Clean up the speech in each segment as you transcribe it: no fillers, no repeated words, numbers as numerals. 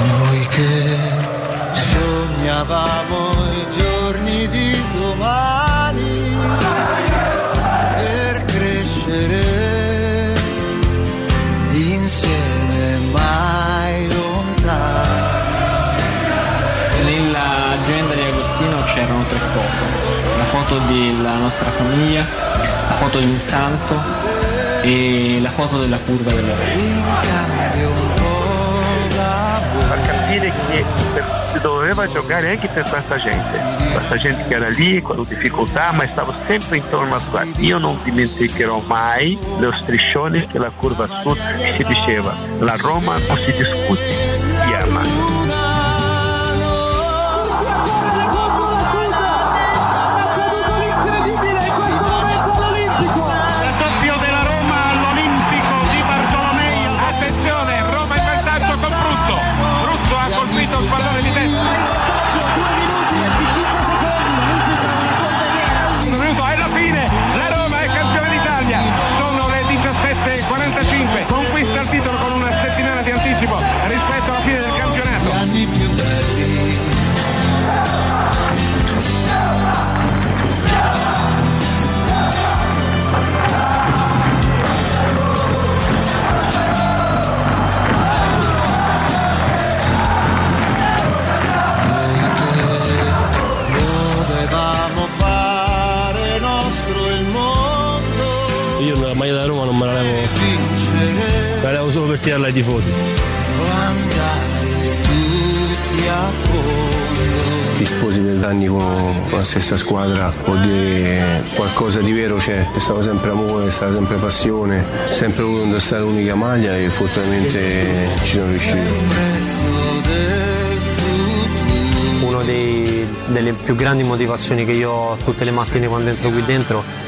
Noi che sognavamo i giorni di domani per crescere insieme mai lontani. Nell'agenda di Agostino c'erano 3 foto: la foto della nostra famiglia, la foto di un santo e la foto della curva della Roma. A capire che si doveva giocare anche per questa gente che era lì con difficoltà, ma stava sempre intorno a qua. Io non dimenticherò mai lo striscione che la curva sud si diceva: la Roma non si discute, si ama. Alla tifosi. Ti sposi per anni con la stessa squadra, vuol dire qualcosa di vero c'è, è stato sempre amore, è stata sempre passione, sempre voluto indossare un'unica maglia e fortunatamente ci sono riuscito. Delle più grandi motivazioni che io ho tutte le mattine quando entro qui dentro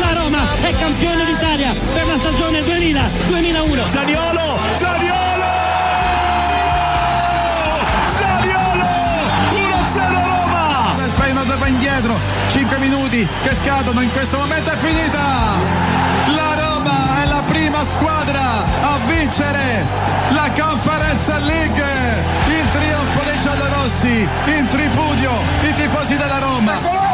La Roma è campione d'Italia per la stagione 2000-2001. Zaniolo! 1-0 Roma! Il Feyenoord va indietro, 5 minuti che scadono, in questo momento è finita. La Roma è la prima squadra a vincere la Conference League. Il trionfo dei giallorossi, in tripudio i tifosi della Roma.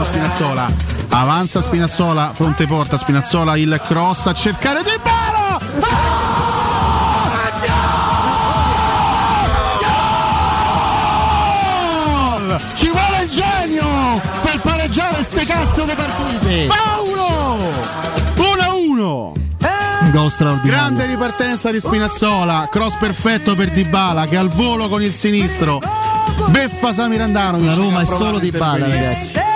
Spinazzola, avanza Spinazzola, fronte porta Spinazzola, il cross a cercare Dybala! Gol! Ci vuole il genio per pareggiare ste cazzo di partite. 1-1. Gol straordinario. Grande ripartenza di Spinazzola, cross perfetto per Dybala che al volo con il sinistro beffa Samirandarovic. La Roma è solo Dybala, ragazzi.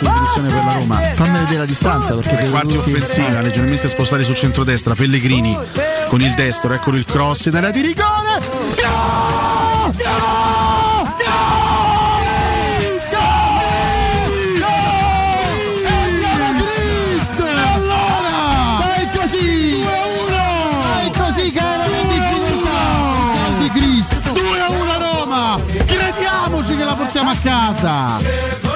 La soluzione per la Roma, fammi vedere la distanza, perché per quarti offensiva leggermente spostati sul centrodestra, Pellegrini con il destro, eccolo il cross in area di rigore. Crediamoci che la portiamo a casa.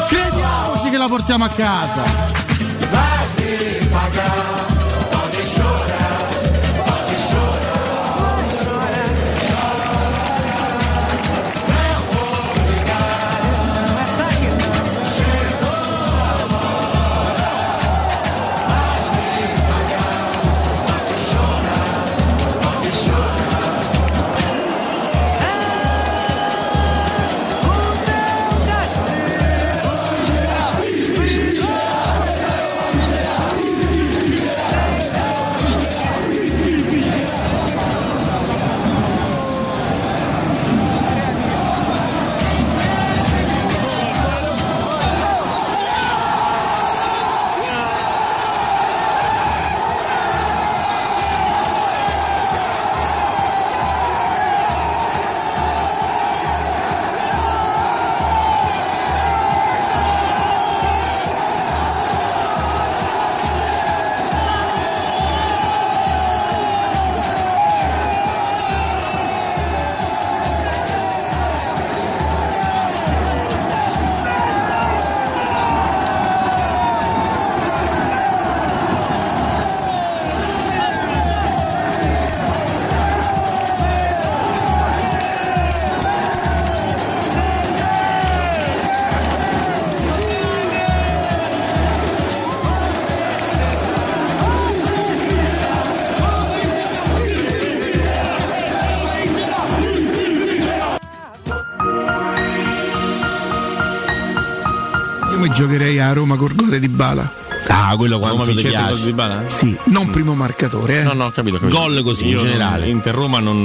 giocherei a Roma col gol di Dybala. Ah, quello quanto ti piace Dybala? Sì, non primo marcatore, eh? No, ho capito. Gol così io in generale. Inter Roma non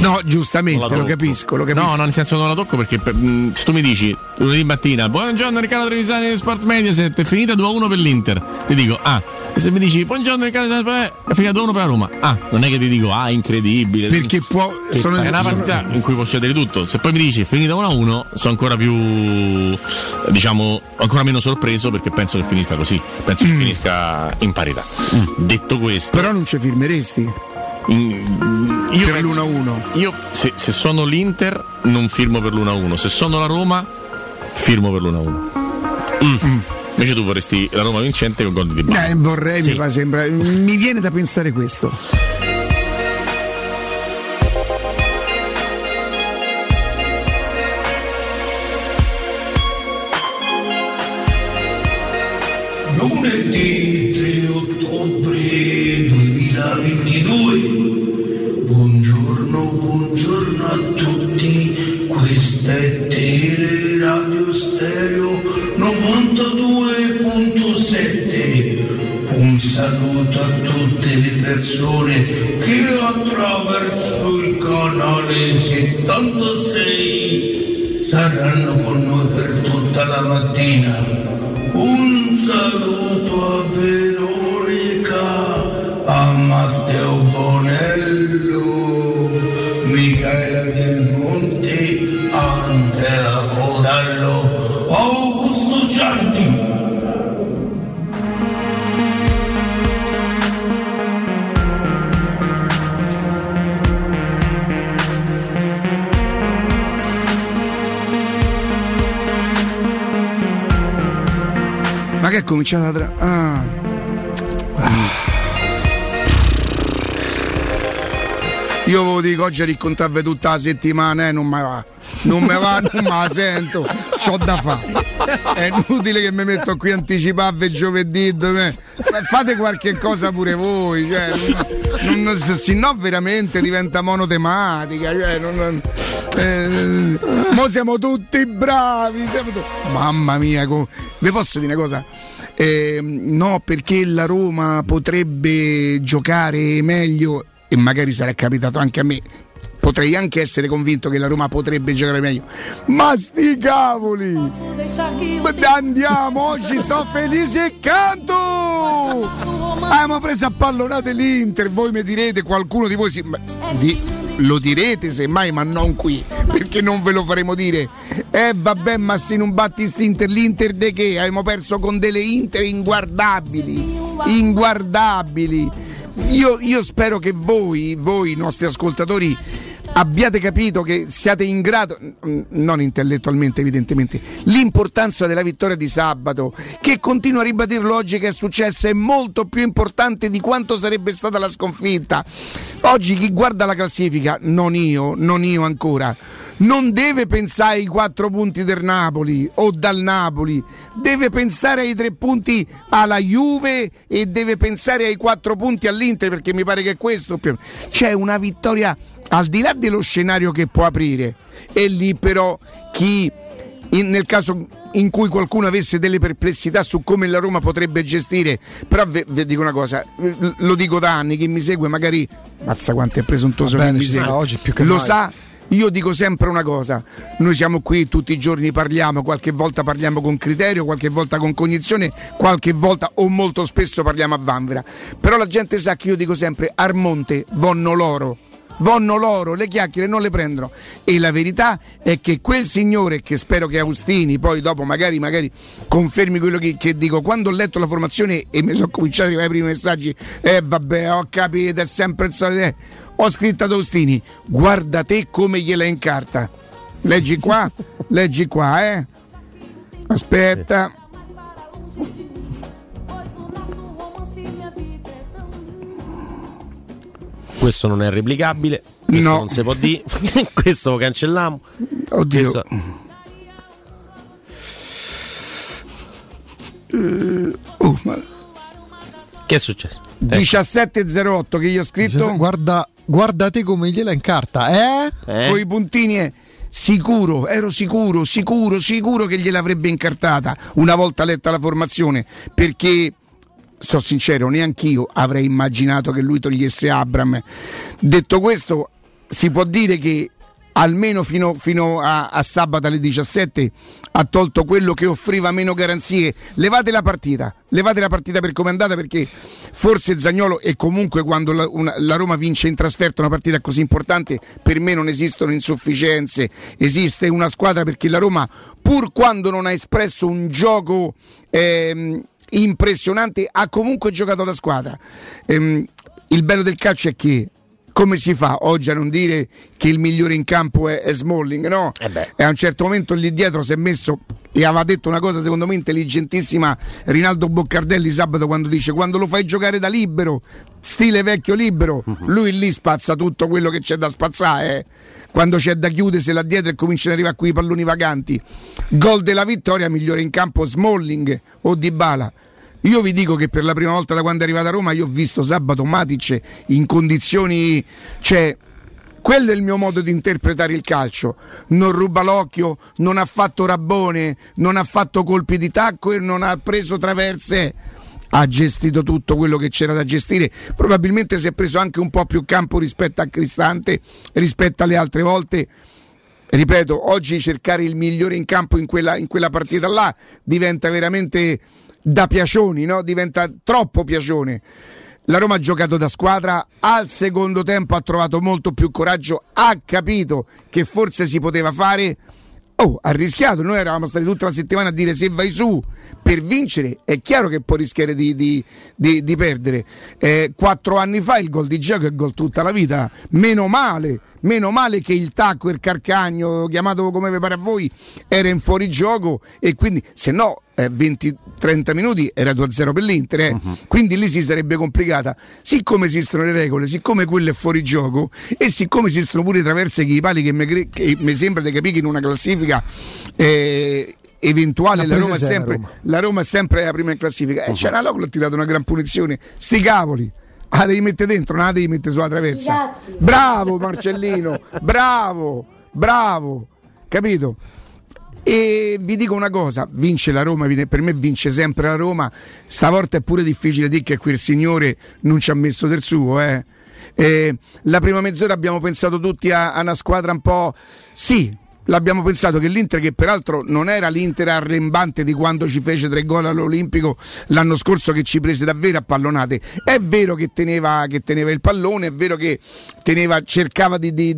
no, giustamente, non lo capisco. No, nel senso non la tocco perché se tu mi dici lunedì mattina "Buongiorno Riccardo Trevisani di Sport Mediaset, è finita 2-1 per l'Inter". Ti dico "Ah". E se mi dici "Buongiorno Riccardo Trevisani, è finita 2-1 per la Roma". Ah, non è che ti dico "Ah, incredibile". Perché può è una partita in cui può succedere tutto. Se poi mi dici "Finita 1-1", sono ancora più diciamo ancora meno sorpreso perché penso che finisca così. Penso che finisca in parità. Detto questo, però non ci firmeresti io per l'1-1? Io se sono l'Inter non firmo per l'1-1. Se sono la Roma firmo per l'1-1. Invece tu vorresti la Roma vincente con gol di Dybala? Vorrei, sì. Mi viene da pensare questo. Lunedì 3 ottobre 2022, buongiorno a tutti, questa è Teleradio Stereo 92.7, un saluto a tutte le persone che attraverso il canale 76 saranno con noi per tutta la mattina. Un saluto a Veronica, a Matteo Bonello, Michela Del Monte, Andrea Corallo, Augusto Giardi. Ma che è cominciata Io ve lo dico, oggi raccontarvi tutta la settimana, non me va, non me la sento, c'ho da fare. È inutile che mi metto qui a anticiparvi giovedì, fate qualche cosa pure voi, cioè, non, se no veramente diventa monotematica, cioè, mo siamo tutti bravi, mamma mia, vi posso dire una cosa? No, perché la Roma potrebbe giocare meglio e magari sarà capitato anche a me. Potrei anche essere convinto che la Roma potrebbe giocare meglio. Ma sti cavoli! Andiamo, oggi sono felice e canto! Abbiamo preso a pallonate l'Inter, voi mi direte, qualcuno di voi lo direte semmai, ma non qui, perché non ve lo faremo dire. Vabbè, ma se non batti Inter, l'Inter de che? Abbiamo perso con delle Inter inguardabili. Io spero che voi nostri ascoltatori abbiate capito che siate in grado, non intellettualmente evidentemente, l'importanza della vittoria di sabato, che continuo a ribadirlo oggi che è successa, è molto più importante di quanto sarebbe stata la sconfitta. Oggi chi guarda la classifica, non io ancora, non deve pensare ai 4 punti del Napoli o dal Napoli, deve pensare ai 3 punti alla Juve e deve pensare ai 4 punti all'Inter, perché mi pare che è questo. C'è una vittoria al di là dello scenario che può aprire, e lì però chi nel caso in cui qualcuno avesse delle perplessità su come la Roma potrebbe gestire, però vi dico una cosa, lo dico da anni, chi mi segue magari mazza quanto è presuntuoso, oggi più che lo mai. Sa, io dico sempre una cosa, noi siamo qui tutti i giorni, parliamo, qualche volta parliamo con criterio, qualche volta con cognizione, qualche volta o molto spesso parliamo a vanvera, però la gente sa che io dico sempre "Ar monte vanno loro, le chiacchiere non le prendono", e la verità è che quel signore, che spero che Austini poi dopo magari confermi quello che dico, quando ho letto la formazione e mi sono cominciati a arrivare i primi messaggi vabbè, ho capito, è sempre il solito, ho scritto ad Austini "Guarda te come gliela incarta, leggi qua aspetta". Questo non è replicabile, questo no. Non si può dire, questo lo cancelliamo. Oddio. Questo... Che è successo? 17.08 che gli ho scritto. Guarda te come gliela incarta, eh? Con i puntini. sicuro, ero sicuro che gliel'avrebbe incartata una volta letta la formazione, perché sono sincero, neanch'io avrei immaginato che lui togliesse Abraham. Detto questo, si può dire che almeno fino a sabato alle 17 ha tolto quello che offriva meno garanzie. Levate la partita per come è andata, perché forse Zaniolo, e comunque quando la Roma vince in trasferta una partita così importante, per me non esistono insufficienze, esiste una squadra, perché la Roma, pur quando non ha espresso un gioco impressionante, ha comunque giocato la squadra. Il bello del calcio è che come si fa oggi a non dire che il migliore in campo è Smalling, no? E a un certo momento lì dietro si è messo, e aveva detto una cosa secondo me intelligentissima Rinaldo Boccardelli sabato, quando dice: quando lo fai giocare da libero, stile vecchio libero, lui lì spazza tutto quello che c'è da spazzare, quando c'è da chiudersi là dietro e cominciano ad arrivare qui i palloni vacanti. Gol della vittoria, migliore in campo Smalling o Dybala. Io vi dico che per la prima volta da quando è arrivata a Roma io ho visto sabato Matic in condizioni, cioè, quello è il mio modo di interpretare il calcio. Non ruba l'occhio, non ha fatto rabbone, non ha fatto colpi di tacco e non ha preso traverse. Ha gestito tutto quello che c'era da gestire. Probabilmente si è preso anche un po' più campo rispetto a Cristante, rispetto alle altre volte. Ripeto, oggi cercare il migliore in campo in quella partita là diventa veramente da piacioni, no? Diventa troppo piacione. La Roma ha giocato da squadra, al secondo tempo ha trovato molto più coraggio, ha capito che forse si poteva fare, ha rischiato. Noi eravamo stati tutta la settimana a dire: se vai su per vincere è chiaro che puoi rischiare di perdere. 4 anni fa il gol di Giacomo è gol tutta la vita. Meno male che il tacco, il carcagno, chiamato come vi pare a voi, era in fuorigioco, e quindi se no 20-30 minuti era 2-0 per l'Inter, Quindi lì si sarebbe complicata. Siccome esistono le regole, siccome quello è fuorigioco e siccome esistono pure traverse, che i pali che mi sembra di capire che in una classifica eventuale la Roma è sempre la prima in classifica. Cianaloglu ha tirato una gran punizione, sti cavoli. La devi mettere dentro, non la devi mettere sulla traversa. Grazie. Bravo Marcellino, bravo, capito? E vi dico una cosa: vince la Roma, per me vince sempre la Roma. Stavolta è pure difficile dire che quel signore non ci ha messo del suo. La prima mezz'ora abbiamo pensato tutti a una squadra un po'... Sì, l'abbiamo pensato che l'Inter, che peraltro non era l'Inter arrembante di quando ci fece 3 gol all'Olimpico l'anno scorso, che ci prese davvero a pallonate. È vero che teneva il pallone, è vero che cercava di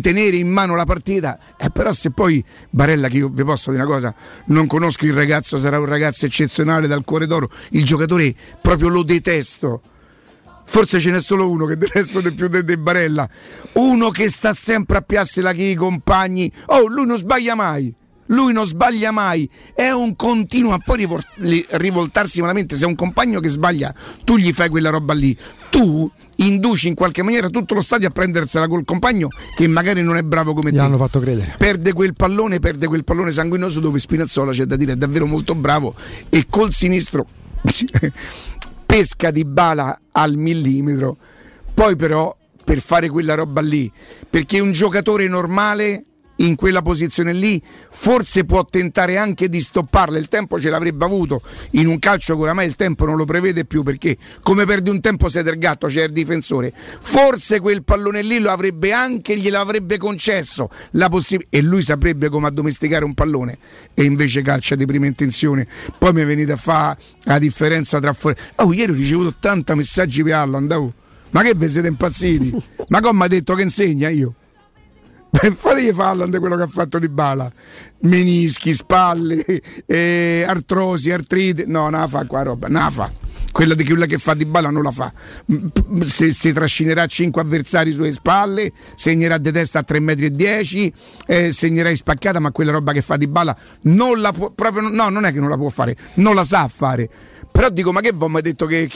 tenere in mano la partita, però se poi Barella, che io vi posso dire una cosa, non conosco il ragazzo, sarà un ragazzo eccezionale dal cuore d'oro, il giocatore proprio lo detesto. Forse ce n'è solo uno che detesta di più di Barella, uno che sta sempre a piarsela che i compagni. Lui non sbaglia mai, è un continuo a poi rivoltarsi malamente. Se è un compagno che sbaglia, tu gli fai quella roba lì, tu induci in qualche maniera tutto lo stadio a prendersela col compagno che magari non è bravo come te. L'hanno fatto credere. Perde quel pallone sanguinoso, dove Spinazzola, c'è da dire, è davvero molto bravo, e col sinistro pesca Dybala al millimetro. Poi però, per fare quella roba lì, perché un giocatore normale in quella posizione lì forse può tentare anche di stopparla, il tempo ce l'avrebbe avuto. In un calcio che oramai il tempo non lo prevede più, perché come perdi un tempo sei del gatto, c'è il difensore, forse quel pallone lì lo avrebbe anche, gliel'avrebbe concesso la possibilità, e lui saprebbe come addomesticare un pallone, e invece calcia di prima intenzione. Poi mi è venuta a fare la differenza tra ieri ho ricevuto 80 messaggi per Haaland, ma che vi siete impazziti? Ma come ha detto che insegna io? Fategli Haaland quello che ha fatto Dybala: menischi, spalle, artrosi, artrite. No, non la fa qua roba, non la fa. Quella che fa Dybala non la fa. Se trascinerà 5 avversari sulle spalle, segnerà di testa a 3,10 metri, segnerà in spaccata, ma quella roba che fa Dybala non la può proprio. No, non è che non la può fare, non la sa fare. Però dico, ma che voi mi ha detto che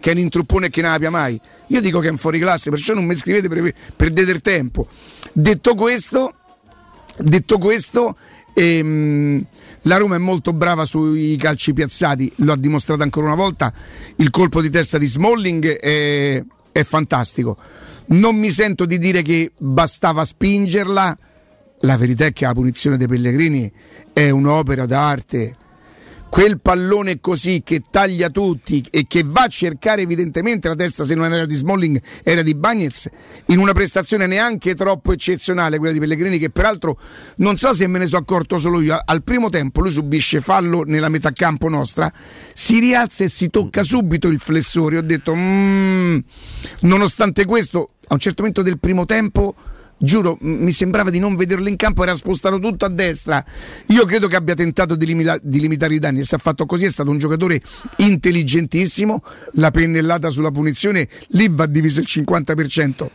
è un intruppone e che non la pia mai? Io dico che è un fuoriclasse, perciò non mi scrivete per perdere il tempo. Detto questo, la Roma è molto brava sui calci piazzati, lo ha dimostrato ancora una volta. Il colpo di testa di Smalling è fantastico. Non mi sento di dire che bastava spingerla. La verità è che la punizione dei Pellegrini è un'opera d'arte. Quel pallone così che taglia tutti e che va a cercare evidentemente la testa, se non era di Smalling era di Bagnez, in una prestazione neanche troppo eccezionale quella di Pellegrini, che peraltro non so se me ne sono accorto solo io, al primo tempo lui subisce fallo nella metà campo nostra, si rialza e si tocca subito il flessore. Ho detto nonostante questo, a un certo momento del primo tempo, giuro, mi sembrava di non vederlo in campo, era spostato tutto a destra. Io credo che abbia tentato di limitare i danni e si è fatto così. È stato un giocatore intelligentissimo. La pennellata sulla punizione lì va diviso il 50%.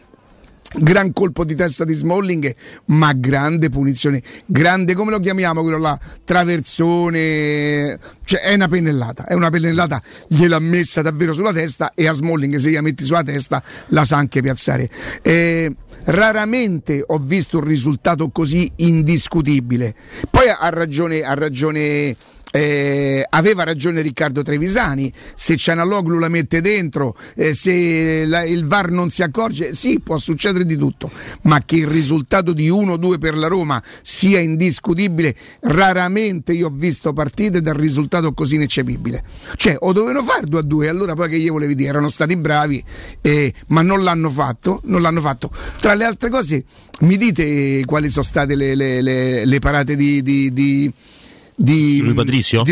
Gran colpo di testa di Smalling, ma grande punizione, grande, come lo chiamiamo quello là, traversone, cioè è una pennellata, gliel'ha messa davvero sulla testa, e a Smalling se la metti sulla testa la sa anche piazzare. Raramente ho visto un risultato così indiscutibile. Poi ha ragione aveva ragione Riccardo Trevisani, se Cianaloglu la mette dentro, se il VAR non si accorge, sì, può succedere di tutto, ma che il risultato di 1-2 per la Roma sia indiscutibile, raramente io ho visto partite dal risultato così ineccepibile. Cioè o dovevano fare 2-2, allora poi che gli volevi dire, erano stati bravi, ma non l'hanno fatto. Tra le altre cose mi dite quali sono state le parate di Rui Patrizio?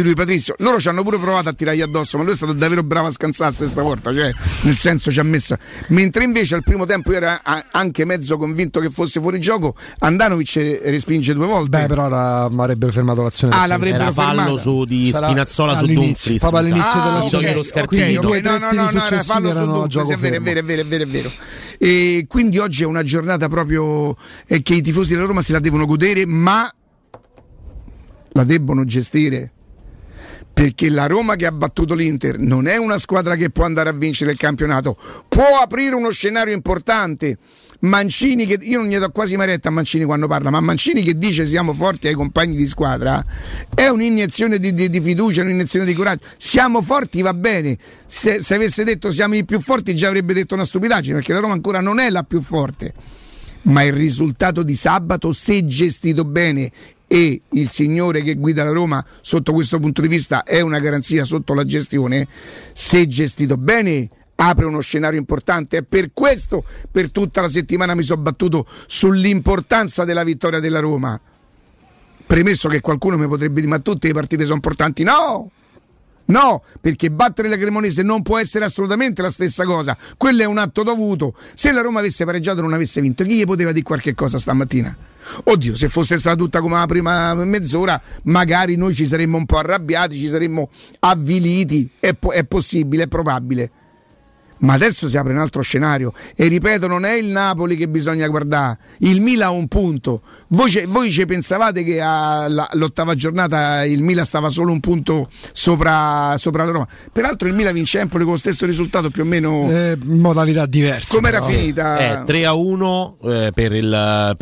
Loro ci hanno pure provato a tirargli addosso, ma lui è stato davvero bravo a scansarsi stavolta, cioè nel senso ci ha messo. Mentre invece al primo tempo io era anche mezzo convinto che fosse fuori gioco. Andanovic respinge due volte. Beh, però avrebbero fermato l'azione. L'avrebbero fermato. Fallo su di Spinazzola su Dumfries. Proprio all'inizio dell'azione. Okay. No, era fallo su Dumfries, è vero. E quindi oggi è una giornata proprio che i tifosi della Roma se la devono godere, ma la debbono gestire, perché la Roma che ha battuto l'Inter non è una squadra che può andare a vincere il campionato, può aprire uno scenario importante. Mancini, che io non gli do quasi mai retta a Mancini quando parla, ma Mancini che dice siamo forti ai compagni di squadra è un'iniezione di fiducia, un'iniezione di coraggio. Siamo forti, va bene, se avesse detto siamo i più forti già avrebbe detto una stupidaggine, perché la Roma ancora non è la più forte, ma il risultato di sabato, se gestito bene, e il signore che guida la Roma sotto questo punto di vista è una garanzia sotto la gestione, se gestito bene apre uno scenario importante. E per questo per tutta la settimana mi sono battuto sull'importanza della vittoria della Roma, premesso che qualcuno mi potrebbe dire ma tutte le partite sono importanti. No, perché battere la Cremonese non può essere assolutamente la stessa cosa, quello è un atto dovuto. Se la Roma avesse pareggiato, non avesse vinto, chi gli poteva dire qualche cosa stamattina? Oddio, se fosse stata tutta come la prima mezz'ora magari noi ci saremmo un po' arrabbiati, ci saremmo avviliti, è possibile, è probabile, ma adesso si apre un altro scenario. E ripeto, non è il Napoli che bisogna guardare, il Milan ha un punto. Voi ci pensavate che all'ottava giornata il Milan stava solo un punto sopra la Roma? Peraltro il Milan vince Empoli con lo stesso risultato più o meno, modalità diverse. Com'era finita? 3-1 per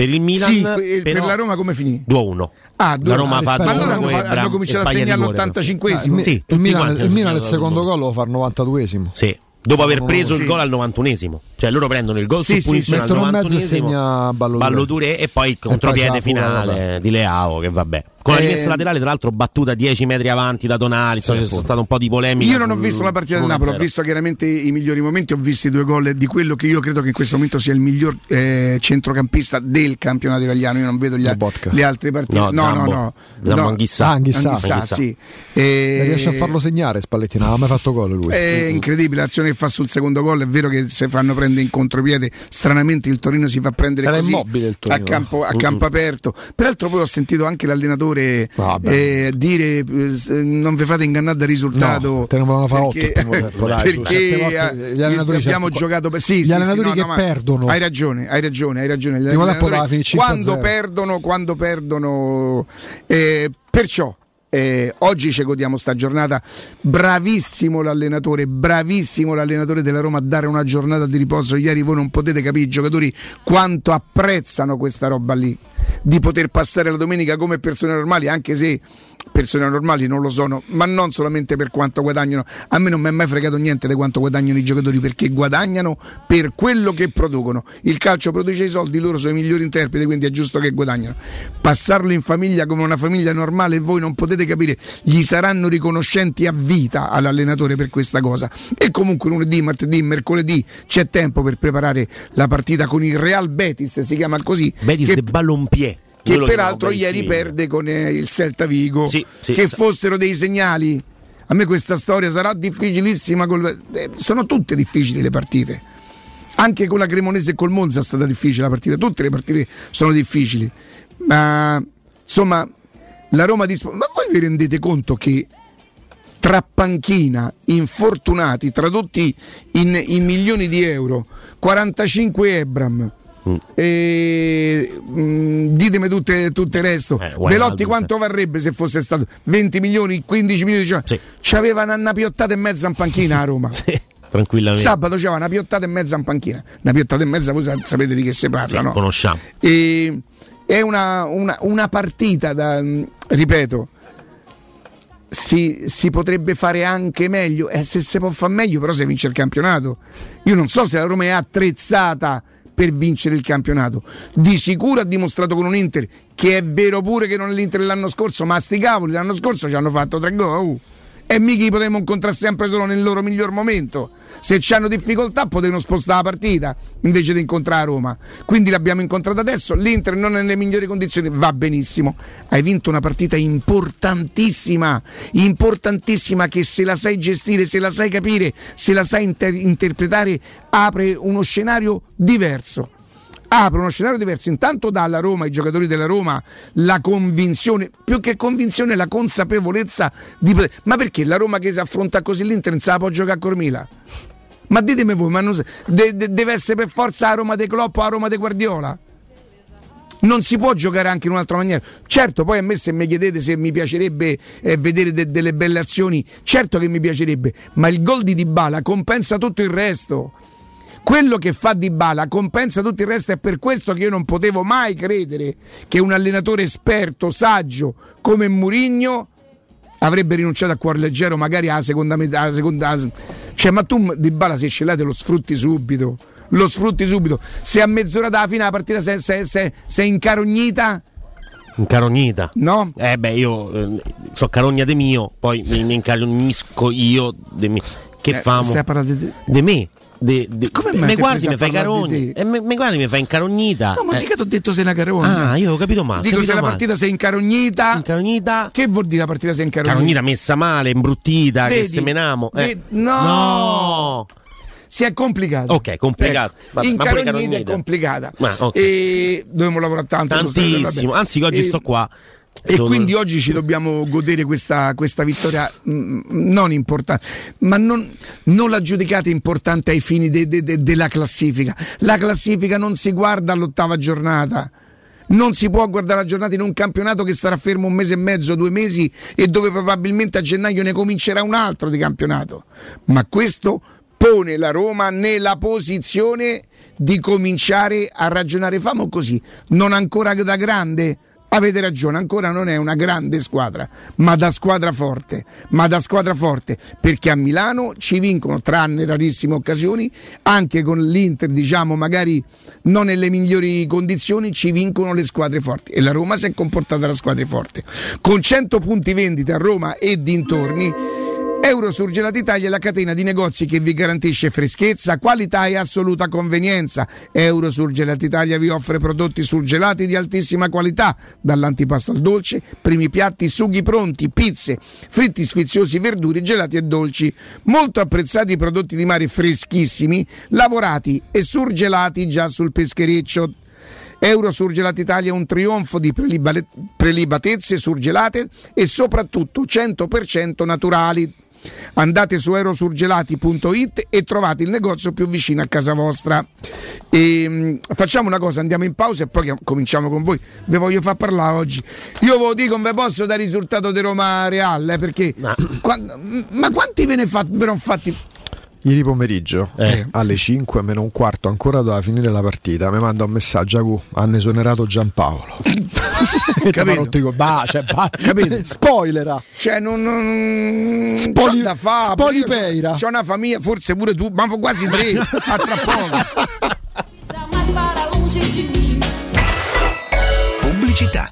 il Milan. Sì, per la Roma come finì? 2-1. La Roma fa, ma allora hanno cominciato a segnare all'85esimo. Sì, il Milan il secondo gol lo fa al 92esimo. Sì. Dopo aver preso il gol al 91esimo, cioè loro prendono il gol su punizione al 91esimo, Ballo Touré, e poi il contropiede finale di Leao, che vabbè, con la rimessa laterale tra l'altro battuta 10 metri avanti da Tonali. C'è stato un po' di polemica. Io non ho visto la partita del Napoli, ho visto chiaramente i migliori momenti, ho visto i due gol di quello che io credo che in questo momento sia il miglior centrocampista del campionato italiano. Io non vedo le altre partite. No, Anghissà sì. Riesce a farlo segnare Spalletti, non ha mai fatto gol lui. È incredibile l'azione che fa sul secondo gol. È vero che se fanno prendere in contropiede, stranamente il Torino si fa prendere così a campo aperto. Peraltro poi ho sentito anche l'allenatore dire non vi fate ingannare dal risultato, no, perché abbiamo giocato gli allenatori che perdono. Hai ragione gli allenatori quando perdono perciò oggi ci godiamo sta giornata. Bravissimo l'allenatore della Roma a dare una giornata di riposo ieri. Voi non potete capire i giocatori quanto apprezzano questa roba lì. di poter passare la domenica come persone normali, anche se persone normali non lo sono, ma non solamente per quanto guadagnano. A me non mi è mai fregato niente di quanto guadagnano i giocatori, perché guadagnano per quello che producono. Il calcio produce i soldi, loro sono i migliori interpreti, quindi è giusto che guadagnano. Passarlo in famiglia come una famiglia normale, voi non potete capire, gli saranno riconoscenti a vita all'allenatore per questa cosa. E comunque lunedì, martedì, mercoledì c'è tempo per preparare la partita con il Real Betis, si chiama così, Betis de Balompié, che peraltro ieri perde con il Celta Vigo. Sì, che fossero dei segnali. A me questa storia sarà difficilissima, sono tutte difficili le partite, anche con la Cremonese e col Monza è stata difficile la partita, tutte le partite sono difficili, ma insomma la Roma ma voi vi rendete conto che tra panchina, infortunati tradotti in milioni di euro, 45 Ebram, ditemi tutte il resto. Belotti quanto varrebbe se fosse stato 20 milioni, 15 milioni? Sì. C'avevano una piottata e mezza in panchina a Roma. Sì, tranquillamente. Sabato c'era una piottata e mezza in panchina. Una piottata e mezza, voi sapete di che si parla, sì, no? Conosciamo. E è una partita da, ripeto, si potrebbe fare anche meglio. Se si può fare meglio, però se vince il campionato. Io non so se la Roma è attrezzata per vincere il campionato. Di sicuro ha dimostrato con un Inter che è vero pure che non è l'Inter dell'anno scorso, ma sti cavoli, l'anno scorso ci hanno fatto 3 gol e mica potremmo incontrare sempre solo nel loro miglior momento. Se ci hanno difficoltà potevano spostare la partita invece di incontrare Roma, quindi l'abbiamo incontrata adesso. L'Inter non è nelle migliori condizioni, va benissimo, hai vinto una partita importantissima che se la sai gestire, se la sai capire, se la sai interpretare apre uno scenario diverso. Intanto dà alla Roma, ai giocatori della Roma, la convinzione, più che convinzione la consapevolezza di ma perché la Roma che si affronta così l'Inter non se la può giocare con Mila? Ma ditemi voi, ma non... deve essere per forza a Roma de Klopp o a Roma de Guardiola? Non si può giocare anche in un'altra maniera? Certo, poi a me se mi chiedete se mi piacerebbe vedere delle belle azioni, certo che mi piacerebbe, ma il gol di Dybala compensa tutto il resto. Quello che fa Dybala compensa tutto il resto. È per questo che io non potevo mai credere che un allenatore esperto, saggio come Mourinho avrebbe rinunciato a cuor leggero magari alla seconda metà, cioè, ma tu Dybala se ce l'hai te lo sfrutti subito, se a mezz'ora dalla fine la partita sei incarognita, no? Io so carognate mio, poi mi incarognisco io de me. Che famo? De me? Mi guardi, mi fai carogni e mi guardi, mi fai incarognita. No, ma mica ti ho detto sei una carogna. Io ho capito male. Dico, se la partita sei incarognita. Che vuol dire la partita sei incarognita? Incarognita messa male, imbruttita, vedi, che semenamo. No! Si è complicato. Ok, complicato. Incarognita è complicata. Okay. E dobbiamo lavorare tanto. Tantissimo. Anzi, oggi sto qua. E quindi oggi ci dobbiamo godere questa vittoria non importante, ma non la giudicate importante ai fini della classifica. La classifica non si guarda all'ottava giornata, non si può guardare la giornata in un campionato che sarà fermo 1 mese e mezzo, 2 mesi, e dove probabilmente a gennaio ne comincerà un altro di campionato. Ma questo pone la Roma nella posizione di cominciare a ragionare. Famo così, non ancora da grande. Avete ragione, ancora non è una grande squadra, ma da squadra forte, perché a Milano ci vincono, tranne rarissime occasioni, anche con l'Inter, diciamo magari non nelle migliori condizioni, ci vincono le squadre forti, e la Roma si è comportata da squadre forte. Con 100 punti vendita a Roma e dintorni, Eurosurgelati Italia è la catena di negozi che vi garantisce freschezza, qualità e assoluta convenienza. Eurosurgelati Italia vi offre prodotti surgelati di altissima qualità, dall'antipasto al dolce, primi piatti, sughi pronti, pizze, fritti sfiziosi, verdure, gelati e dolci. Molto apprezzati i prodotti di mare freschissimi, lavorati e surgelati già sul peschereccio. Eurosurgelati Italia è un trionfo di prelibatezze surgelate e soprattutto 100% naturali. Andate su eurosurgelati.it e trovate il negozio più vicino a casa vostra. E facciamo una cosa, andiamo in pausa e poi cominciamo con voi. Vi voglio far parlare oggi. Io ve lo dico, non ve posso dare risultato di Roma Real, perché ma quanti ve ne fate? ieri pomeriggio alle 5 meno un quarto, ancora doveva finire la partita, mi manda un messaggio: hanno esonerato Giampaolo. Capito? Dico, capito? Spoilera, cioè non c'ho da fa, Polipeira, c'ho una famiglia, forse pure tu, ma quasi tre. A tra poco. Pubblicità.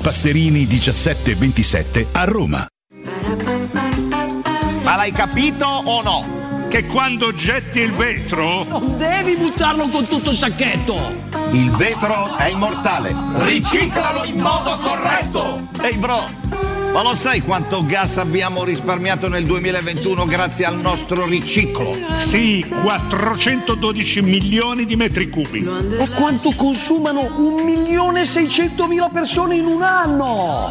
Passerini 1727 a Roma. Ma l'hai capito o no? Che quando getti il vetro non devi buttarlo con tutto il sacchetto. Il vetro è immortale. Riciclalo in modo corretto. Ehi bro, ma lo sai quanto gas abbiamo risparmiato nel 2021 grazie al nostro riciclo? Sì, 412 milioni di metri cubi. E quanto consumano 1.600.000 persone in un anno?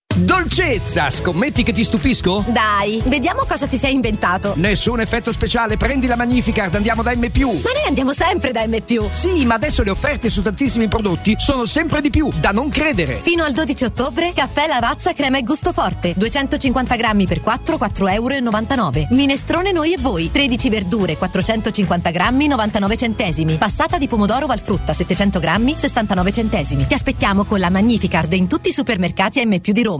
Dolcezza, scommetti che ti stupisco? Dai, vediamo cosa ti sei inventato. Nessun effetto speciale, prendi la Magnificard, andiamo da M+. Ma noi andiamo sempre da M+. Sì, ma adesso le offerte su tantissimi prodotti sono sempre di più, da non credere. Fino al 12 ottobre, caffè Lavazza crema e gusto forte, 250 grammi per 4, €4,99. Minestrone Noi e Voi, 13 verdure, 450 grammi, 99 centesimi. Passata di pomodoro Valfrutta, 700 grammi, 69 centesimi. Ti aspettiamo con la Magnificard in tutti i supermercati M+ di Roma,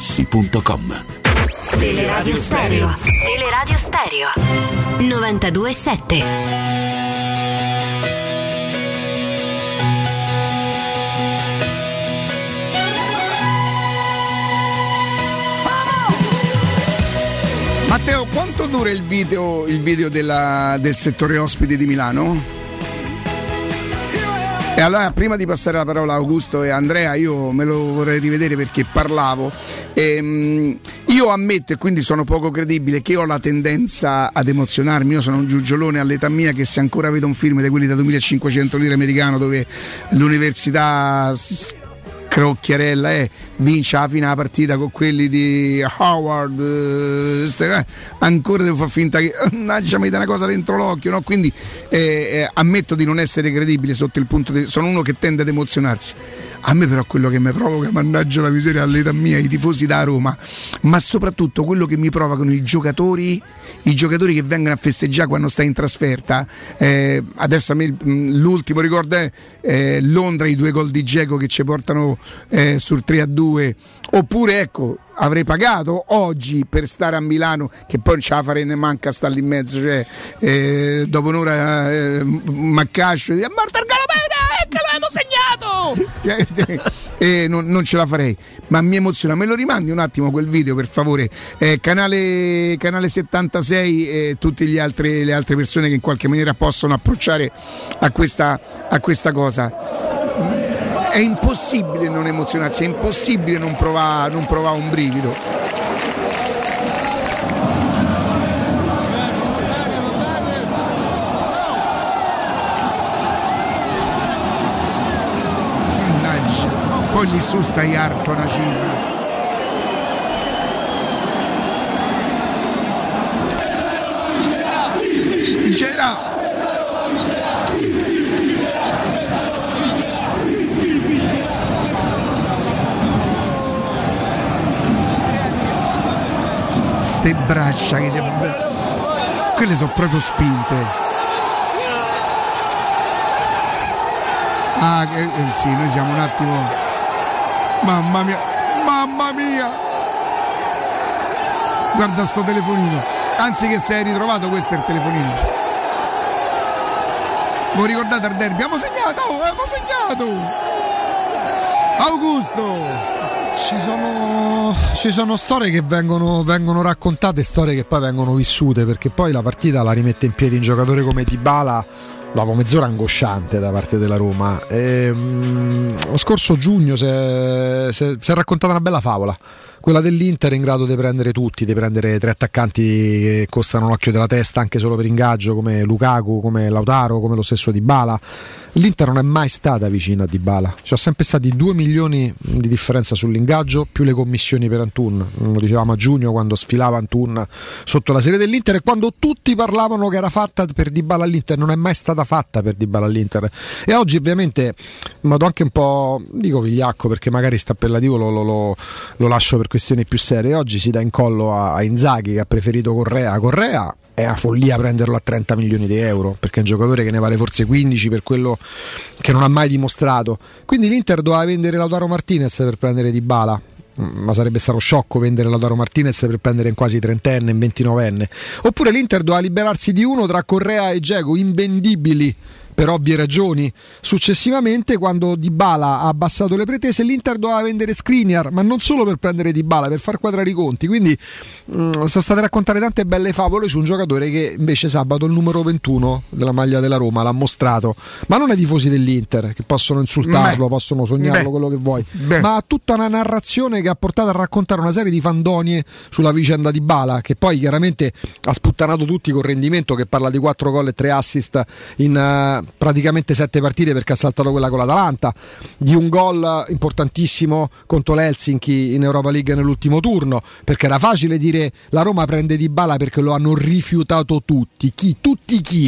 Teleradio Stereo. Teleradio Stereo 92.7. Matteo, quanto dura il video del settore ospiti di Milano? E allora, prima di passare la parola a Augusto e Andrea, io me lo vorrei rivedere perché parlavo. Io ammetto, e quindi sono poco credibile, che io ho la tendenza ad emozionarmi. Io sono un giugiolone all'età mia che se ancora vedo un film di quelli da 2500 lire americano dove l'università crocchiarella vince alla fine la partita con quelli di Howard, ancora devo far finta che mi dà una cosa dentro l'occhio, no? Quindi ammetto di non essere credibile sotto il punto di... sono uno che tende ad emozionarsi. A me però quello che mi provoca, mannaggia la miseria, all'età mia, i tifosi da Roma, ma soprattutto quello che mi provocano i giocatori che vengono a festeggiare quando stai in trasferta. Adesso a me l'ultimo ricordo è Londra, i due gol di Dzeko che ci portano sul 3-2, oppure ecco, avrei pagato oggi per stare a Milano, che poi non ce la farei, ne manca stare lì in mezzo, cioè dopo un'ora Maccascio dice morto il Galopera, ecco l'abbiamo segnato! Non ce la farei, ma mi emoziona. Me lo rimandi un attimo quel video per favore, canale 76, tutte le altre persone che in qualche maniera possono approcciare a questa cosa. È impossibile non emozionarsi, è impossibile non provare un brivido. Mannaggia, poi gli su stai arto una cifra. C'era! Ste braccia che quelle sono proprio spinte. Ah, sì, noi siamo un attimo. Mamma mia, mamma mia. Guarda sto telefonino. Anzi, che sei ritrovato, questo è il telefonino. Voi ricordate al derby? Abbiamo segnato. Augusto. Ci sono storie che vengono raccontate, storie che poi vengono vissute, perché poi la partita la rimette in piedi un giocatore come Dybala dopo mezz'ora angosciante da parte della Roma. Lo scorso giugno si è raccontata una bella favola, quella dell'Inter in grado di prendere tutti, di prendere tre attaccanti che costano l'occhio della testa anche solo per ingaggio, come Lukaku, come Lautaro, come lo stesso Dybala. L'Inter non è mai stata vicina a Dybala, ci sono sempre stati 2 milioni di differenza sull'ingaggio più le commissioni per Antun. Lo dicevamo a giugno quando sfilava Antun sotto la serie dell'Inter e quando tutti parlavano che era fatta per Dybala all'Inter. Non è mai stata fatta per Dybala all'Inter, e oggi ovviamente ma do anche un po', dico vigliacco perché magari sta appellativo, lo lascio per questioni più serie. Oggi si dà in collo a Inzaghi, che ha preferito Correa. È una follia prenderlo a 30 milioni di euro perché è un giocatore che ne vale forse 15 per quello che non ha mai dimostrato. Quindi l'Inter doveva vendere Lautaro Martinez per prendere Dybala, ma sarebbe stato sciocco vendere Lautaro Martinez per prendere in quasi trentenne, in 29enne. Oppure l'Inter doveva liberarsi di uno tra Correa e Dzeko, invendibili per ovvie ragioni. Successivamente, quando Dybala ha abbassato le pretese, l'Inter doveva vendere Skriniar, ma non solo per prendere Dybala, per far quadrare i conti. Quindi sono state raccontate tante belle favole su un giocatore che invece sabato il numero 21 della maglia della Roma l'ha mostrato, ma non ai tifosi dell'Inter che possono insultarlo, possono sognarlo, quello che vuoi, ma a tutta una narrazione che ha portato a raccontare una serie di fandonie sulla vicenda Dybala, che poi chiaramente ha sputtanato tutti col rendimento, che parla di 4 gol e 3 assist in praticamente 7 partite perché ha saltato quella con l'Atalanta, di un gol importantissimo contro l'Helsinki in Europa League nell'ultimo turno, perché era facile dire la Roma prende Dybala perché lo hanno rifiutato tutti. Chi?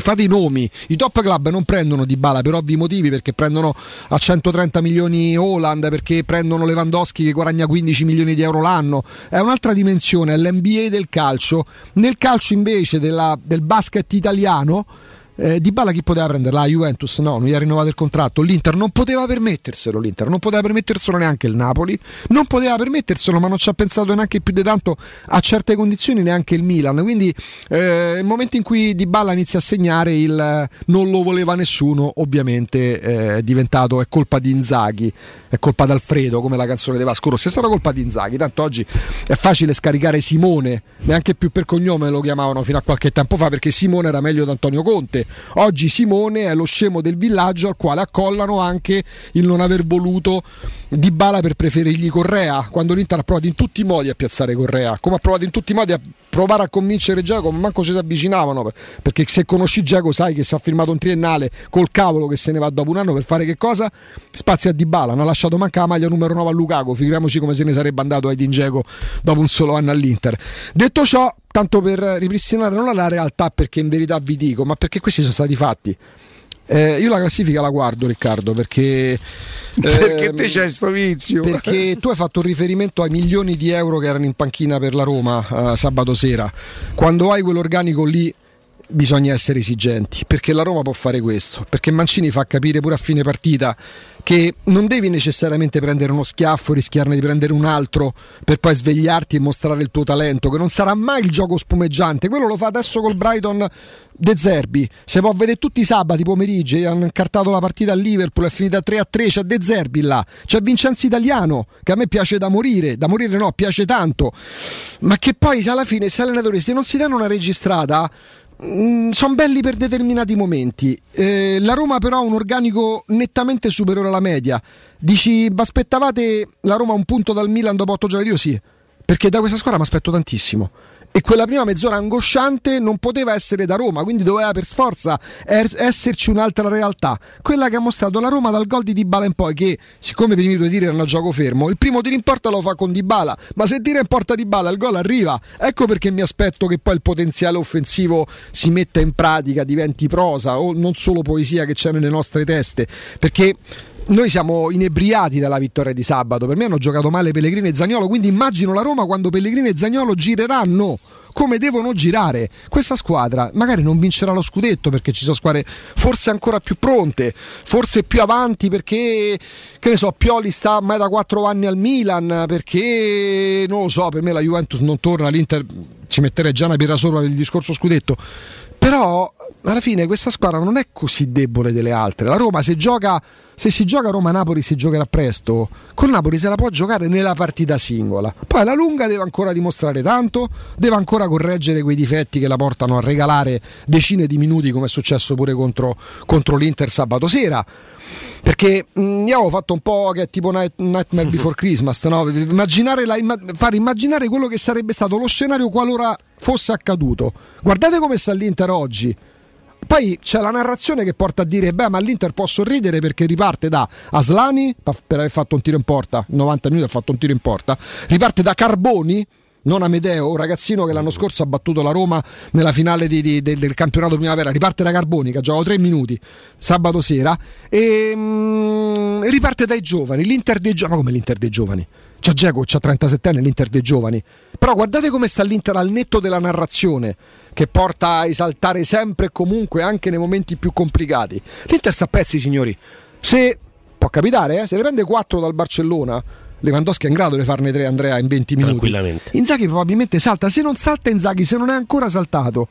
Fate i nomi, i top club non prendono Dybala per ovvi motivi, perché prendono a 130 milioni Haaland, perché prendono Lewandowski che guadagna 15 milioni di euro l'anno. È un'altra dimensione, è l'NBA del calcio. Nel calcio invece del basket italiano, Dybala chi poteva prenderla? La Juventus? No, non gli ha rinnovato il contratto. L'Inter non poteva permetterselo, l'Inter non poteva permetterselo neanche il Napoli, non poteva permetterselo, ma non ci ha pensato neanche più di tanto a certe condizioni neanche il Milan. Quindi il momento in cui Dybala inizia a segnare, il non lo voleva nessuno ovviamente è diventato è colpa di Inzaghi, è colpa d'Alfredo, come la canzone di Vasco Rossi, è stata colpa di Inzaghi. Tanto oggi è facile scaricare Simone, neanche più per cognome lo chiamavano fino a qualche tempo fa, perché Simone era meglio di Antonio Conte. dice: oggi Simone è lo scemo del villaggio al quale accollano anche il non aver voluto Dybala per preferirgli Correa, quando l'Inter ha provato in tutti i modi a piazzare Correa, come ha provato in tutti i modi a provare a convincere Giacomo, manco ci si avvicinavano, perché se conosci Giacomo sai che si è firmato un triennale col cavolo che se ne va dopo un anno per fare che cosa? Spazi a Dybala, non ha lasciato mancare la maglia numero 9 a Lukaku, figuriamoci come se ne sarebbe andato Edin Dzeko dopo un solo anno all'Inter. Detto ciò, tanto per ripristinare non alla realtà, perché in verità vi dico, ma perché questi sono stati fatti. Io la classifica la guardo, Riccardo, perché te c'è sto vizio, perché tu hai fatto un riferimento ai milioni di euro che erano in panchina per la Roma sabato sera. Quando hai quell'organico lì bisogna essere esigenti, perché la Roma può fare questo, perché Mancini fa capire pure a fine partita che non devi necessariamente prendere uno schiaffo, rischiarne di prendere un altro per poi svegliarti e mostrare il tuo talento, che non sarà mai il gioco spumeggiante. Quello lo fa adesso col Brighton De Zerbi, se può vedere tutti i sabati pomeriggi. Hanno incartato la partita a Liverpool, è finita 3-3, c'è De Zerbi là, c'è Vincenzo Italiano che a me piace da morire no, piace tanto, ma che poi se alla fine, se allenatori, se non si danno una registrata, sono belli per determinati momenti. La Roma però ha un organico nettamente superiore alla media. Dici, vi aspettavate la Roma un punto dal Milan dopo 8 giorni? Io sì, perché da questa squadra mi aspetto tantissimo, e quella prima mezz'ora angosciante non poteva essere da Roma, quindi doveva per forza esserci un'altra realtà, quella che ha mostrato la Roma dal gol di Dybala in poi, che siccome i primi due tiri erano a gioco fermo, il primo tiro in porta lo fa con Dybala, ma se tira in porta Dybala il gol arriva. Ecco perché mi aspetto che poi il potenziale offensivo si metta in pratica, diventi prosa o non solo poesia che c'è nelle nostre teste, perché noi siamo inebriati dalla vittoria di sabato. Per me hanno giocato male Pellegrini e Zaniolo, quindi immagino la Roma quando Pellegrini e Zaniolo gireranno come devono girare. Questa squadra magari non vincerà lo scudetto, perché ci sono squadre forse ancora più pronte, forse più avanti, perché che ne so, Pioli sta ormai da 4 anni al Milan, perché non lo so, per me la Juventus non torna, l'Inter ci metterei già una birra sopra per il discorso scudetto. Però alla fine questa squadra non è così debole delle altre. La Roma se si gioca Roma-Napoli si giocherà presto. Con Napoli se la può giocare nella partita singola. Poi alla lunga deve ancora dimostrare tanto, deve ancora correggere quei difetti che la portano a regalare decine di minuti, come è successo pure contro l'Inter sabato sera. Perché io ho fatto un po' che è tipo Nightmare Before Christmas, no? Far immaginare quello che sarebbe stato lo scenario qualora fosse accaduto. Guardate come sta l'Inter oggi. Poi c'è la narrazione che porta a dire: beh, ma l'Inter può sorridere perché riparte da Aslani per aver fatto un tiro in porta, 90 minuti ha fatto un tiro in porta, riparte da Carboni, non Amedeo, un ragazzino che l'anno scorso ha battuto la Roma nella finale del campionato primavera, riparte da Carboni che ha giocato 3 minuti sabato sera e riparte dai giovani, l'Inter dei giovani. Ma come l'Inter dei giovani? C'è Dzeko, c'ha 37 anni, l'Inter dei giovani. Però guardate come sta l'Inter al netto della narrazione che porta a esaltare sempre e comunque anche nei momenti più complicati. L'Inter sta a pezzi, signori. Se può capitare, se ne prende 4 dal Barcellona, Lewandowski è in grado di farne 3, Andrea, in 20 minuti. Tranquillamente. Inzaghi probabilmente salta. Se non salta Inzaghi, se non è ancora saltato,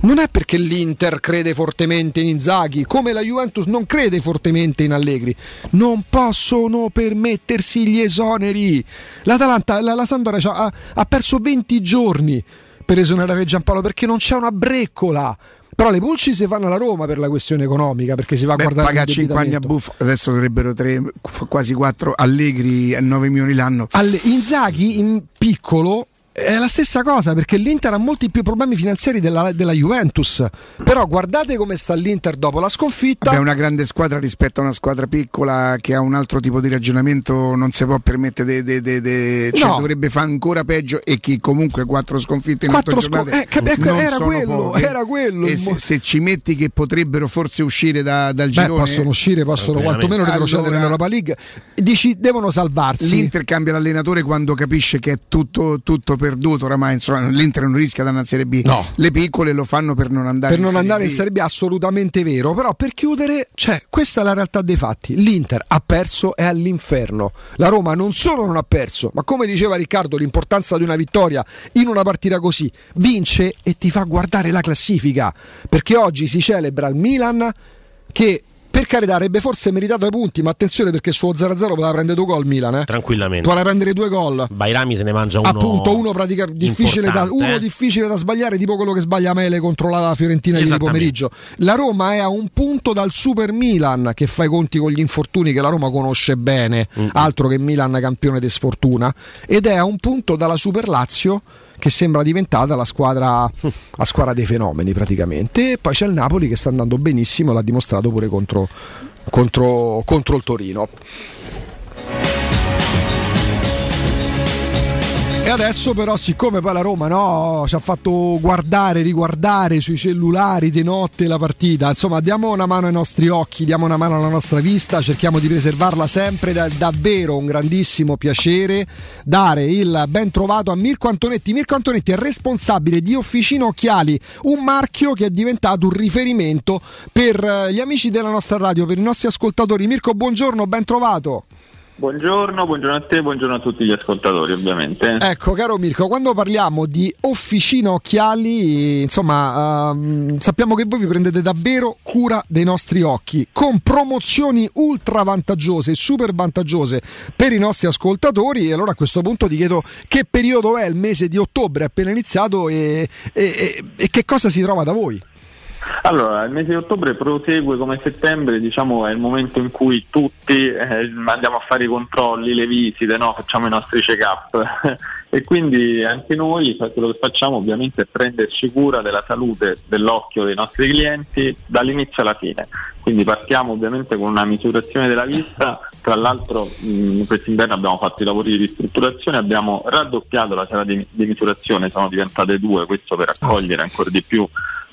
non è perché l'Inter crede fortemente in Inzaghi, come la Juventus non crede fortemente in Allegri. Non possono permettersi gli esoneri. L'Atalanta, la Sampdoria ha perso 20 giorni per esonerare Giampaolo, perché non c'è una breccola. Però le pulci si fanno alla Roma per la questione economica, perché si va a guardare, paga 5 anni a Buffon, adesso sarebbero 3, quasi 4, Allegri a 9 milioni l'anno. Inzaghi in piccolo è la stessa cosa, perché l'Inter ha molti più problemi finanziari della Juventus. Però guardate come sta l'Inter dopo la sconfitta. È una grande squadra rispetto a una squadra piccola che ha un altro tipo di ragionamento, non si può permettere cioè dovrebbe fare ancora peggio, e che comunque 4 sconfitte in 4 giornate era quello. E se ci metti che potrebbero forse uscire dal girone, possono quantomeno retrocedere nell'Europa League, dici devono salvarsi. L'Inter cambia l'allenatore quando capisce che è tutto perduto oramai, insomma, l'Inter non rischia da una Serie B, no. Le piccole lo fanno per non andare in Serie B, assolutamente vero. Però per chiudere, questa è la realtà dei fatti, l'Inter ha perso, è all'inferno. La Roma non solo non ha perso, ma come diceva Riccardo, l'importanza di una vittoria in una partita così, vince e ti fa guardare la classifica, perché oggi si celebra il Milan che Per carità, avrebbe forse meritato i punti, ma attenzione perché sullo 0-0 poteva prendere 2 gol Milan, eh? Tranquillamente. Poteva prendere 2 gol. Bairami se ne mangia uno. Appunto, uno praticamente difficile, difficile da sbagliare, tipo quello che sbaglia Mele contro la Fiorentina ieri pomeriggio. La Roma è a un punto dal Super Milan, che fa i conti con gli infortuni che la Roma conosce bene, altro che Milan campione di sfortuna, ed è a un punto dalla Super Lazio, che sembra diventata la squadra dei fenomeni praticamente. E poi c'è il Napoli che sta andando benissimo, l'ha dimostrato pure contro il Torino. E adesso però, siccome poi la Roma ci ha fatto riguardare sui cellulari di notte la partita, insomma, diamo una mano ai nostri occhi, diamo una mano alla nostra vista, cerchiamo di preservarla sempre. Davvero un grandissimo piacere dare il ben trovato a Mirko Antonetti. Mirko Antonetti è responsabile di Officina Occhiali, un marchio che è diventato un riferimento per gli amici della nostra radio, per i nostri ascoltatori. Mirko, buongiorno, ben trovato. Buongiorno a te, buongiorno a tutti gli ascoltatori ovviamente. Ecco caro Mirko, quando parliamo di Officina Occhiali, insomma, sappiamo che voi vi prendete davvero cura dei nostri occhi, con promozioni ultra vantaggiose, super vantaggiose per i nostri ascoltatori. E allora a questo punto ti chiedo che periodo è, il mese di ottobre è appena iniziato e che cosa si trova da voi? Allora, il mese di ottobre prosegue come settembre, diciamo è il momento in cui tutti andiamo a fare i controlli, le visite, facciamo i nostri check-up e quindi anche noi quello che facciamo ovviamente è prenderci cura della salute dell'occhio dei nostri clienti dall'inizio alla fine. Quindi partiamo ovviamente con una misurazione della vista. Tra l'altro quest'inverno abbiamo fatto i lavori di ristrutturazione, abbiamo raddoppiato la sala di misurazione, sono diventate 2, questo per accogliere ancora di più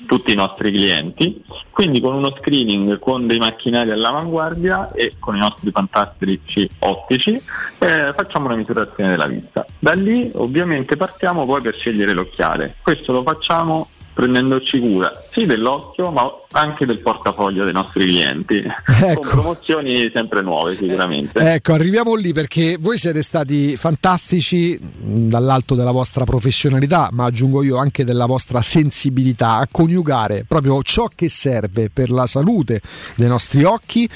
tutti i nostri clienti, quindi con uno screening con dei macchinari all'avanguardia e con i nostri fantastici ottici facciamo una misurazione della vista. Da lì ovviamente partiamo poi per scegliere l'occhiale, questo lo facciamo prendendoci cura sì dell'occhio ma anche del portafoglio dei nostri clienti, ecco, con promozioni sempre nuove sicuramente. Ecco, arriviamo lì perché voi siete stati fantastici dall'alto della vostra professionalità, ma aggiungo io anche della vostra sensibilità, a coniugare proprio ciò che serve per la salute dei nostri occhi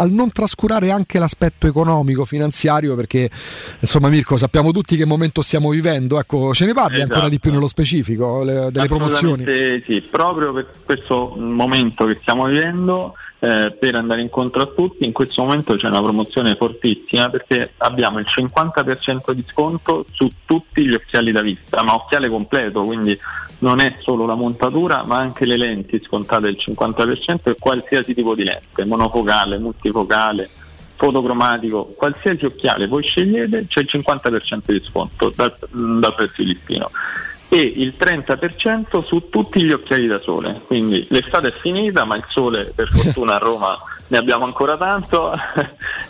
al non trascurare anche l'aspetto economico, finanziario, perché insomma Mirko sappiamo tutti che momento stiamo vivendo, ecco ce ne parli ancora di più nello specifico delle promozioni. Sì, proprio per questo momento che stiamo vivendo, per andare incontro a tutti, in questo momento c'è una promozione fortissima perché abbiamo il 50% di sconto su tutti gli occhiali da vista, ma occhiale completo, quindi non è solo la montatura ma anche le lenti scontate il 50% e qualsiasi tipo di lente, monofocale, multifocale, fotocromatico, qualsiasi occhiale voi scegliete c'è il 50% di sconto dal prezzo di listino e il 30% su tutti gli occhiali da sole, quindi l'estate è finita ma il sole per fortuna a Roma ne abbiamo ancora tanto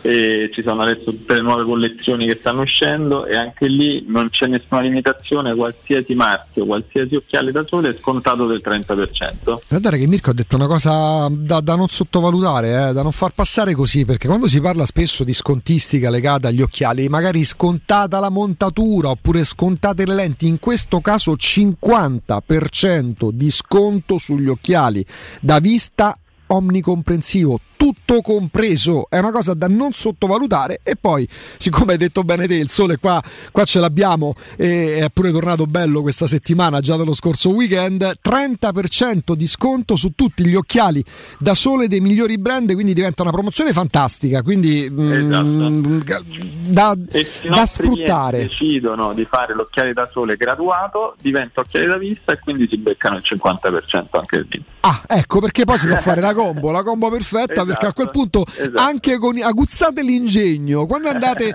e ci sono adesso tutte le nuove collezioni che stanno uscendo e anche lì non c'è nessuna limitazione, qualsiasi marchio, qualsiasi occhiale da sole è scontato del 30%. Guardate che Mirko ha detto una cosa da non sottovalutare, da non far passare così, perché quando si parla spesso di scontistica legata agli occhiali, magari scontata la montatura oppure scontate le lenti, in questo caso 50% di sconto sugli occhiali da vista omnicomprensivo, tutto compreso, è una cosa da non sottovalutare. E poi siccome hai detto bene te, il sole qua ce l'abbiamo e è pure tornato bello questa settimana già dallo scorso weekend, 30% di sconto su tutti gli occhiali da sole dei migliori brand, quindi diventa una promozione fantastica, quindi da sfruttare. Decidono di fare l'occhiale da sole graduato, diventa occhiale da vista e quindi si beccano il 50% anche lì. Ah ecco, perché poi si può fare la combo perfetta, perché a quel punto anche aguzzate l'ingegno quando andate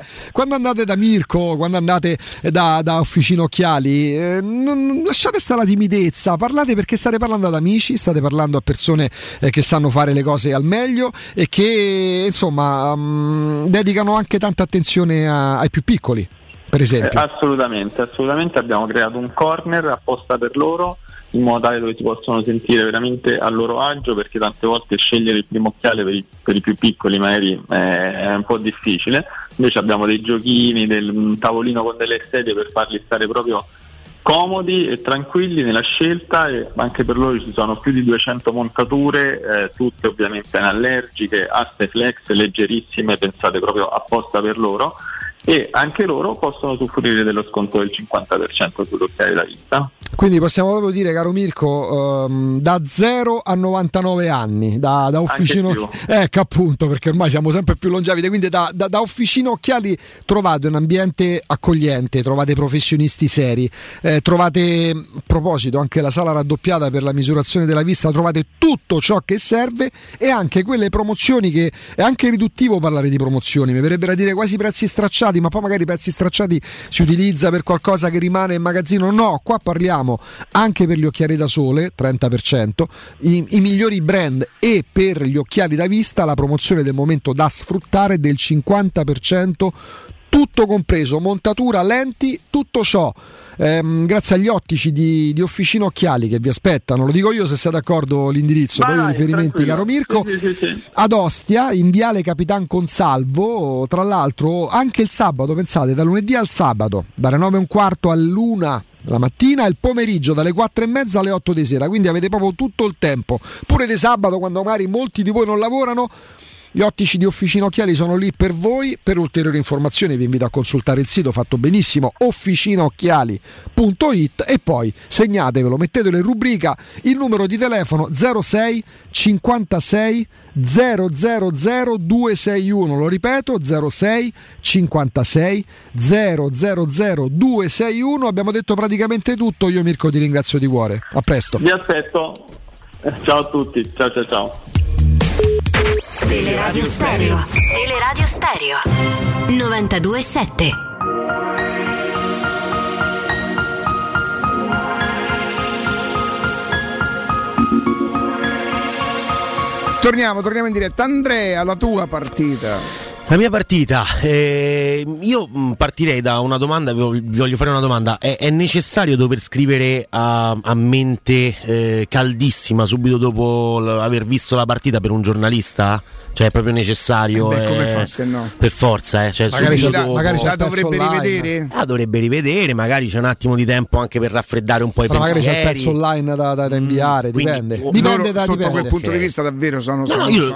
da Mirko, quando andate da Officina Occhiali, non lasciate stare la timidezza, parlate, perché state parlando ad amici, state parlando a persone che sanno fare le cose al meglio e che insomma dedicano anche tanta attenzione ai più piccoli per esempio. Assolutamente abbiamo creato un corner apposta per loro, in modo tale dove si possono sentire veramente a loro agio, perché tante volte scegliere il primo occhiale per i più piccoli magari è un po' difficile, invece abbiamo dei giochini, un tavolino con delle sedie per farli stare proprio comodi e tranquilli nella scelta, e anche per loro ci sono più di 200 montature, tutte ovviamente anallergiche, aste flex, leggerissime, pensate proprio apposta per loro, e anche loro possono usufruire dello sconto del 50% sull'occhiale della vista. Quindi possiamo proprio dire, caro Mirko, da 0 a 99 anni, da officino, appunto, perché ormai siamo sempre più longeviti, quindi da officino occhiali trovate un ambiente accogliente, trovate professionisti seri, trovate, a proposito, anche la sala raddoppiata per la misurazione della vista, trovate tutto ciò che serve, e anche quelle promozioni, che è anche riduttivo parlare di promozioni, mi verrebbe a dire quasi prezzi stracciati, ma poi magari prezzi stracciati si utilizza per qualcosa che rimane in magazzino. No, qua parliamo anche per gli occhiali da sole 30%, i migliori brand, e per gli occhiali da vista la promozione del momento da sfruttare del 50%, tutto compreso, montatura, lenti, tutto ciò, grazie agli ottici di Officino Occhiali che vi aspettano. Lo dico io, se sei d'accordo, l'indirizzo, poi i riferimenti, caro Mirko. Sì. Ad Ostia, in Viale Capitan Consalvo, tra l'altro anche il sabato, pensate, da lunedì al sabato, dalle 9:15 all'1 la mattina, e il pomeriggio dalle 4:30 alle 8 di sera, quindi avete proprio tutto il tempo, pure di sabato quando magari molti di voi non lavorano. Gli ottici di Officino Occhiali sono lì per voi. Per ulteriori informazioni vi invito a consultare il sito, fatto benissimo, officinoocchiali.it, e poi segnatevelo, mettetelo in rubrica, il numero di telefono 06 56 000 261, lo ripeto, 06 56 000 261. Abbiamo detto praticamente tutto, io Mirko ti ringrazio di cuore, a presto. Vi aspetto, ciao a tutti, ciao. Teleradio Stereo. Teleradio Stereo 92.7. Torniamo in diretta. Andrea, la tua partita. La mia partita, io partirei da una domanda, vi voglio fare una domanda. È necessario dover scrivere a mente caldissima subito dopo aver visto la partita per un giornalista? Cioè è proprio necessario? Come fa, se no? Per forza, cioè, magari ce la dovrebbe rivedere? La dovrebbe rivedere, magari c'è un attimo di tempo anche per raffreddare un po' i pensieri. Magari c'è il pezzo online da inviare, dipende. Quindi, dipende. Quel punto di vista davvero sono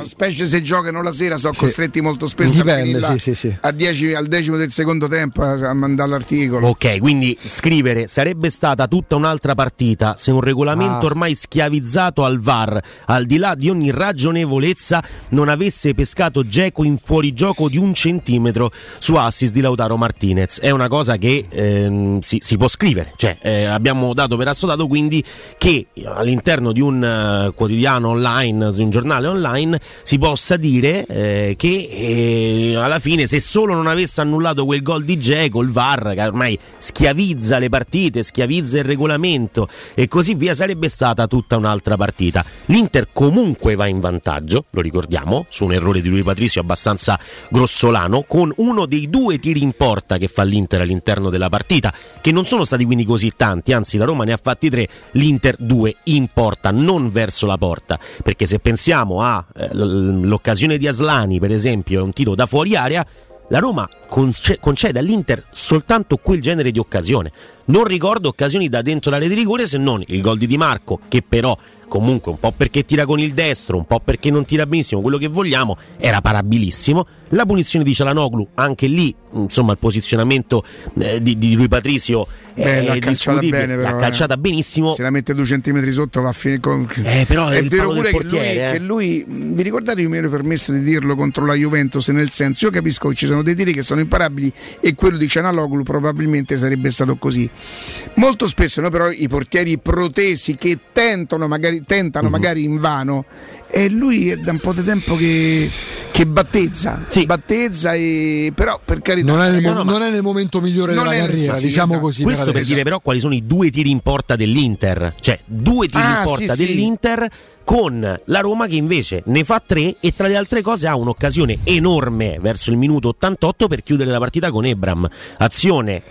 specie se giocano la sera, sono costretti molto spesso. Dipende, sì. Al decimo del secondo tempo a mandare l'articolo. Ok, quindi scrivere: sarebbe stata tutta un'altra partita se un regolamento ormai schiavizzato al VAR, al di là di ogni ragionevolezza, non avesse pescato Dzeko in fuorigioco di 1 centimetro su assist di Lautaro Martinez. È una cosa che si può scrivere, cioè abbiamo dato per assodato quindi che all'interno di un quotidiano online, di un giornale online, si possa dire che alla fine, se solo non avesse annullato quel gol di Dzeko, il VAR, che ormai schiavizza le partite, schiavizza il regolamento e così via, sarebbe stata tutta un'altra partita. L'Inter comunque va in vantaggio, lo ricordiamo, su un errore di Rui Patricio abbastanza grossolano, con uno dei 2 tiri in porta che fa l'Inter all'interno della partita, che non sono stati quindi così tanti, anzi la Roma ne ha fatti 3, l'Inter 2 in porta, non verso la porta, perché se pensiamo all'occasione di Aslani, per esempio, è un tiro da fuori area, la Roma concede all'Inter soltanto quel genere di occasione. Non ricordo occasioni da dentro l'area di rigore, se non il gol di Di Marco, che però comunque, un po' perché tira con il destro, un po' perché non tira benissimo, quello che vogliamo, era parabilissimo. La punizione di Çalhanoğlu, anche lì, insomma, il posizionamento di Rui Patricio è discutibile, l'ha calciata benissimo. Se la mette 2 centimetri sotto va a finire con... però è vero pure che lui, vi ricordate, io mi ero permesso di dirlo contro la Juventus, nel senso, io capisco che ci sono dei tiri che sono imparabili, e quello di Çalhanoğlu probabilmente sarebbe stato così. Molto spesso no, però i portieri protesi che tentano magari in vano, e lui è da un po' di tempo che battezza e però, per carità, non è nel momento migliore della carriera, diciamo, esatto. Così questo per dire però quali sono i 2 tiri in porta dell'Inter, cioè 2 tiri in porta dell'Inter con la Roma che invece ne fa 3 e tra le altre cose ha un'occasione enorme verso il minuto 88 per chiudere la partita con Ebram, azione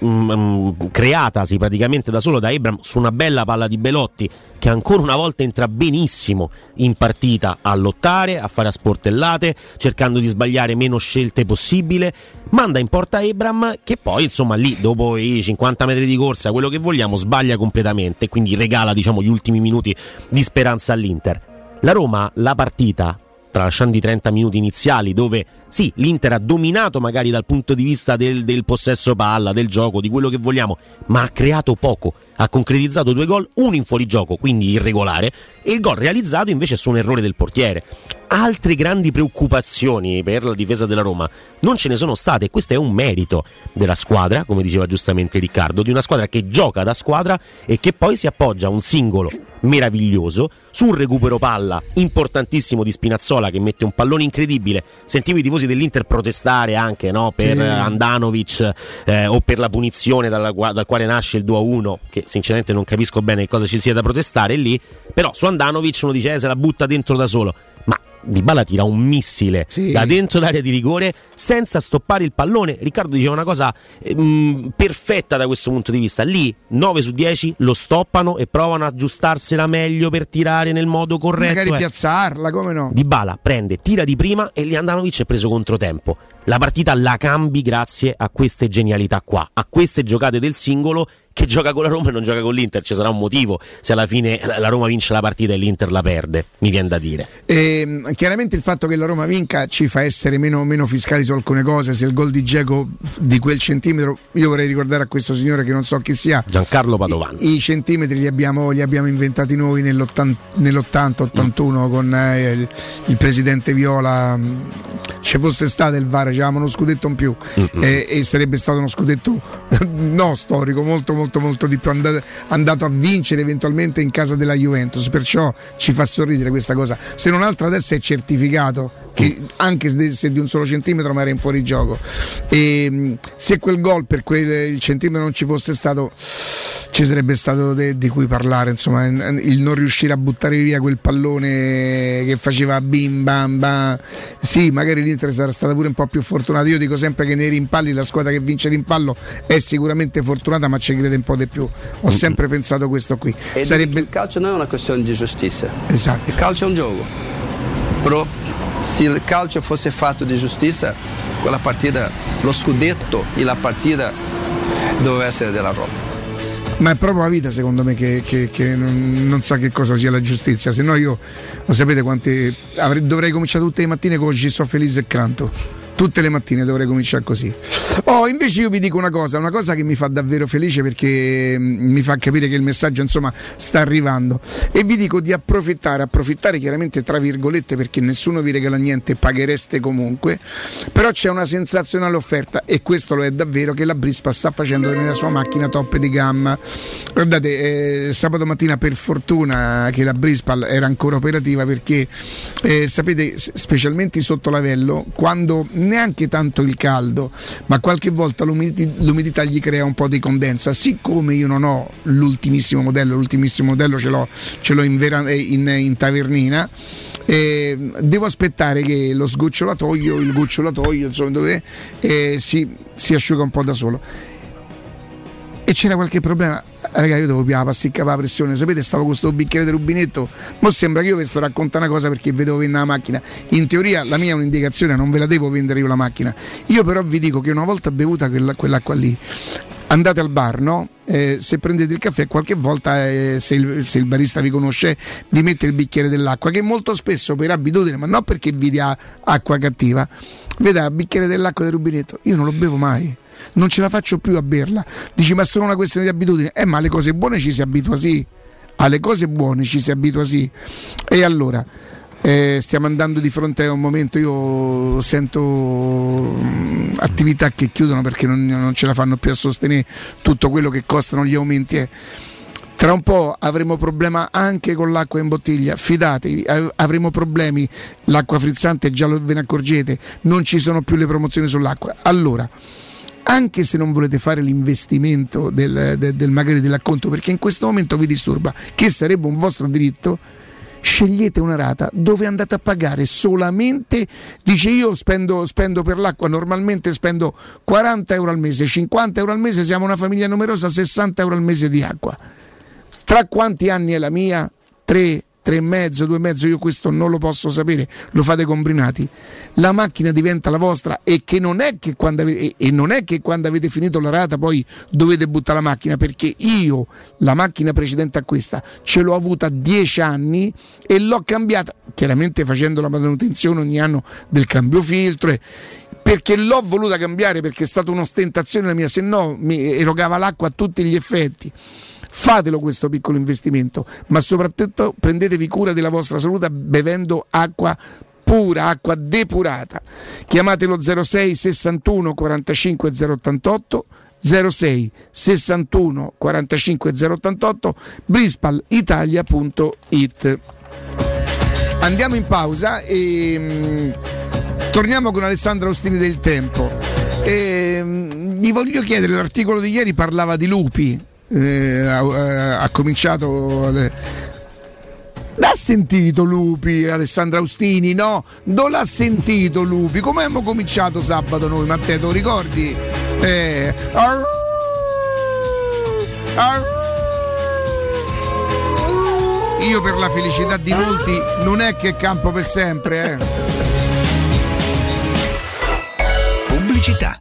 creatasi praticamente da solo da Ebram su una bella palla di Belotti, che ancora una volta entra benissimo in partita a lottare, a fare a sportellate, cercando di sbagliare meno scelte possibile, manda in porta Ebram che poi insomma lì dopo i 50 metri di corsa, quello che vogliamo, sbaglia completamente, quindi regala diciamo gli ultimi minuti di speranza all'Inter. La Roma la partita, tralasciando i 30 minuti iniziali dove sì, l'Inter ha dominato magari dal punto di vista del possesso palla, del gioco, di quello che vogliamo, ma ha creato poco, ha concretizzato 2 gol, uno in fuorigioco, quindi irregolare, e il gol realizzato invece su un errore del portiere. Altre grandi preoccupazioni per la difesa della Roma non ce ne sono state, e questo è un merito della squadra, come diceva giustamente Riccardo, di una squadra che gioca da squadra e che poi si appoggia a un singolo meraviglioso, su un recupero palla importantissimo di Spinazzola che mette un pallone incredibile. Sentivo i tifosi dell'Inter protestare anche, no, per Andanovic o per la punizione dal quale nasce il 2-1, che sinceramente non capisco bene che cosa ci sia da protestare lì, però su Andanovic uno dice se la butta dentro da solo, ma Dybala tira un missile da dentro l'area di rigore senza stoppare il pallone. Riccardo diceva una cosa perfetta da questo punto di vista, lì 9 su 10 lo stoppano e provano ad aggiustarsela meglio per tirare nel modo corretto, magari piazzarla, come no. Dybala prende, tira di prima e Andanovic è preso controtempo. La partita la cambi grazie a queste genialità qua, a queste giocate del singolo che gioca con la Roma e non gioca con l'Inter. Ci sarà un motivo se alla fine la Roma vince la partita e l'Inter la perde, mi viene da dire. Chiaramente il fatto che la Roma vinca ci fa essere meno fiscali su alcune cose. Se il gol di Dzeko di quel centimetro, io vorrei ricordare a questo signore che non so chi sia, Giancarlo Padovani, i centimetri li abbiamo inventati noi nell'80-81 con il presidente Viola. Se fosse stato il VAR, c'avevamo uno scudetto in più e sarebbe stato uno scudetto no storico, molto di più andato a vincere eventualmente in casa della Juventus. Perciò ci fa sorridere questa cosa, se non altro adesso è certificato che anche se di un solo centimetro, ma era in fuorigioco, e se quel gol per il centimetro non ci fosse stato ci sarebbe stato di cui parlare, insomma, il non riuscire a buttare via quel pallone che faceva bim bam bam. Sì, magari l'Inter sarà stata pure un po' più fortunata, io dico sempre che nei rimpalli la squadra che vince il rimpallo è sicuramente fortunata, ma ci crede un po' di più, ho sempre pensato questo qui. E sarebbe... il calcio non è una questione di giustizia, esatto. Il calcio è un gioco, però se il calcio fosse fatto di giustizia, quella partita, lo scudetto e la partita doveva essere della Roma. Ma è proprio la vita, secondo me, che non sa che cosa sia la giustizia. Se no io, lo sapete quante dovrei cominciare tutte le mattine con "Oggi sono felice" e canto. Tutte le mattine dovrei cominciare così. Invece io vi dico una cosa che mi fa davvero felice, perché mi fa capire che il messaggio insomma sta arrivando, e vi dico di approfittare chiaramente tra virgolette, perché nessuno vi regala niente, paghereste comunque, però c'è una sensazionale offerta, e questo lo è davvero, che la Brispa sta facendo nella sua macchina top di gamma. Guardate, sabato mattina per fortuna che la Brispa era ancora operativa, perché sapete, specialmente sotto lavello, quando neanche tanto il caldo, ma qualche volta l'umidità gli crea un po' di condensa. Siccome io non ho l'ultimissimo modello ce l'ho in tavernina, devo aspettare che il gocciolatoio insomma, dove si asciuga un po' da solo, e c'era qualche problema. Ragazzi, io devo pigliare la pasticca per la pressione, sapete, stavo con questo bicchiere di rubinetto. Mo sembra che io vi sto raccontando una cosa perché vedevo vendere la macchina. In teoria la mia è un'indicazione, non ve la devo vendere io la macchina. Io però vi dico che una volta bevuta quell'acqua lì, andate al bar, no? Se prendete il caffè, qualche volta se il barista vi conosce vi mette il bicchiere dell'acqua, che molto spesso per abitudine, ma non perché vi dia acqua cattiva, vi dà il bicchiere dell'acqua del rubinetto. Io non lo bevo mai, non ce la faccio più a berla. Dici, ma è solo una questione di abitudine. Ma alle cose buone ci si abitua, sì. E allora stiamo andando di fronte a un momento, io sento attività che chiudono perché non ce la fanno più a sostenere tutto quello che costano gli aumenti. Tra un po' avremo problema anche con l'acqua in bottiglia, fidatevi, avremo problemi, l'acqua frizzante già ve ne accorgete, non ci sono più le promozioni sull'acqua. Allora, anche se non volete fare l'investimento del magari dell'acconto, perché in questo momento vi disturba, che sarebbe un vostro diritto, scegliete una rata dove andate a pagare solamente, dice io spendo per l'acqua, normalmente spendo 40 euro al mese, 50 euro al mese, siamo una famiglia numerosa, 60 euro al mese di acqua. Tra quanti anni è la mia? 3, 3,5, 2,5, io questo non lo posso sapere, lo fate con Brinati. La macchina diventa la vostra e non è che quando avete finito la rata poi dovete buttare la macchina, perché io la macchina precedente a questa ce l'ho avuta 10 anni e l'ho cambiata, chiaramente facendo la manutenzione ogni anno del cambio filtro, perché l'ho voluta cambiare, perché è stata un'ostentazione la mia, se no mi erogava l'acqua a tutti gli effetti. Fatelo questo piccolo investimento, ma soprattutto prendetevi cura della vostra salute bevendo acqua pura, acqua depurata. Chiamatelo 06 61 45 088, 06 61 45 088, brispalitalia.it. Andiamo in pausa e torniamo con Alessandra Ostini del Tempo. Gli voglio chiedere, l'articolo di ieri parlava di lupi. Ha cominciato l'ha sentito Lupi, Alessandra Ostini? No, non l'ha sentito Lupi. Come abbiamo cominciato sabato noi, Matteo, te lo ricordi? Io per la felicità di molti non è che campo per sempre, Pubblicità.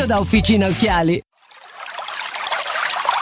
da Officina Occhiali.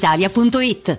Italia.it.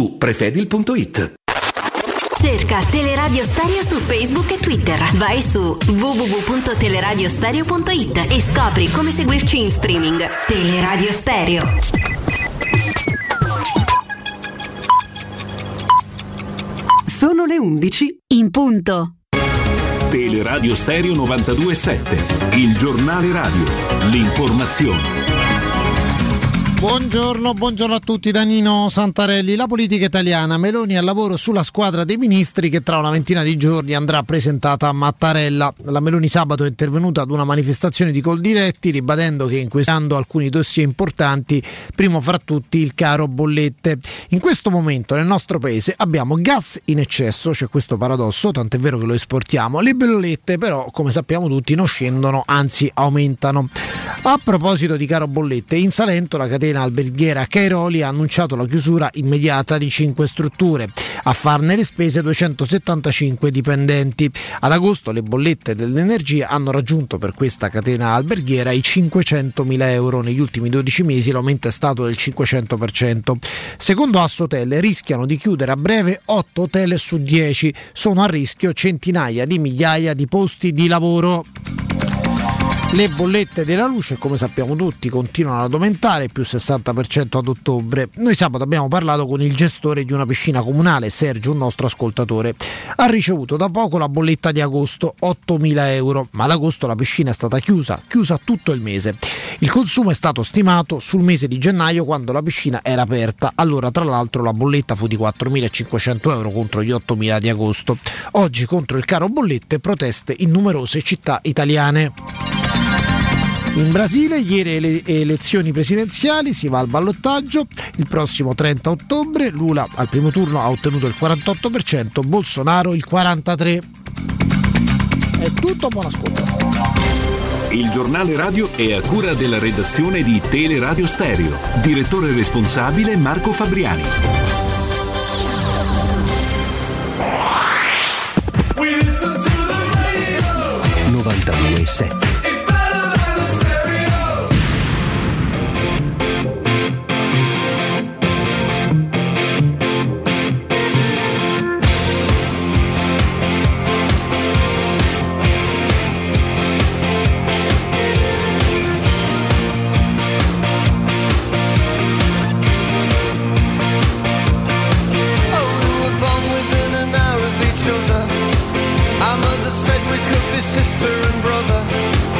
prefedil.it. Cerca Teleradio Stereo su Facebook e Twitter. Vai su www.teleradiostereo.it e scopri come seguirci in streaming. Teleradio Stereo. Sono le 11 in punto. Teleradio Stereo 92.7, il giornale radio, l'informazione. Buongiorno a tutti da Nino Santarelli. La politica italiana, Meloni al lavoro sulla squadra dei ministri che tra una ventina di giorni andrà presentata a Mattarella. La Meloni sabato è intervenuta ad una manifestazione di Coldiretti ribadendo che in questo anno alcuni dossier importanti, primo fra tutti il caro bollette. In questo momento nel nostro paese abbiamo gas in eccesso, c'è questo paradosso, tant'è vero che lo esportiamo. Le bollette però, come sappiamo tutti, non scendono, anzi aumentano. A proposito di caro bollette, in Salento la catena alberghiera Cairoli ha annunciato la chiusura immediata di 5 strutture, a farne le spese 275 dipendenti. Ad agosto le bollette dell'energia hanno raggiunto per questa catena alberghiera i 500.000 euro, negli ultimi 12 mesi l'aumento è stato del 500%. Secondo Assohotel rischiano di chiudere a breve 8 hotel su 10, sono a rischio centinaia di migliaia di posti di lavoro. Le bollette della luce, come sappiamo tutti, continuano ad aumentare, più 60% ad ottobre. Noi sabato abbiamo parlato con il gestore di una piscina comunale, Sergio, un nostro ascoltatore. Ha ricevuto da poco la bolletta di agosto, 8.000 euro, ma ad agosto la piscina è stata chiusa tutto il mese. Il consumo è stato stimato sul mese di gennaio, quando la piscina era aperta. Allora, tra l'altro, la bolletta fu di 4.500 euro contro gli 8.000 di agosto. Oggi contro il caro bollette proteste in numerose città italiane. In Brasile, ieri le elezioni presidenziali, si va al ballottaggio il prossimo 30 ottobre. Lula al primo turno ha ottenuto il 48%, Bolsonaro il 43%. È tutto, buon ascolto. Il giornale radio è a cura della redazione di Teleradio Stereo. Direttore responsabile Marco Fabriani. Sister and brother.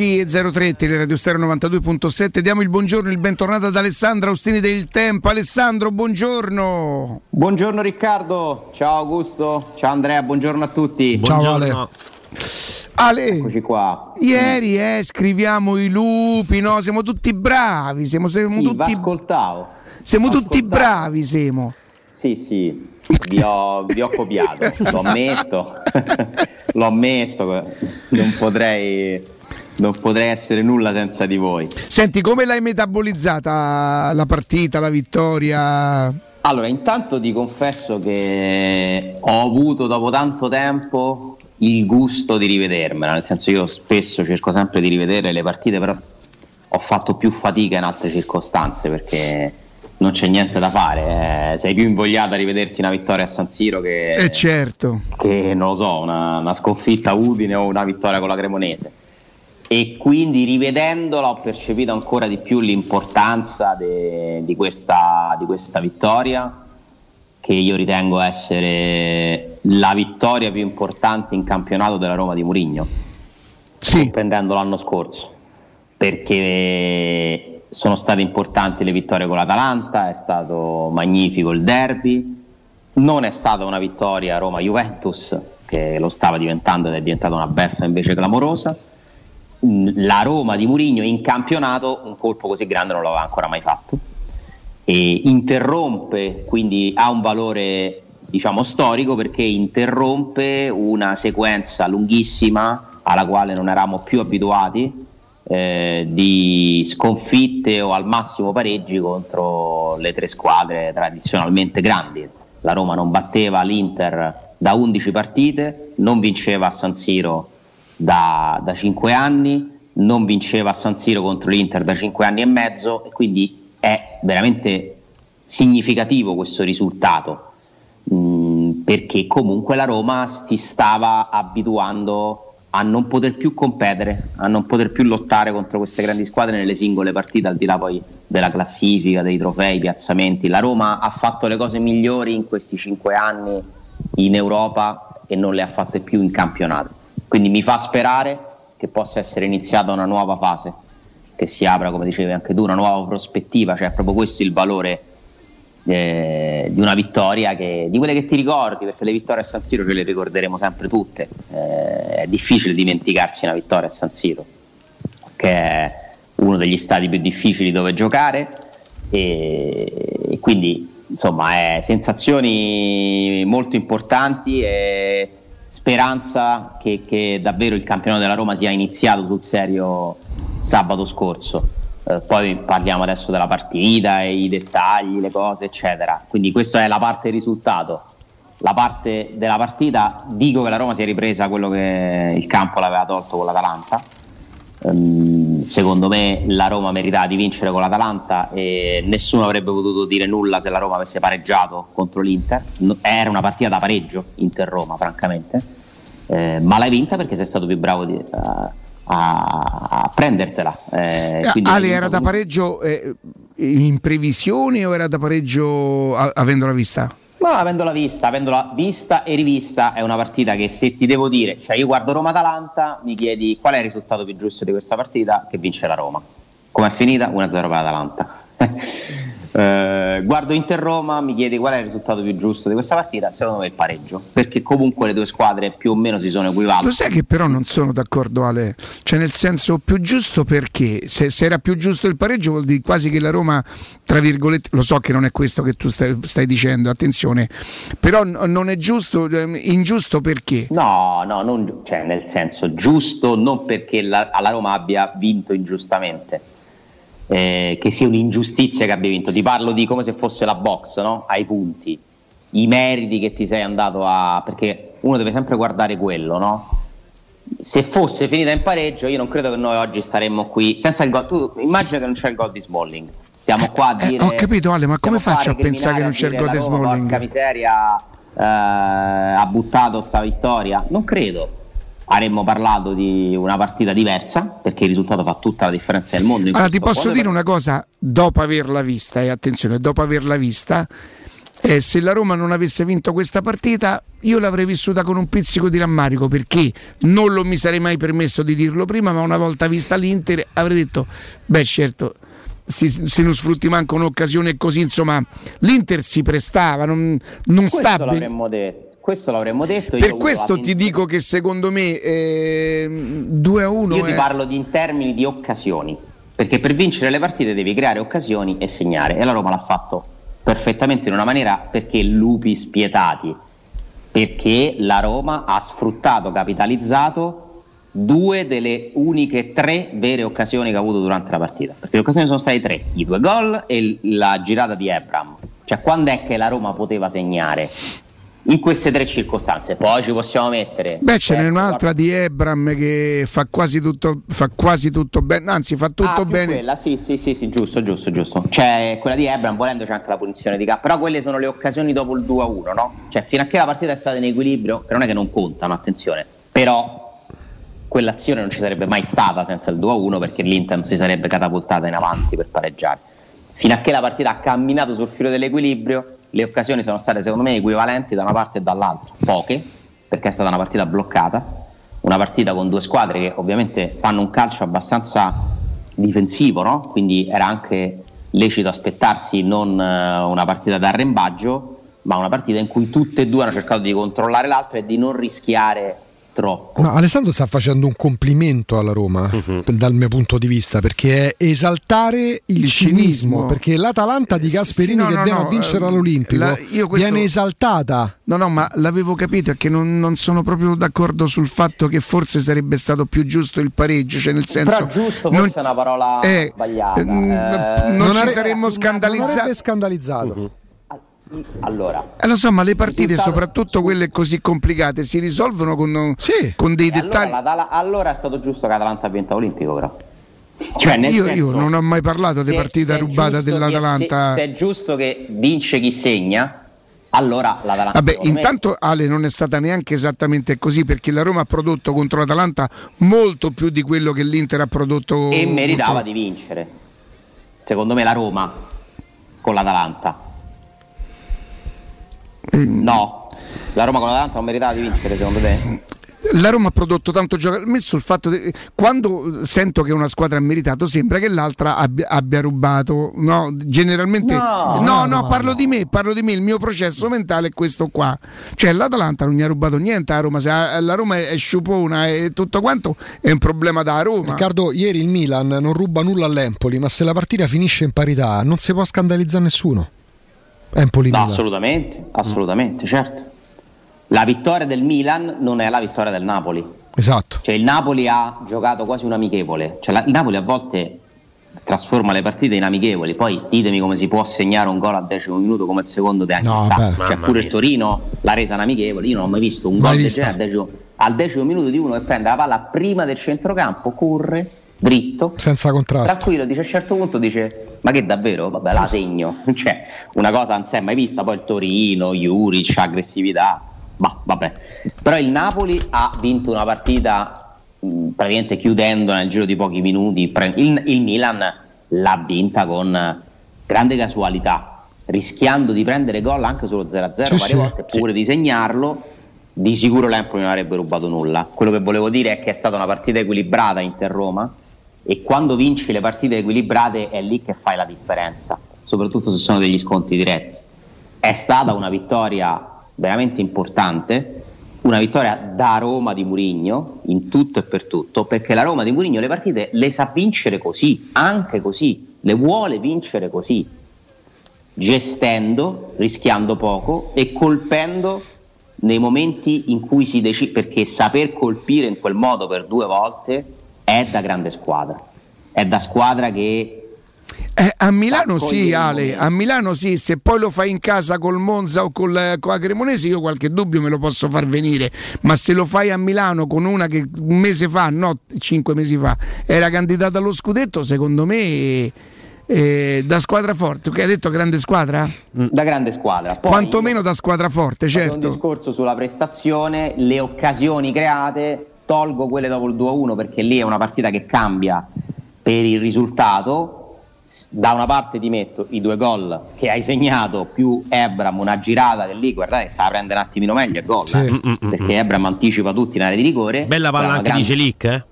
10.03 Teleradio Stereo 92.7. Diamo il buongiorno e il bentornato ad Alessandro Austini del Tempo. Alessandro, buongiorno. Buongiorno Riccardo, ciao Augusto, ciao Andrea, buongiorno a tutti. Buongiorno. Ciao Ale. Eccoci qua. Ieri scriviamo i lupi, no? Siamo tutti bravi, siamo tutti ascoltavo. Siamo tutti bravi, siamo. Sì, sì. Vi ho copiato, lo ammetto. Lo ammetto, non potrei essere nulla senza di voi. Senti, come l'hai metabolizzata la partita, la vittoria? Allora, intanto ti confesso che ho avuto dopo tanto tempo il gusto di rivedermela, nel senso io spesso cerco sempre di rivedere le partite, però ho fatto più fatica in altre circostanze perché non c'è niente da fare, sei più invogliata a rivederti una vittoria a San Siro che certo, che non lo so, una sconfitta a Udine o una vittoria con la Cremonese, e quindi rivedendola ho percepito ancora di più l'importanza di questa vittoria, che io ritengo essere la vittoria più importante in campionato della Roma di Mourinho, prendendo l'anno scorso, perché sono state importanti le vittorie con l'Atalanta, è stato magnifico il derby, non è stata una vittoria Roma-Juventus che lo stava diventando ed è diventata una beffa invece clamorosa. La Roma di Mourinho in campionato un colpo così grande non l'aveva ancora mai fatto, e interrompe, quindi ha un valore diciamo storico perché interrompe una sequenza lunghissima alla quale non eravamo più abituati, di sconfitte o al massimo pareggi contro le tre squadre tradizionalmente grandi. La Roma non batteva l'Inter da 11 partite, non vinceva a San Siro da 5 anni, non vinceva a San Siro contro l'Inter da 5 anni e mezzo, e quindi è veramente significativo questo risultato, perché comunque la Roma si stava abituando a non poter più competere, a non poter più lottare contro queste grandi squadre nelle singole partite, al di là poi della classifica, dei trofei, piazzamenti. La Roma ha fatto le cose migliori in questi 5 anni in Europa e non le ha fatte più in campionato, quindi mi fa sperare che possa essere iniziata una nuova fase, che si apra, come dicevi anche tu, una nuova prospettiva, cioè proprio questo è il valore di una vittoria, di quelle che ti ricordi, perché le vittorie a San Siro ce le ricorderemo sempre tutte, è difficile dimenticarsi una vittoria a San Siro, che è uno degli stadi più difficili dove giocare, e quindi insomma sensazioni molto importanti e speranza che davvero il campionato della Roma sia iniziato sul serio sabato scorso. Poi parliamo adesso della partita, i dettagli, le cose eccetera, quindi questa è la parte risultato. La parte della partita, dico che la Roma si è ripresa quello che il campo l'aveva tolto con l'Atalanta, secondo me la Roma meritava di vincere con l'Atalanta e nessuno avrebbe potuto dire nulla se la Roma avesse pareggiato contro l'Inter, era una partita da pareggio Inter-Roma francamente, ma l'hai vinta perché sei stato più bravo di a prendertela. Ale, era da pareggio in previsione o era da pareggio avendola vista? No, avendola vista e rivista, è una partita che, se ti devo dire, cioè io guardo Roma-Atalanta, mi chiedi qual è il risultato più giusto di questa partita, che vince la Roma. Com'è finita? 1-0 per l'Atalanta. Guardo Inter-Roma, mi chiedi qual è il risultato più giusto di questa partita, secondo me il pareggio, perché comunque le due squadre più o meno si sono equivalenti. Lo sai che però non sono d'accordo Ale, cioè nel senso più giusto, perché se era più giusto il pareggio vuol dire quasi che la Roma, tra virgolette, lo so che non è questo che tu stai dicendo, attenzione, però non è giusto, ingiusto perché? No, non, cioè nel senso giusto non perché alla Roma abbia vinto ingiustamente. Che sia un'ingiustizia che abbia vinto, ti parlo di come se fosse la box, no? Ai punti, i meriti che ti sei andato a, perché uno deve sempre guardare quello, no? Se fosse finita in pareggio io non credo che noi oggi staremmo qui senza il gol. Tu immagina che non c'è il gol di Smalling, stiamo qua a dire, ho capito Ale, ma come faccio a pensare che non c'è il gol di Smalling? Porca miseria, ha buttato sta vittoria, non credo. Avremmo parlato di una partita diversa, perché il risultato fa tutta la differenza del mondo. Allora ti posso dire una cosa, dopo averla vista, Se la Roma non avesse vinto questa partita, io l'avrei vissuta con un pizzico di rammarico, perché non lo mi sarei mai permesso di dirlo prima, ma una volta vista l'Inter avrei detto, beh certo, se non sfrutti manco un'occasione così, insomma l'Inter si prestava, non sta bene. Questo l'avremmo detto. Per questo ti dico che secondo me 2-1. Io ti parlo in termini di occasioni, perché per vincere le partite devi creare occasioni e segnare, e la Roma l'ha fatto perfettamente in una maniera, perché lupi spietati, perché la Roma ha sfruttato, capitalizzato due delle uniche tre vere occasioni che ha avuto durante la partita, perché le occasioni sono state tre, i due gol e la girata di Ebram. Cioè, quando è che la Roma poteva segnare? In queste tre circostanze, poi ci possiamo mettere. Beh, ce n'è un'altra di Ebram che fa quasi tutto bene, anzi fa tutto bene. Quella, sì, giusto. Cioè, quella di Ebram, volendo c'è anche la punizione di K, però quelle sono le occasioni dopo il 2-1, no? Cioè, fino a che la partita è stata in equilibrio, che non è che non contano, attenzione, però quell'azione non ci sarebbe mai stata senza il 2-1, perché l'Inter non si sarebbe catapultata in avanti per pareggiare. Fino a che la partita ha camminato sul filo dell'equilibrio, le occasioni sono state secondo me equivalenti da una parte e dall'altra, poche, perché è stata una partita bloccata, una partita con due squadre che ovviamente fanno un calcio abbastanza difensivo, no? Quindi era anche lecito aspettarsi non una partita da arrembaggio, ma una partita in cui tutte e due hanno cercato di controllare l'altra e di non rischiare troppo. No, Alessandro sta facendo un complimento alla Roma, dal mio punto di vista, perché è esaltare il cinismo, perché l'Atalanta di Gasperini che viene a vincere all'Olimpico viene esaltata. No, ma l'avevo capito, è che non sono proprio d'accordo sul fatto che forse sarebbe stato più giusto il pareggio, cioè nel senso, però giusto forse è una parola sbagliata. Non saremmo scandalizzati. Allora, insomma, le partite, soprattutto quelle così complicate, si risolvono con dei dettagli. Allora è stato giusto che Atalanta ha vinto l'Olimpico, però. Cioè, io non ho mai parlato di partita rubata dell'Atalanta. Se è giusto che vince chi segna, allora l'Atalanta. Vabbè, intanto Ale, non è stata neanche esattamente così, perché la Roma ha prodotto contro l'Atalanta molto più di quello che l'Inter ha prodotto. E meritava di vincere, secondo me, la Roma con l'Atalanta. No, la Roma con l'Atalanta non meritava di vincere, secondo te? La Roma ha prodotto tanto gioco. Messo il fatto che quando sento che una squadra ha meritato, sembra che l'altra abbia rubato. No, generalmente parlo di me, il mio processo mentale è questo qua. Cioè l'Atalanta non gli ha rubato niente a Roma, se la Roma è sciupona e tutto quanto è un problema da Roma. Riccardo, ieri il Milan non ruba nulla all'Empoli, ma se la partita finisce in parità non si può scandalizzare nessuno. No, assolutamente, certo. La vittoria del Milan non è la vittoria del Napoli. Esatto. Cioè il Napoli ha giocato quasi un amichevole. Cioè il Napoli a volte trasforma le partite in amichevoli. Poi ditemi come si può segnare un gol al 10° minuto come al secondo te anche Cioè pure il Torino l'ha resa un amichevole. Io non ho mai visto un gol del genere al 10° minuto di uno che prende la palla prima del centrocampo, corre dritto, senza contrasto, tranquillo, dice a un certo punto, dice ma che davvero? Vabbè, la segno. Cioè una cosa non si è mai vista. Poi il Torino, Juric, aggressività, ma vabbè. Però il Napoli ha vinto una partita praticamente chiudendo nel giro di pochi minuti. Il Milan l'ha vinta con grande casualità, rischiando di prendere gol anche solo 0-0 volte, pure di segnarlo. Di sicuro l'Empoli non avrebbe rubato nulla. Quello che volevo dire è che è stata una partita equilibrata Inter-Roma, e quando vinci le partite equilibrate è lì che fai la differenza, soprattutto se sono degli sconti diretti. È stata una vittoria veramente importante, una vittoria da Roma di Mourinho in tutto e per tutto, perché la Roma di Mourinho le partite le sa vincere così, anche così, le vuole vincere così, gestendo, rischiando poco e colpendo nei momenti in cui si decide, perché saper colpire in quel modo per due volte è da grande squadra, è da squadra che a Milano sì, Ale, a Milano sì, se poi lo fai in casa col Monza o con la Cremonese io qualche dubbio me lo posso far venire, ma se lo fai a Milano con una che un mese fa, 5 mesi fa era candidata allo scudetto, secondo me da squadra forte, che hai detto grande squadra? Da grande squadra. Poi, quantomeno da squadra forte, certo. Un discorso sulla prestazione, le occasioni create. Tolgo quelle dopo il 2-1 perché lì è una partita che cambia per il risultato, da una parte ti metto i due gol che hai segnato più Ebram, una girata che lì, guardate, se la prende un attimino meglio è gol, sì. Perché Ebram anticipa tutti in area di rigore, bella palla anche grande, di Celic,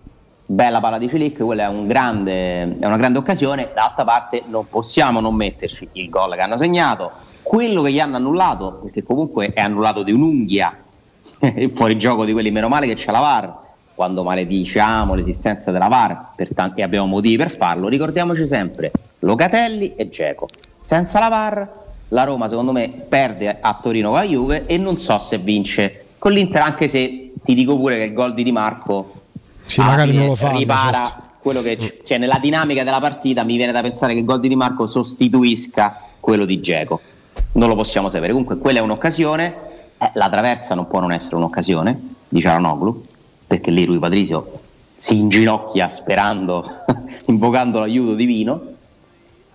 bella palla di Celic, quella è, è una grande occasione. D'altra parte non possiamo non metterci il gol che hanno segnato, quello che gli hanno annullato, perché comunque è annullato di un'unghia il fuorigioco di quelli, meno male che c'è la VAR. Quando malediciamo l'esistenza della VAR, e abbiamo motivi per farlo, ricordiamoci sempre Locatelli e Dzeko. Senza la VAR la Roma secondo me perde a Torino con la Juve e non so se vince con l'Inter, anche se ti dico pure che il gol di Di Marco sì, magari non lo fa, ripara certo. Quello che cioè, nella dinamica della partita mi viene da pensare che il gol di Di Marco sostituisca quello di Dzeko, non lo possiamo sapere. Comunque quella è un'occasione, la traversa non può non essere un'occasione di Çalhanoğlu, perché lì Rui Patricio si inginocchia sperando invocando l'aiuto divino,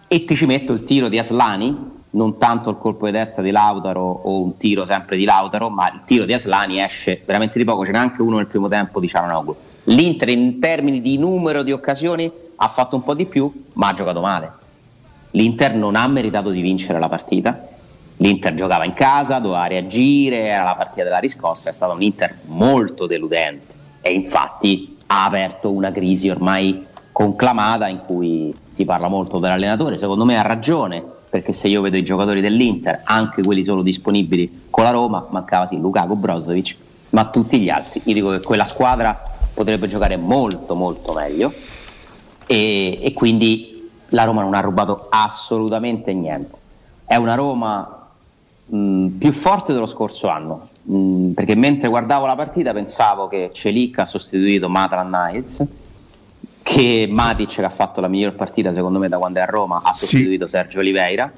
e ti ci metto il tiro di Aslani, non tanto il colpo di testa di Lautaro o un tiro sempre di Lautaro, ma il tiro di Aslani esce veramente di poco, ce n'è anche uno nel primo tempo di Çalhanoğlu. L'Inter in termini di numero di occasioni ha fatto un po' di più, ma ha giocato male. L'Inter non ha meritato di vincere la partita, l'Inter giocava in casa, doveva reagire, era la partita della riscossa, è stato un Inter molto deludente e infatti ha aperto una crisi ormai conclamata in cui si parla molto dell'allenatore. Secondo me ha ragione, perché se io vedo i giocatori dell'Inter, anche quelli solo disponibili con la Roma, mancava sì Lukaku, Brozovic, ma tutti gli altri, io dico che quella squadra potrebbe giocare molto molto meglio, e quindi la Roma non ha rubato assolutamente niente. È una Roma più forte dello scorso anno, perché mentre guardavo la partita pensavo che Çelik ha sostituito Maitland Niles, che Matic, che ha fatto la miglior partita secondo me da quando è a Roma, ha sostituito Sergio Oliveira,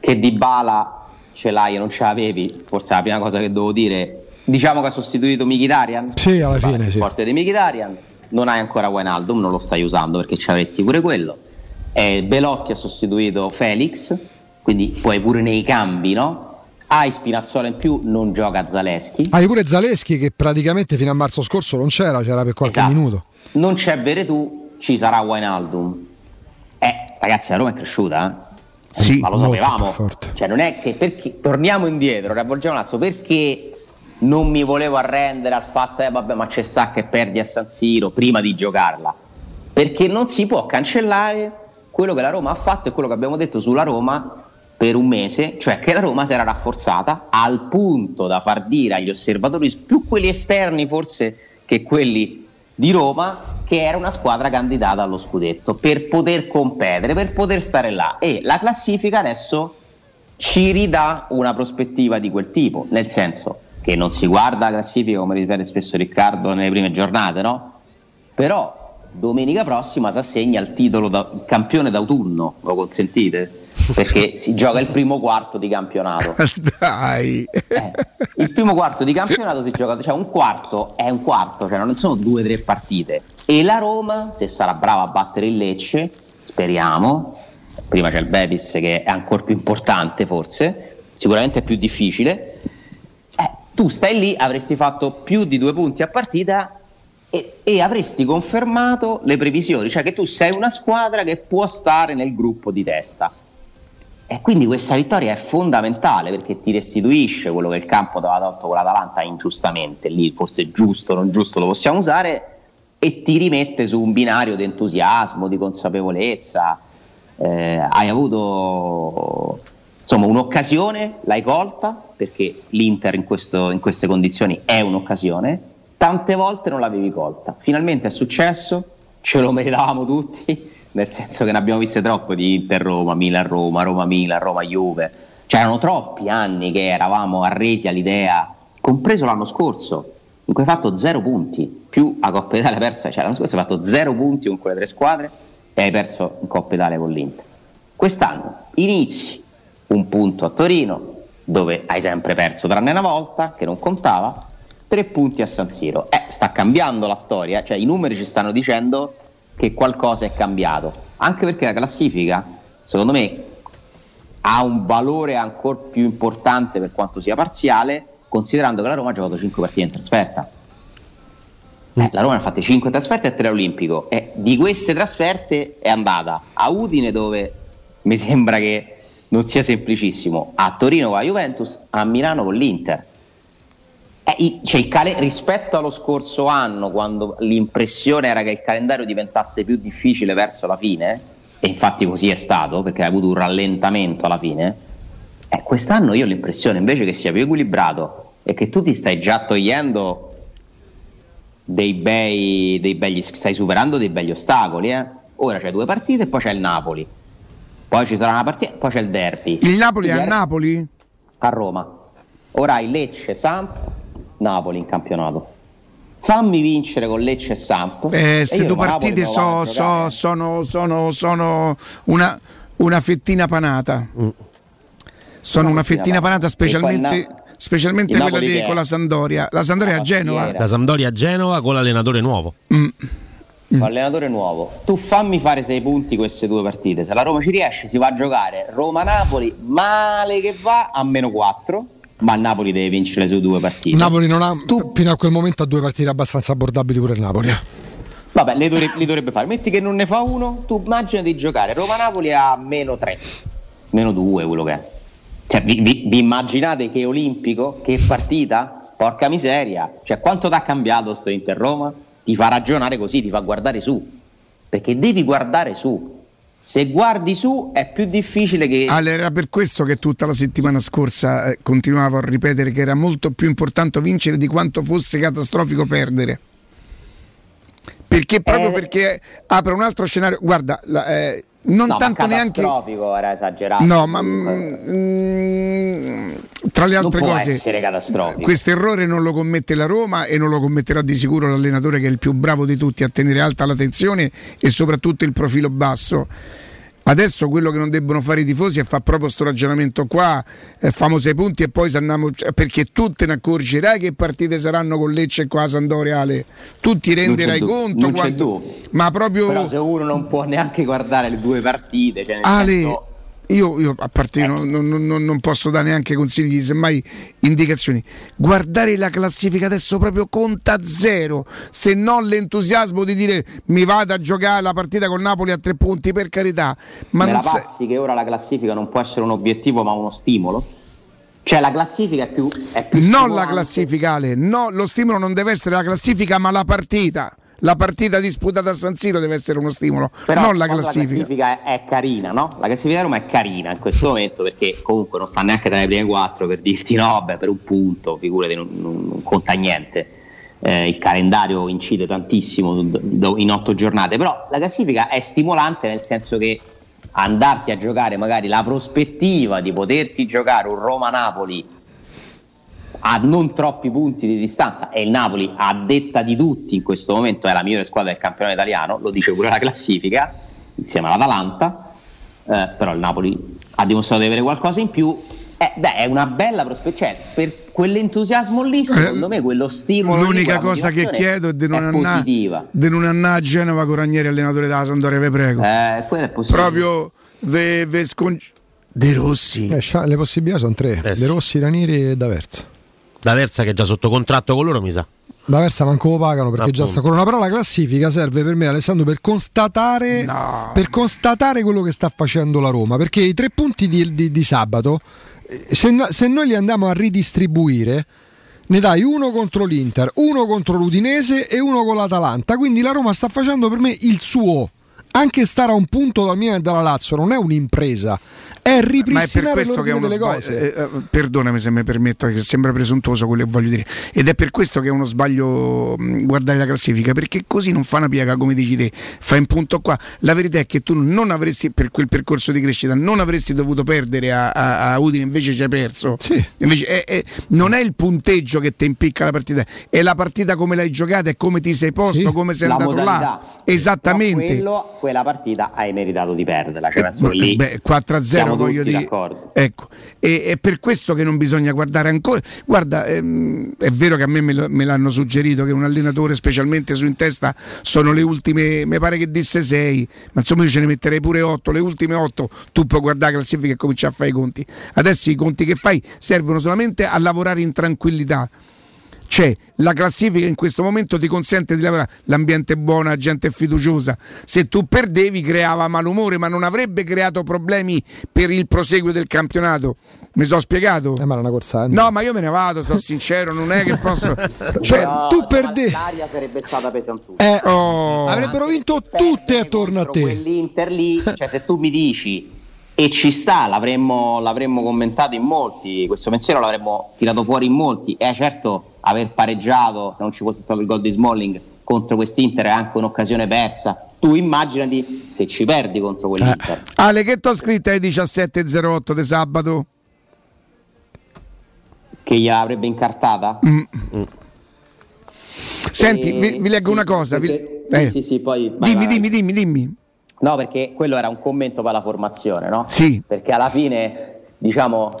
che Dybala ce l'hai e non ce l'avevi, forse è la prima cosa che devo dire, diciamo che ha sostituito Mkhitaryan, sì, alla fine più forte di Mkhitaryan, non hai ancora Wijnaldum, non lo stai usando perché ci avresti pure quello, Belotti ha sostituito Felix, quindi poi pure nei cambi, no? Hai Spinazzola in più, non gioca Zaleschi. Hai pure Zaleschi che praticamente fino a marzo scorso non c'era per qualche minuto. Non c'è Veretù, ci sarà Wijnaldum. Ragazzi, la Roma è cresciuta, eh? Sì, ma lo sapevamo. Cioè, non è che perché torniamo indietro, riavvolgiamo l'asso, perché non mi volevo arrendere al fatto vabbè, ma c'è sta che perdi a San Siro prima di giocarla. Perché non si può cancellare quello che la Roma ha fatto e quello che abbiamo detto sulla Roma per un mese, cioè che la Roma si era rafforzata al punto da far dire agli osservatori, più quelli esterni forse che quelli di Roma, che era una squadra candidata allo scudetto per poter competere, per poter stare là, e la classifica adesso ci ridà una prospettiva di quel tipo, nel senso che non si guarda la classifica, come ripete spesso Riccardo nelle prime giornate, no? Però domenica prossima si assegna il titolo il campione d'autunno, lo consentite? Perché si gioca il primo quarto di campionato. Dai. Il primo quarto di campionato si gioca, cioè un quarto è un quarto, cioè non sono 2-3 partite. E la Roma, se sarà brava a battere il Lecce, speriamo, prima c'è il Betis che è ancora più importante forse, sicuramente è più difficile, tu stai lì, avresti fatto più di 2 punti a partita e avresti confermato le previsioni, cioè che tu sei una squadra che può stare nel gruppo di testa. E quindi questa vittoria è fondamentale, perché ti restituisce quello che il campo ti aveva tolto con l'Atalanta ingiustamente, lì forse giusto o non giusto lo possiamo usare, e ti rimette su un binario di entusiasmo, di consapevolezza. Hai avuto insomma un'occasione, l'hai colta, perché l'Inter in queste condizioni è un'occasione, tante volte non l'avevi colta, finalmente è successo, ce lo meritavamo tutti, nel senso che ne abbiamo viste troppe di Inter-Roma, Milan-Roma, Roma-Milan, Roma-Juve, c'erano troppi anni che eravamo arresi all'idea, compreso l'anno scorso in cui hai fatto 0 punti più a Coppa Italia persa, cioè l'anno scorso hai fatto 0 punti con quelle 3 squadre e hai perso in Coppa Italia con l'Inter. Quest'anno inizi 1 punto a Torino, dove hai sempre perso tranne una volta che non contava, 3 punti a San Siro, sta cambiando la storia, cioè i numeri ci stanno dicendo che qualcosa è cambiato, anche perché la classifica secondo me ha un valore ancora più importante per quanto sia parziale, considerando che la Roma ha giocato 5 partite in trasferta. La Roma ha fatto 5 trasferte e 3 all'Olimpico, e di queste trasferte è andata a Udine, dove mi sembra che non sia semplicissimo. A Torino con la Juventus, a Milano con l'Inter. C'è il rispetto allo scorso anno, quando l'impressione era che il calendario diventasse più difficile verso la fine, e infatti così è stato, perché ha avuto un rallentamento alla fine, quest'anno io ho l'impressione invece che sia più equilibrato e che tu ti stai già togliendo stai superando dei begli ostacoli, eh? Ora c'è due partite e poi c'è il Napoli, poi ci sarà una partita, poi c'è il derby. Il Napoli è a Napoli? A Roma. Ora hai Lecce, Samp, Napoli in campionato. Fammi vincere con Lecce e Samp. Queste due partite sono una fettina panata. Specialmente quella con la Sampdoria. La Sampdoria a Genova. La Sampdoria a Genova con l'allenatore nuovo. Con l'allenatore nuovo. Tu fammi fare 6 punti queste due partite. Se la Roma ci riesce, si va a giocare Roma-Napoli, male che va, a -4. Ma Napoli deve vincere le sue 2 partite. Napoli non ha fino a quel momento ha 2 partite abbastanza abbordabili pure il Napoli. Vabbè, li dovrebbe fare. Metti che non ne fa uno, tu immagina di giocare Roma-Napoli a -3, -2, quello che è. Cioè, vi immaginate che Olimpico, che partita? Porca miseria! Cioè, quanto t'ha cambiato sto Inter Roma? Ti fa ragionare così, ti fa guardare su. Perché devi guardare su. Se guardi su è più difficile che... Allora, era per questo che tutta la settimana scorsa continuavo a ripetere che era molto più importante vincere di quanto fosse catastrofico perdere. Perché proprio perché apre un altro scenario. Guarda, tanto neanche catastrofico era esagerato. No, ma tra le altre cose, questo errore non lo commette la Roma e non lo commetterà di sicuro l'allenatore, che è il più bravo di tutti a tenere alta la tensione e soprattutto il profilo basso. Adesso quello che non debbono fare i tifosi è fare proprio sto ragionamento qua, famo 6 punti e poi andiamo, perché tu te ne accorgerai che partite saranno con Lecce e con la Sampdoria, Ale. Tu ti renderai conto quanto... Ma proprio... Però se uno non può neanche guardare le 2 partite, cioè Ale, senso... io a parte non posso dare neanche consigli, semmai indicazioni. Guardare la classifica adesso proprio conta zero, se non l'entusiasmo di dire mi vado a giocare la partita col Napoli a 3 punti, per carità. Ma non passi che ora la classifica non può essere un obiettivo ma uno stimolo? Cioè la classifica è più non la classifica, Ale, no, lo stimolo non deve essere la classifica ma la partita. La partita disputata a San Siro deve essere uno stimolo, però non la classifica. La classifica è carina, no? La classifica di Roma è carina in questo momento, perché comunque non sta neanche tra le prime 4, per dirti no, vabbè, per un punto, figurati, non conta niente. Il calendario incide tantissimo in 8 giornate, però la classifica è stimolante, nel senso che andarti a giocare magari la prospettiva di poterti giocare un Roma-Napoli a non troppi punti di distanza, e il Napoli, a detta di tutti in questo momento, è la migliore squadra del campionato italiano, lo dice pure la classifica, insieme all'Atalanta, però il Napoli ha dimostrato di avere qualcosa in più. È una bella prospettiva, per quell'entusiasmo lì, secondo me, quello stimolo. L'unica cosa che chiedo è di non andare a Genova con Ranieri allenatore della Sampdoria, ve prego. Quello è possibile. Proprio De Rossi. Le possibilità sono 3: De Rossi, Ranieri e D'Aversa. D'Aversa che è già sotto contratto con loro, mi sa. D'Aversa manco lo pagano, perché già sta con una parola. La classifica serve per me, Alessandro, per constatare quello che sta facendo la Roma, perché i 3 punti di sabato, se noi li andiamo a ridistribuire, ne dai 1 contro l'Inter, 1 contro l'Udinese e 1 con l'Atalanta. Quindi la Roma sta facendo per me il suo. Anche stare a 1 punto dal Milan e dalla Lazio non è un'impresa, è ripristinare l'ordine delle cose. Perdonami se mi permetto, che sembra presuntuoso quello che voglio dire, ed è per questo che è uno sbaglio guardare la classifica, perché così non fa una piega, come dici te, fa 1 punto qua. La verità è che tu non avresti, per quel percorso di crescita, non avresti dovuto perdere a Udine, invece ci hai perso. Sì. Invece non è il punteggio che ti impicca la partita, è la partita come l'hai giocata, è come ti sei posto, sì, come sei la andato modalità. Là. Esattamente. Quella partita hai meritato di perderla, cioè lì 4-0, voglio dire, ecco, è per questo che non bisogna guardare ancora. Guarda, è vero che a me me l'hanno suggerito che un allenatore, specialmente su in testa, sono le ultime, mi pare che disse 6, ma insomma io ce ne metterei pure 8, le ultime 8. Tu puoi guardare la classifica e cominciare a fare i conti. Adesso i conti che fai servono solamente a lavorare in tranquillità. c'è, la classifica in questo momento ti consente di lavorare, l'ambiente è buono, la gente è fiduciosa. Se tu perdevi creava malumore, ma non avrebbe creato problemi per il proseguo del campionato. Mi sono spiegato? Ma era una corsagna. No, ma io me ne vado, sono sincero, non è che posso. Cioè, no, tu perdevi. L'aria sarebbe stata pesantuta. Avrebbero vinto tutte attorno a te. Quell'Inter lì, cioè se tu mi dici e ci sta, l'avremmo commentato in molti, questo pensiero l'avremmo tirato fuori in molti. E certo, aver pareggiato, se non ci fosse stato il gol di Smalling, contro quest'Inter è anche un'occasione persa. Tu immaginati se ci perdi contro quell'Inter. Ale, che t'ho scritta ai 17.08 di sabato? Che gliela avrebbe incartata? Senti, vi leggo una cosa. Poi dimmi. No, perché quello era un commento per la formazione, no? Sì. Perché alla fine, diciamo,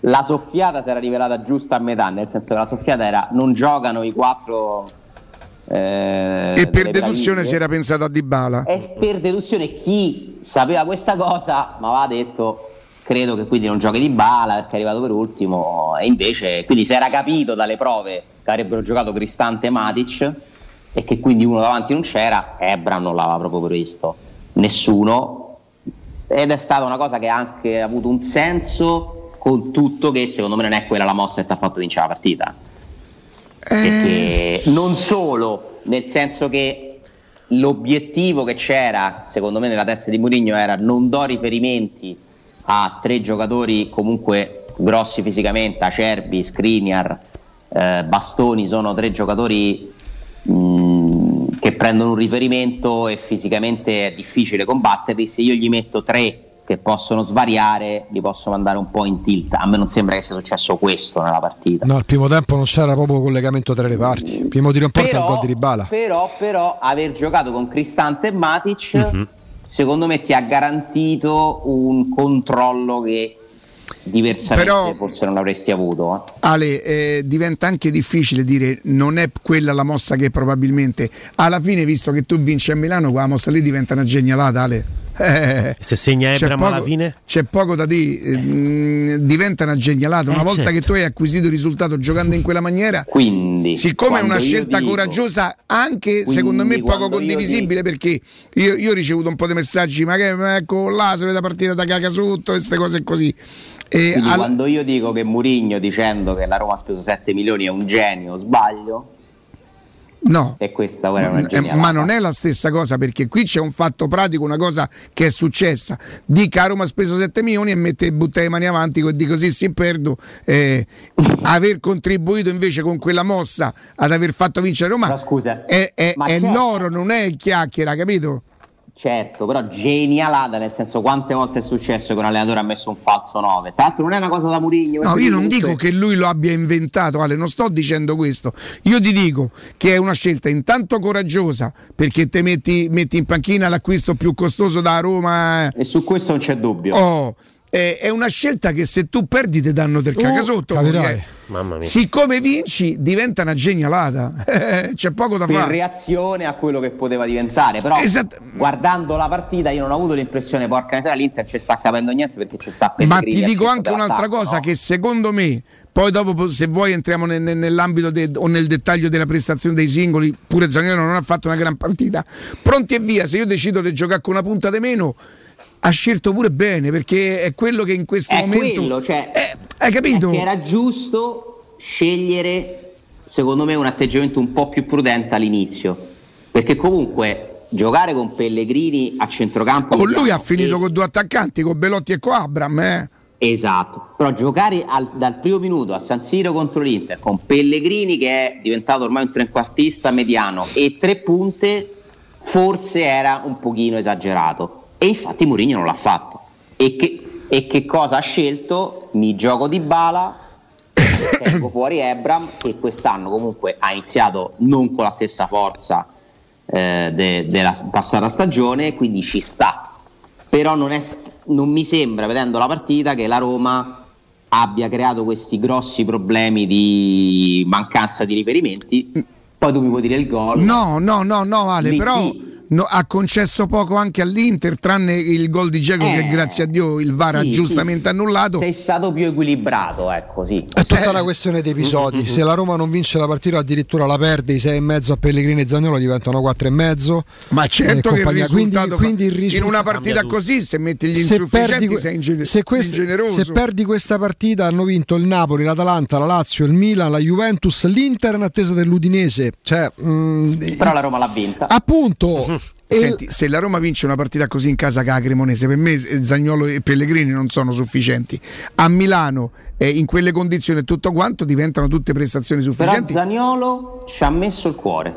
la soffiata si era rivelata giusta a metà, nel senso che la soffiata era non giocano i quattro. E per deduzione si era pensato a Dybala. E per deduzione chi sapeva questa cosa mi aveva detto, credo che quindi non giochi Dybala perché è arrivato per ultimo, e invece quindi si era capito dalle prove che avrebbero giocato Cristante e Matic e che quindi uno davanti non c'era. Ebram non l'aveva proprio previsto nessuno, ed è stata una cosa che ha anche avuto un senso, con tutto che secondo me non è quella la mossa che ti ha fatto vincere la partita, perché non solo, nel senso che l'obiettivo che c'era secondo me nella testa di Mourinho era non do riferimenti a tre giocatori comunque grossi fisicamente, Acerbi, Skriniar, Bastoni, sono tre giocatori che prendono un riferimento e fisicamente è difficile combatterli. Se io gli metto tre che possono svariare, li posso mandare un po' in tilt. A me non sembra che sia successo questo nella partita. No, al primo tempo non c'era proprio collegamento tra le parti. Primo tiro in porta, il gol di Dybala. Però aver giocato con Cristante e Matic secondo me ti ha garantito un controllo che diversamente però, forse non l'avresti avuto. Ale, diventa anche difficile dire non è quella la mossa che probabilmente alla fine, visto che tu vinci a Milano, quella mossa lì diventa una genialata, Ale. Se segna Ebram alla fine c'è poco da dire, diventa una genialata una volta certo. Che tu hai acquisito il risultato giocando in quella maniera, quindi siccome è una scelta coraggiosa, anche secondo me poco condivisibile, perché io ho ricevuto un po' di messaggi, ma che ecco là se vede la partita da caca sotto, queste cose così. Quando io dico che Mourinho dicendo che la Roma ha speso 7 milioni è un genio, sbaglio? No, e questa ora ma non è la stessa cosa, perché qui c'è un fatto pratico, una cosa che è successa. Dica a Roma ha speso 7 milioni e butta le mani avanti e di così si perdo. Aver contribuito invece con quella mossa ad aver fatto vincere Roma, no, scusa, è l'oro, non è il chiacchiera, capito? Certo, però genialata, nel senso, quante volte è successo che un allenatore ha messo un falso 9? Tra l'altro non è una cosa da Mourinho. No, io non dico che lui lo abbia inventato, Ale, non sto dicendo questo. Io ti dico che è una scelta intanto coraggiosa, perché te metti in panchina l'acquisto più costoso da Roma. E su questo non c'è dubbio. È una scelta che se tu perdi ti danno del caca sotto. Mamma mia. Siccome vinci diventa una genialata, c'è poco da fare. In reazione a quello che poteva diventare, però guardando la partita io non ho avuto l'impressione, porca miseria, l'Inter ci sta capendo niente, perché ci sta. Ma ti dico anche un'altra cosa, no? Che secondo me, poi dopo se vuoi entriamo nell'ambito o nel dettaglio della prestazione dei singoli, pure Zaniolo non ha fatto una gran partita, pronti e via, se io decido di giocare con una punta di meno ha scelto pure bene, perché è quello che in questo momento quello, cioè, hai capito? Che era giusto scegliere secondo me un atteggiamento un po' più prudente all'inizio, perché comunque giocare con Pellegrini a centrocampo con lui ha finito con due attaccanti, con Belotti e con Abraham, esatto, però giocare dal primo minuto a San Siro contro l'Inter con Pellegrini che è diventato ormai un trequartista mediano e tre punte forse era un pochino esagerato. E infatti Mourinho non l'ha fatto. E che cosa ha scelto? Mi gioco Dybala, tengo fuori Ebram, che quest'anno comunque ha iniziato non con la stessa forza della passata stagione, quindi ci sta. Però non mi sembra, vedendo la partita, che la Roma abbia creato questi grossi problemi di mancanza di riferimenti. Poi tu mi puoi dire il gol. No, Ale, però... No, ha concesso poco anche all'Inter, tranne il gol di Dzeko che grazie a Dio il VAR ha giustamente annullato. Sei stato più equilibrato, ecco, sì. È tutta una questione di episodi. Se la Roma non vince la partita, addirittura la perde, i 6,5 a Pellegrini e Zaniolo diventano 4,5. Ma certo che il risultato, quindi il risultato in una partita così, se metti gli insufficienti, sei ingeneroso. Se perdi questa partita, hanno vinto il Napoli, l'Atalanta, la Lazio, il Milan, la Juventus, l'Inter in attesa dell'Udinese, cioè, però la Roma l'ha vinta, appunto. Senti, se la Roma vince una partita così in casa con Cremonese, per me Zaniolo e Pellegrini non sono sufficienti. A Milano, in quelle condizioni, tutto quanto diventano tutte prestazioni sufficienti. Però Zaniolo ci ha messo il cuore.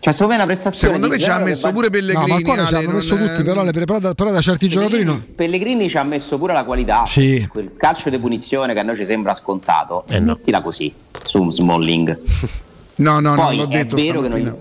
Cioè, secondo me una prestazione. Secondo me ci ha messo pure Pellegrini. No, ma ci hanno messo tutti, però da certi giocatori no. Pellegrini ci ha messo pure la qualità. Sì. Quel calcio di punizione che a noi ci sembra scontato. Mettila così su Smalling. No, poi, non l'ho detto stamattina.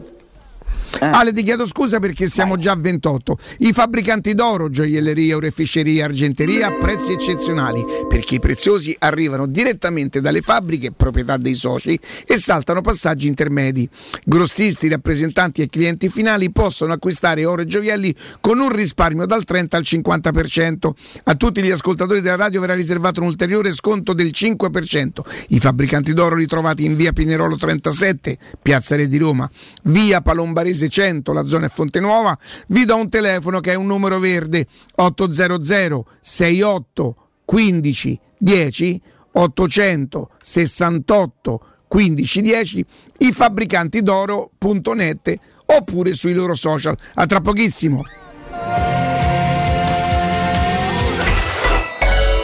Ale, ti chiedo scusa perché siamo già a 28. I fabbricanti d'oro, gioielleria, oreficeria, argenteria a prezzi eccezionali, perché i preziosi arrivano direttamente dalle fabbriche proprietà dei soci e saltano passaggi intermedi. Grossisti, rappresentanti e clienti finali possono acquistare oro e gioielli con un risparmio dal 30 al 50%. A tutti gli ascoltatori della radio verrà riservato un ulteriore sconto del 5%. I fabbricanti d'oro li trovate in via Pinerolo 37, piazza Re di Roma, via Palombarese 100, la zona è Fontenuova. Vi do un telefono che è un numero verde, 800 68 15 10 868 15 10, ifabbricantidoro.net, oppure sui loro social. A tra pochissimo.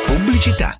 Pubblicità.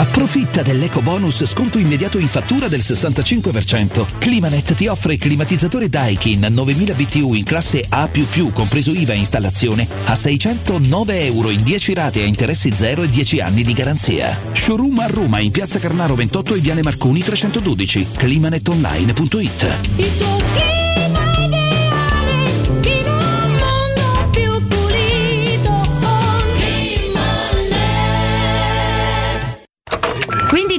Approfitta dell'eco bonus sconto immediato in fattura del 65%. Climanet ti offre climatizzatore Daikin 9000 BTU in classe A++, compreso IVA e installazione, a €609 in 10 rate a interessi zero e 10 anni di garanzia. Showroom a Roma in Piazza Carnaro 28 e Viale Marconi 312. Climanetonline.it. Il tuo clima ideale in un mondo più pulito con Climanet. Quindi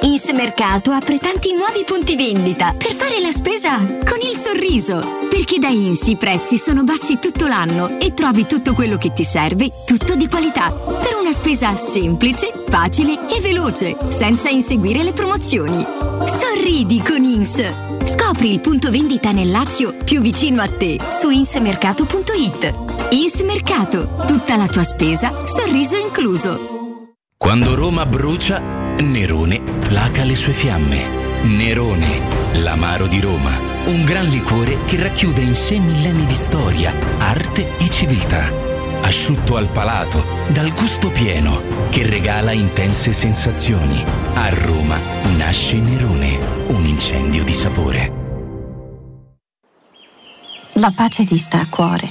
Insmercato apre tanti nuovi punti vendita per fare la spesa con il sorriso, perché da Insi i prezzi sono bassi tutto l'anno e trovi tutto quello che ti serve, tutto di qualità, per una spesa semplice, facile e veloce, senza inseguire le promozioni. Sorridi con Ins. Scopri il punto vendita nel Lazio più vicino a te su insmercato.it. Insmercato, tutta la tua spesa, sorriso incluso. Quando Roma brucia, Nerone placa le sue fiamme. Nerone, l'amaro di Roma. Un gran liquore che racchiude in sé millenni di storia, arte e civiltà. Asciutto al palato, dal gusto pieno, che regala intense sensazioni. A Roma nasce Nerone, un incendio di sapore. La pace ti sta a cuore.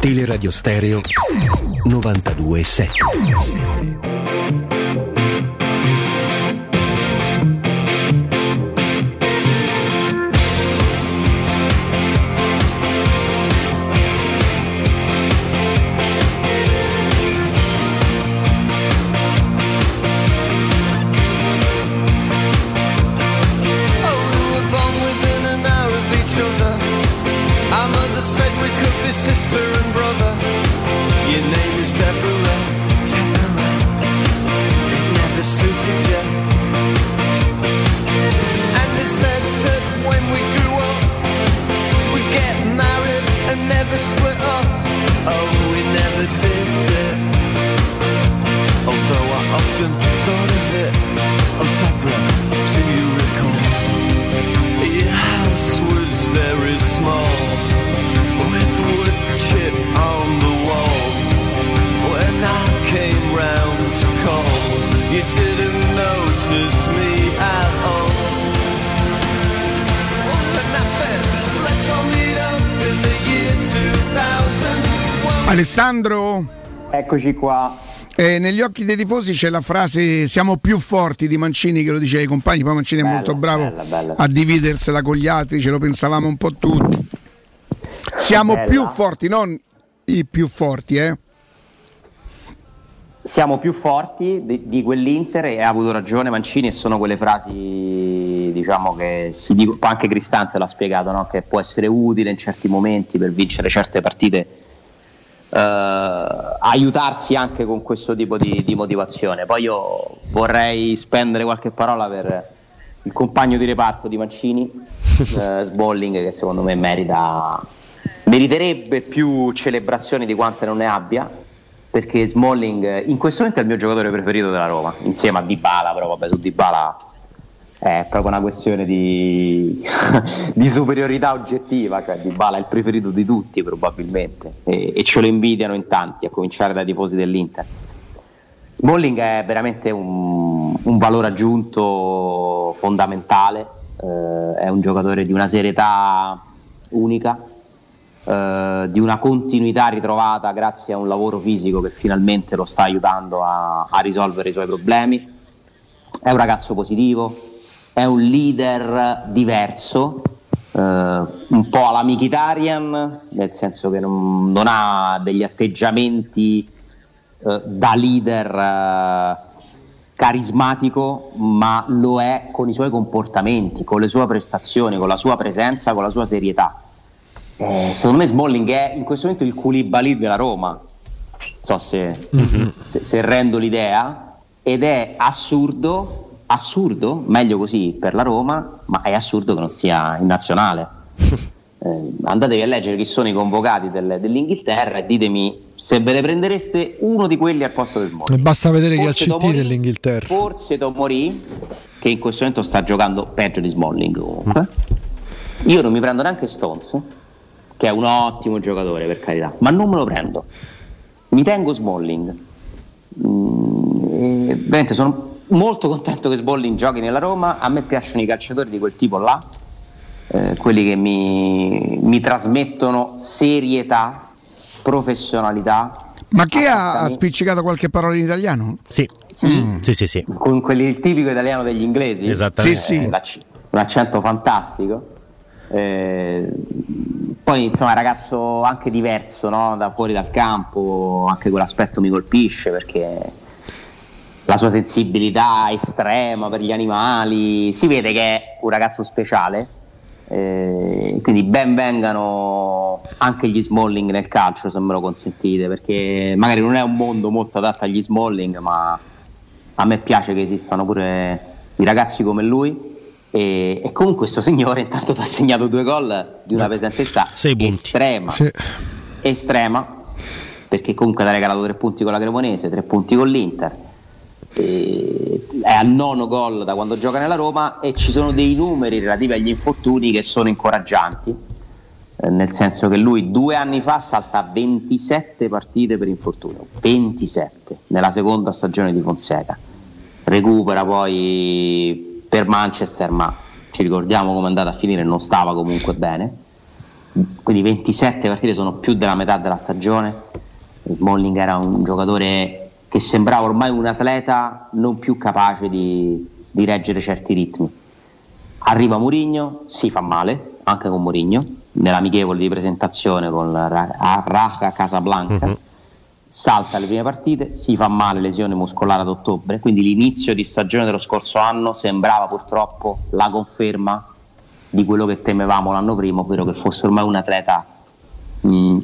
Teleradio Stereo 92.7. Alessandro, eccoci qua. Negli occhi dei tifosi c'è la frase "siamo più forti" di Mancini, che lo dice ai compagni. Poi Mancini è molto bravo a dividersela con gli altri, ce lo pensavamo un po' tutti. Siamo più forti, non i più forti, eh? Siamo più forti di quell'Inter, e ha avuto ragione Mancini, e sono quelle frasi, diciamo, che si dicono. Anche Cristante l'ha spiegato, no? Che può essere utile in certi momenti per vincere certe partite. Aiutarsi anche con questo tipo di motivazione. Poi io vorrei spendere qualche parola per il compagno di reparto di Mancini, Smalling, che secondo me meriterebbe più celebrazioni di quante non ne abbia, perché Smalling in questo momento è il mio giocatore preferito della Roma, insieme a Dybala. Però vabbè, su Dybala è proprio una questione di superiorità oggettiva, cioè Dybala è il preferito di tutti probabilmente, e ce lo invidiano in tanti, a cominciare dai tifosi dell'Inter. Smalling è veramente un valore aggiunto fondamentale, è un giocatore di una serietà unica, di una continuità ritrovata grazie a un lavoro fisico che finalmente lo sta aiutando a risolvere i suoi problemi. È un ragazzo positivo, è un leader diverso, un po' alla Mkhitaryan, nel senso che non ha degli atteggiamenti da leader carismatico, ma lo è con i suoi comportamenti, con le sue prestazioni, con la sua presenza, con la sua serietà. Secondo me Smalling è in questo momento il Koulibaly della Roma, non so se rendo l'idea, ed è assurdo, meglio così per la Roma, ma è assurdo che non sia in nazionale. Andatevi a leggere chi sono i convocati dell'Inghilterra e ditemi se ve ne prendereste uno di quelli al posto del Smalling. Basta vedere chi ha CT dell'Inghilterra. Forse Tomori, che in questo momento sta giocando peggio di Smalling comunque. Io non mi prendo neanche Stones, che è un ottimo giocatore, per carità, ma non me lo prendo, mi tengo Smalling. Veramente sono molto contento che Smalling giochi nella Roma, a me piacciono i calciatori di quel tipo là, quelli che mi trasmettono serietà, professionalità. Ma che ha spiccicato qualche parola in italiano? Sì. Con il tipico italiano degli inglesi, esattamente. Sì. Un accento fantastico. Poi insomma è un ragazzo anche diverso, no? Da fuori dal campo, anche quell'aspetto mi colpisce, perché la sua sensibilità estrema per gli animali, si vede che è un ragazzo speciale, quindi ben vengano anche gli Smalling nel calcio, se me lo consentite, perché magari non è un mondo molto adatto agli Smalling, ma a me piace che esistano pure i ragazzi come lui. E comunque questo signore intanto ti ha segnato 2 gol di una pesantezza estrema, perché comunque ti ha regalato 3 punti con la Cremonese, 3 punti con l'Inter, è al 9° gol da quando gioca nella Roma, e ci sono dei numeri relativi agli infortuni che sono incoraggianti, nel senso che lui 2 anni fa salta 27 partite per infortunio, 27 nella seconda stagione di Fonseca, recupera poi per Manchester, ma ci ricordiamo come è andata a finire, non stava comunque bene, quindi 27 partite sono più della metà della stagione. Smalling era un giocatore che sembrava ormai un atleta non più capace di reggere certi ritmi. Arriva Mourinho, si fa male anche con Mourinho nell'amichevole di presentazione con Raja Casablanca, salta le prime partite, si fa male, lesione muscolare ad ottobre, quindi l'inizio di stagione dello scorso anno sembrava purtroppo la conferma di quello che temevamo l'anno prima, ovvero che fosse ormai un atleta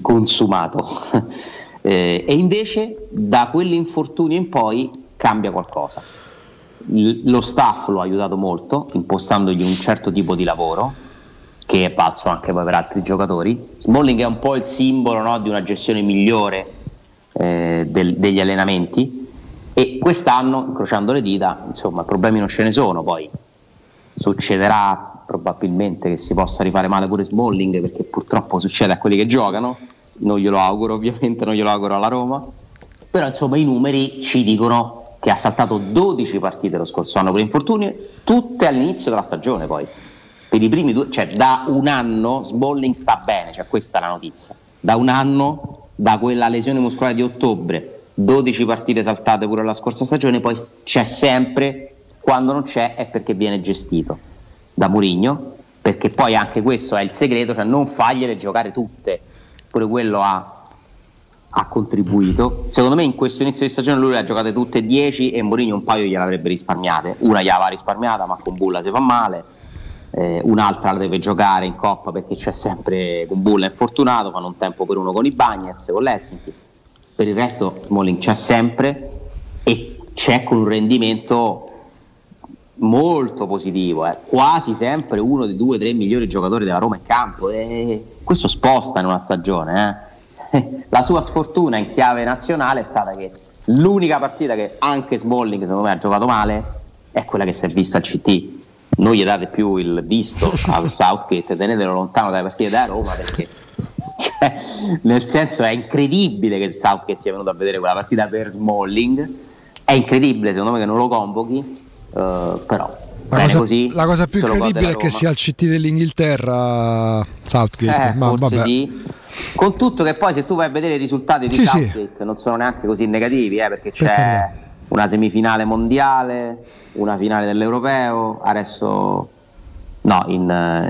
consumato e invece da quell'infortunio in poi cambia qualcosa. Lo staff lo ha aiutato molto, impostandogli un certo tipo di lavoro che è valso anche poi per altri giocatori. Smalling è un po' il simbolo, no, di una gestione migliore degli allenamenti, e quest'anno, incrociando le dita, insomma problemi non ce ne sono. Poi succederà probabilmente che si possa rifare male pure Smalling, perché purtroppo succede a quelli che giocano, non glielo auguro ovviamente, non glielo auguro alla Roma, però insomma i numeri ci dicono che ha saltato 12 partite lo scorso anno per infortunio, tutte all'inizio della stagione, poi per i primi 2, cioè da un anno Smalling sta bene, cioè questa è la notizia, da un anno, da quella lesione muscolare di ottobre, 12 partite saltate pure la scorsa stagione, poi c'è sempre, quando non c'è è perché viene gestito da Mourinho, perché poi anche questo è il segreto, cioè non fargliele giocare tutte, pure quello ha contribuito. Secondo me in questo inizio di stagione lui le ha giocate tutte 10 e Mourinho un paio gliel'avrebbe risparmiate, una gliel'aveva risparmiata ma con Bulla si fa male, un'altra la deve giocare in Coppa perché c'è sempre con Bulla infortunato, fanno un tempo per uno con i Bagnets, con l'Helsinki, per il resto Smalling c'è sempre e c'è con un rendimento molto positivo, quasi sempre uno dei 2-3 migliori giocatori della Roma in campo, e questo sposta in una stagione, eh. La sua sfortuna in chiave nazionale è stata che l'unica partita che anche Smalling secondo me ha giocato male è quella che si è vista al CT. Non gli date più il visto al Southgate, tenetelo lontano dalle partite da Roma, perché cioè, nel senso, è incredibile che il Southgate sia venuto a vedere quella partita per Smalling, è incredibile secondo me che non lo convochi, però la cosa più incredibile è che sia al CT dell'Inghilterra Southgate, ma forse vabbè. Sì. Con tutto che poi se tu vai a vedere i risultati di Southgate non sono neanche così negativi, perché c'è una semifinale mondiale, una finale dell'Europeo, adesso no,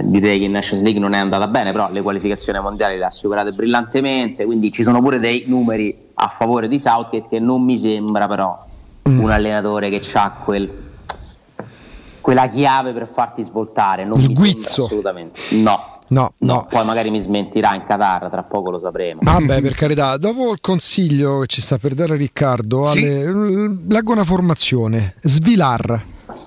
direi che in Nations League non è andata bene, però le qualificazioni mondiali le ha superate brillantemente, quindi ci sono pure dei numeri a favore di Southgate, che non mi sembra però un allenatore che ha quella chiave per farti svoltare, non il mi guizzo. Sembra assolutamente, no. Poi magari mi smentirà in Qatar, tra poco lo sapremo. Vabbè, per carità, dopo il consiglio che ci sta per dare Riccardo, leggo una formazione: Svilar,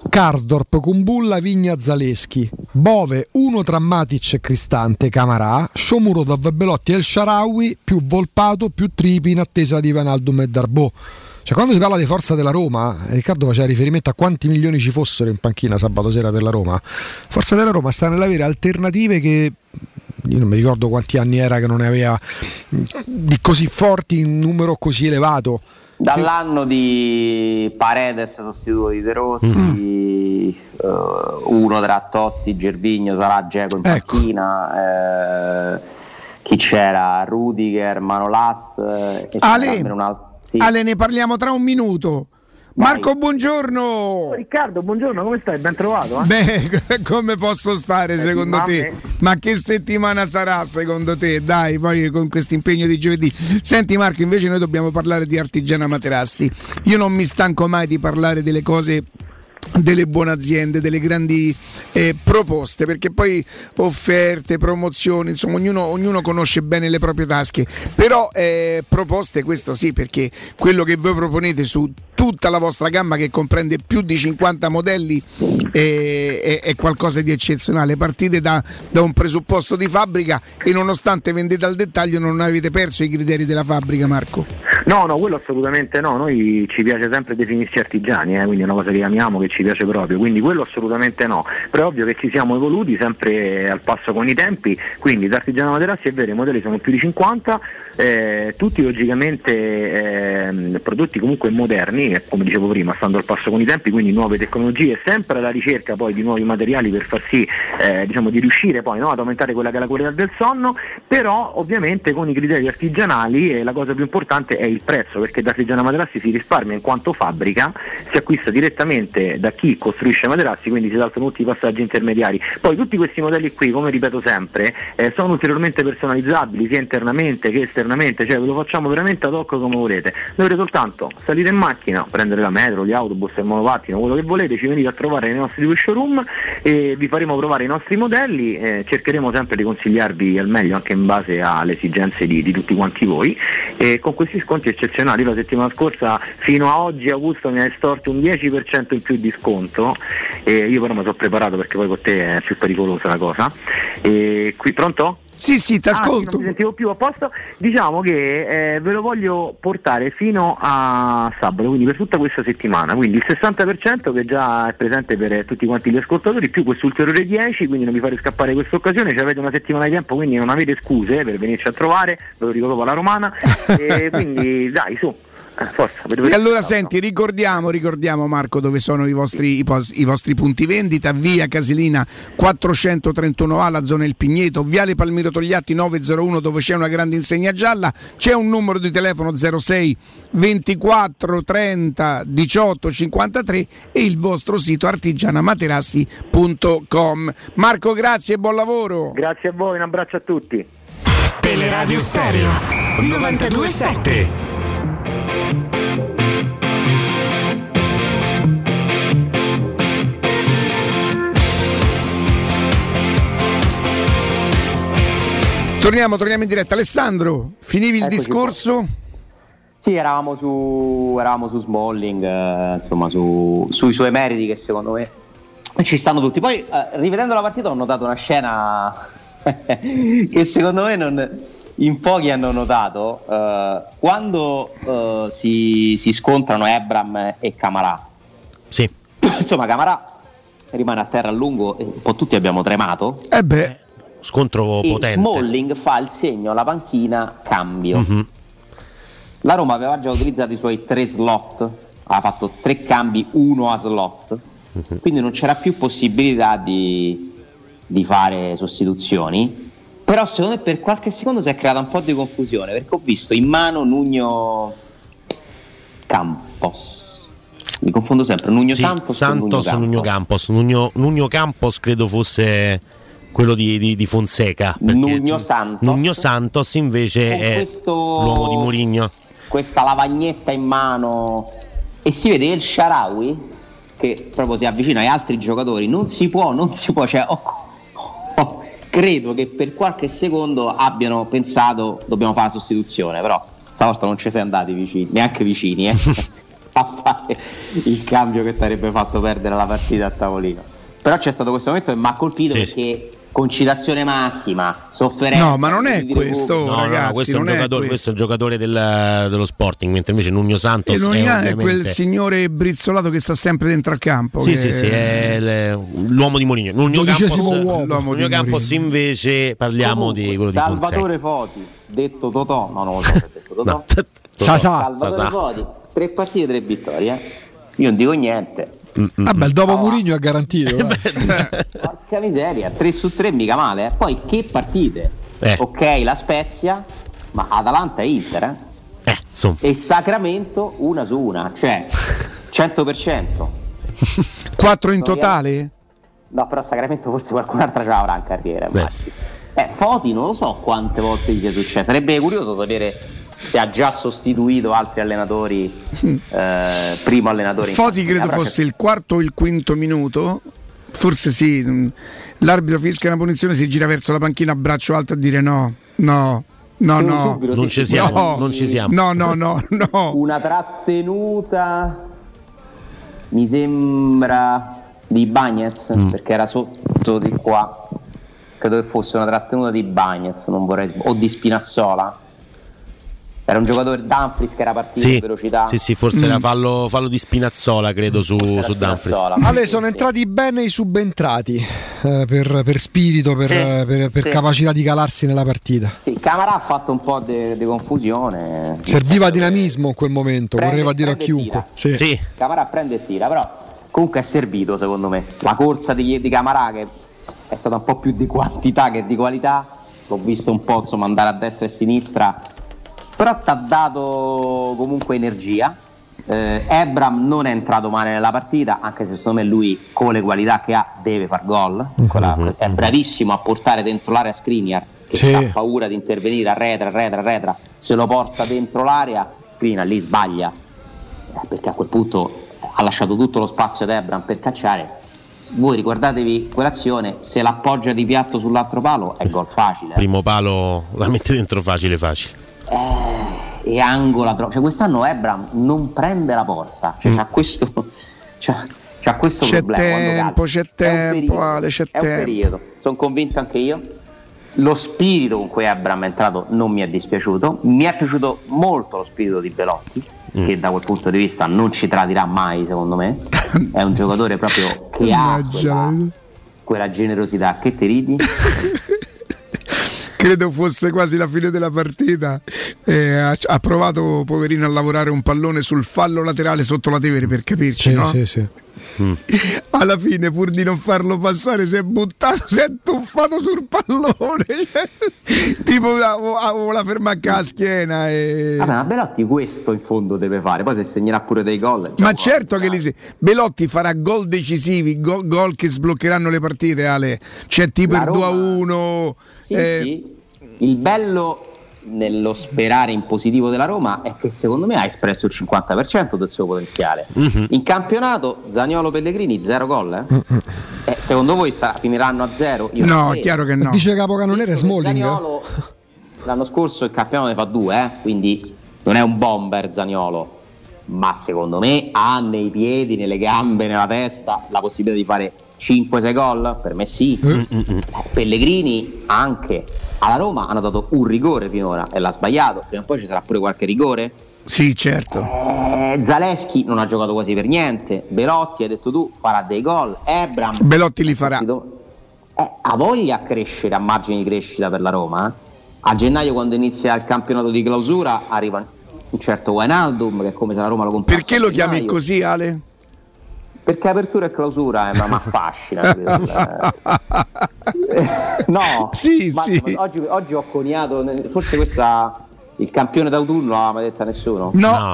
Karsdorp, Kumbulla, Vigna, Zaleschi, Bove, uno tra Matic e Cristante, Camarà, Shomurodov, Belotti e El Shaarawy, più Volpato, più Tripi in attesa di Wijnaldum e Darboe. Cioè, quando si parla di forza della Roma, Riccardo faceva riferimento a quanti milioni ci fossero in panchina sabato sera per la Roma. Forza della Roma sta nell'avere alternative che io non mi ricordo quanti anni era che non ne aveva di così forti in numero così elevato. Dall'anno di Paredes, sostituto di De Rossi, uno tra Totti, Gervinho, Salah, Dzeko in panchina, chi c'era? Rudiger, Manolas, Ale, sì. Ale, ne parliamo tra un minuto. Marco, buongiorno. Oh, Riccardo, buongiorno, come stai? Ben trovato? Beh, come posso stare secondo te? Ma che settimana sarà secondo te? Dai, poi con questo impegno di giovedì. Senti Marco, invece noi dobbiamo parlare di Artigiana Materassi. Io non mi stanco mai di parlare delle cose, delle buone aziende, delle grandi proposte, perché poi offerte, promozioni, insomma ognuno conosce bene le proprie tasche, però proposte questo sì, perché quello che voi proponete su tutta la vostra gamma, che comprende più di 50 modelli, è qualcosa di eccezionale. Partite da un presupposto di fabbrica e nonostante vendete al dettaglio non avete perso i criteri della fabbrica, Marco. No, quello assolutamente no, noi ci piace sempre definirci artigiani, quindi è una cosa che amiamo, che ci piace proprio, quindi quello assolutamente no, però è ovvio che ci siamo evoluti sempre al passo con i tempi, quindi da Artigiana Materassi è vero, i modelli sono più di 50, tutti logicamente prodotti comunque moderni, come dicevo prima, stando al passo con i tempi, quindi nuove tecnologie, sempre alla ricerca poi di nuovi materiali per far sì di riuscire poi ad aumentare quella che è la qualità del sonno, però ovviamente con i criteri artigianali, e la cosa più importante è il prezzo, perché da Artigiana Materassi si risparmia in quanto fabbrica, si acquista direttamente da chi costruisce materassi, quindi si saltano tutti i passaggi intermediari. Poi tutti questi modelli qui, come ripeto sempre, sono ulteriormente personalizzabili sia internamente che esternamente, cioè ve lo facciamo veramente ad hoc come volete. Dovete soltanto salire in macchina, prendere la metro, gli autobus, il monopattino, quello che volete, ci venite a trovare nei nostri due showroom e vi faremo provare i nostri modelli, cercheremo sempre di consigliarvi al meglio anche in base alle esigenze di tutti quanti voi, e con questi sconti eccezionali. La settimana scorsa fino a oggi Augusto mi ha estorto un 10% in più di sconto, io però mi sono preparato perché poi con te è più pericolosa la cosa, e qui pronto? Sì, ti ascolto. Non mi sentivo più a posto. Diciamo che ve lo voglio portare fino a sabato, quindi per tutta questa settimana, quindi il 60% che già è presente per tutti quanti gli ascoltatori, più questo ulteriore 10%, quindi non vi fate scappare questa occasione, ci avete una settimana di tempo, quindi non avete scuse per venirci a trovare, ve lo dico dopo alla romana. E quindi dai, su. Forza, e allora senti, ricordiamo Marco dove sono i vostri punti vendita: via Casilina 431A, la zona Il Pigneto, viale Palmiro Togliatti 901, dove c'è una grande insegna gialla, c'è un numero di telefono 06 24 30 18 53, e il vostro sito artigianamaterassi.com. Marco, grazie e buon lavoro. Grazie a voi, un abbraccio a tutti. Teleradio Stereo 92.7. Torniamo in diretta. Alessandro, finivi il discorso? Qua. Sì, eravamo su Smalling, insomma sui suoi meriti, che secondo me ci stanno tutti. Poi rivedendo la partita ho notato una scena che secondo me in pochi hanno notato, quando si scontrano Ebram e Camarà. Sì. Insomma, Camarà rimane a terra a lungo, un po' tutti abbiamo tremato. Scontro e potente. Smalling fa il segno alla panchina, cambio. Uh-huh. La Roma aveva già utilizzato i suoi 3 slot, ha fatto 3 cambi, 1 a slot, uh-huh. Quindi non c'era più possibilità di fare sostituzioni. Però secondo me per qualche secondo si è creata un po' di confusione, perché ho visto in mano Nuno Campos, mi confondo sempre, Nuno Santos con Nuno Campos. Nuno Campos credo fosse quello di Fonseca, Nuno Santos invece con è l'uomo di Mourinho, questa lavagnetta in mano, e si vede El Shaarawy che proprio si avvicina agli altri giocatori, non si può, cioè credo che per qualche secondo abbiano pensato dobbiamo fare la sostituzione, però stavolta non ci sei andati vicini, neanche vicini a fare il cambio che ti avrebbe fatto perdere la partita a tavolino. Però c'è stato questo momento che mi ha colpito, perché concitazione massima, sofferenza. No, ma non è questo, no, ragazzi, no, questo, non è un giocatore, questo è un giocatore dello Sporting, mentre invece Nuno Santos è quel signore brizzolato che sta sempre dentro al campo. Sì, che... sì, è l'uomo di Mourinho. Nuno Campos invece parliamo di quello di Fonseca. Salvatore Foti, detto Totò, no, non lo so, detto Totò. No. Totò. Salvatore Foti, 3 partite, 3 vittorie. Io non dico niente. Vabbè, il dopo Mourinho è garantito. Porca miseria, 3-3 mica male. Poi che partite? Ok, la Spezia, ma Atalanta e Inter, e Sacramento 1-1, cioè 100%. 4 in totale? No, però Sacramento forse qualcun'altra ce l'avrà in carriera. Foti non lo so quante volte gli è successo. Sarebbe curioso sapere se ha già sostituito altri allenatori, primo allenatore. Foti credo fosse il 4° o il 5° minuto, forse sì. L'arbitro fischia una punizione, si gira verso la panchina a braccio alto a dire no, non ci siamo, no. Una trattenuta mi sembra di Ibañez, perché era sotto di qua, credo che fosse una trattenuta di Ibañez, non vorrei, o di Spinazzola. Era un giocatore, Dumfries, che era partito in velocità. Sì, forse era fallo di Spinazzola, credo, su Dumfries. Ale, sono entrati bene i subentrati per spirito, per capacità di calarsi nella partita. Sì, Camarà ha fatto un po' di confusione. Serviva dinamismo in quel momento, voleva dire a chiunque. Sì. Camarà prende e tira, però comunque è servito, secondo me. La corsa di Camarà, che è stata un po' più di quantità che di qualità, l'ho visto un po', insomma, andare a destra e a sinistra, però ti ha dato comunque energia. Ebram non è entrato male nella partita, anche se secondo me lui con le qualità che ha deve far gol. È bravissimo a portare dentro l'area Skriniar, che ha paura di intervenire, arretra, se lo porta dentro l'area Skriniar lì sbaglia, perché a quel punto ha lasciato tutto lo spazio ad Ebram per cacciare. Voi ricordatevi quell'azione, se l'appoggia di piatto sull'altro palo è gol facile. Primo palo la mette dentro facile. E angola troppo, cioè quest'anno Ebram non prende la porta, cioè c'ha questo c'è problema, c'è tempo. Un periodo, sono convinto anche io. Lo spirito con cui Ebram è entrato non mi è dispiaciuto, mi è piaciuto molto lo spirito di Belotti, che da quel punto di vista non ci tradirà mai, secondo me. È un giocatore proprio che ha quella generosità che ti ridi. Credo fosse quasi la fine della partita, ha provato poverino a lavorare un pallone sul fallo laterale sotto la Tevere, per capirci, no? Sì. Alla fine, pur di non farlo passare, si è tuffato sul pallone. Tipo la ferma a schiena e... Vabbè, ma Belotti questo in fondo deve fare. Poi se segnerà pure dei gol, ma certo che Belotti farà gol decisivi, gol che sbloccheranno le partite, Ale. C'è tipo il 2-1. Il bello nello sperare in positivo della Roma è che secondo me ha espresso il 50% del suo potenziale. In campionato Zaniolo, Pellegrini 0 gol, secondo voi finiranno a 0? No, chiaro che no. Dice capocannoniere Smalling. Zaniolo l'anno scorso il campionato ne fa 2, quindi non è un bomber Zaniolo, ma secondo me ha nei piedi, nelle gambe, nella testa la possibilità di fare 5-6 gol, per me sì. Pellegrini anche. Alla Roma hanno dato un rigore finora e l'ha sbagliato, prima o poi ci sarà pure qualche rigore. Sì, certo. Zaleschi non ha giocato quasi per niente. Belotti, hai detto tu, farà dei gol. Ebram, Belotti li farà. Ha voglia a crescere, a margine di crescita per la Roma, eh? A gennaio, quando inizia il campionato di clausura, arriva un certo Wijnaldum, che è come se la Roma lo comprasse. Perché lo chiami così, Ale? Perché apertura e clausura è una affascina. No, sì. Oggi ho coniato, forse questa, il campione d'autunno non l'aveva mai detta nessuno. No.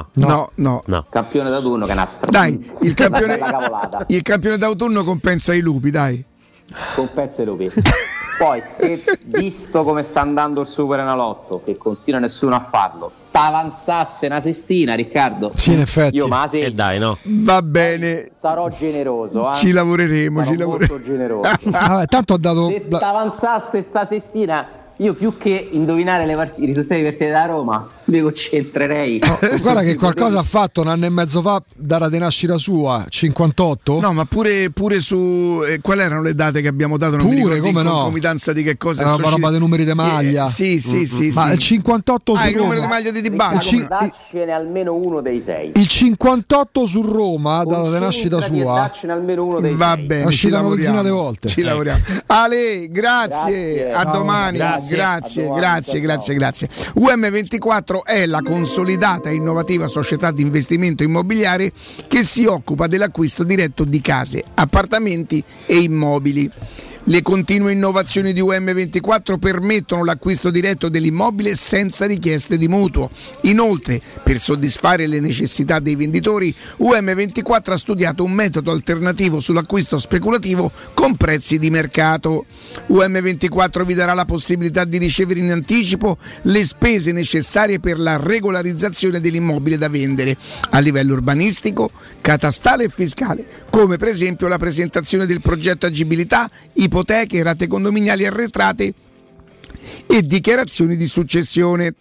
Campione d'autunno che è una dai, il campione d'autunno compensa i lupi, dai. Compensa i lupi. Poi, se visto come sta andando il Superenalotto, che continua nessuno a farlo, t'avanzasse una sestina, Riccardo. Sì, in effetti. Io ma se dai, no. Va bene. Sarò generoso, eh? Ci lavoreremo, molto generoso. Tanto ho dato. Se t'avanzasse sta sestina, io più che indovinare i risultati di partita da Roma, mi concentrerei. No, guarda che qualcosa ha fatto un anno e mezzo fa, data di nascita sua, 58. No, ma pure su quali erano le date che abbiamo dato? Non pure, mi ricordo, come in concomitanza di che cosa. Era una roba dei numeri di maglia. Sì. Ma il 58 su Roma. Il numero di maglia di Dybala. Daccene almeno uno dei sei. Il 58 su Roma, data di nascita sua. Daccene almeno uno dei sei. Vabbè, uscita una dozzina di volte. Ci lavoriamo. Ale, grazie. A domani. Grazie. UM24 è la consolidata e innovativa società di investimento immobiliare che si occupa dell'acquisto diretto di case, appartamenti e immobili. Le continue innovazioni di UM24 permettono l'acquisto diretto dell'immobile senza richieste di mutuo. Inoltre, per soddisfare le necessità dei venditori, UM24 ha studiato un metodo alternativo sull'acquisto speculativo con prezzi di mercato. UM24 vi darà la possibilità di ricevere in anticipo le spese necessarie per la regolarizzazione dell'immobile da vendere a livello urbanistico, catastale e fiscale, come per esempio la presentazione del progetto agibilità, ipoteche, rate condominiali arretrate e dichiarazioni di successione.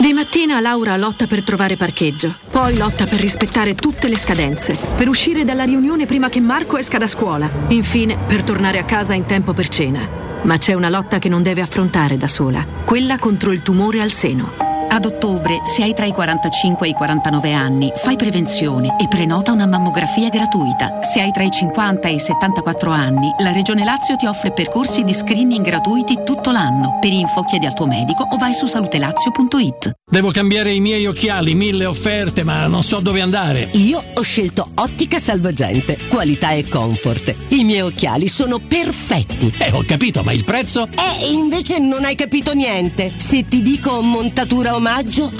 Di mattina Laura lotta per trovare parcheggio, poi lotta per rispettare tutte le scadenze, per uscire dalla riunione prima che Marco esca da scuola, infine per tornare a casa in tempo per cena. Ma c'è una lotta che non deve affrontare da sola, quella contro il tumore al seno. Ad ottobre, se hai tra i 45 e i 49 anni, fai prevenzione e prenota una mammografia gratuita. Se hai tra i 50 e i 74 anni, la Regione Lazio ti offre percorsi di screening gratuiti tutto l'anno. Per info chiedi al tuo medico o vai su salutelazio.it. Devo cambiare i miei occhiali, 1000 offerte, ma non so dove andare. Io ho scelto Ottica Salvagente, qualità e comfort. I miei occhiali sono perfetti. Ho capito, ma il prezzo? Invece non hai capito niente. Se ti dico montatura omaggio?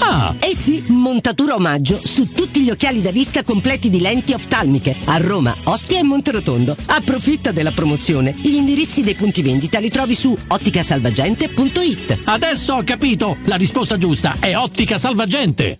Sì, montatura omaggio su tutti gli occhiali da vista completi di lenti oftalmiche a Roma, Ostia e Monterotondo. Approfitta della promozione. Gli indirizzi dei punti vendita li trovi su otticasalvagente.it. Adesso ho capito, la risposta giusta è Ottica Salvagente.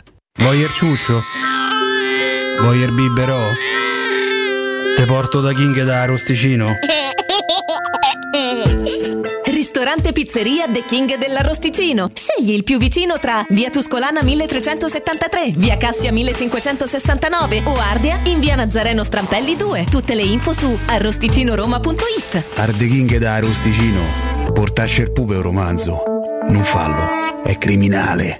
Voyer ciuccio? Voyer biberò? Te porto da King e da Arrosticino? Ristorante Pizzeria The King dell'Arrosticino. Scegli il più vicino tra Via Tuscolana 1373, Via Cassia 1569 o Ardea in Via Nazareno Strampelli 2. Tutte le info su arrosticinoroma.it. Arde King e da Arrosticino. Portasce il pupe un romanzo. Non fallo, è criminale.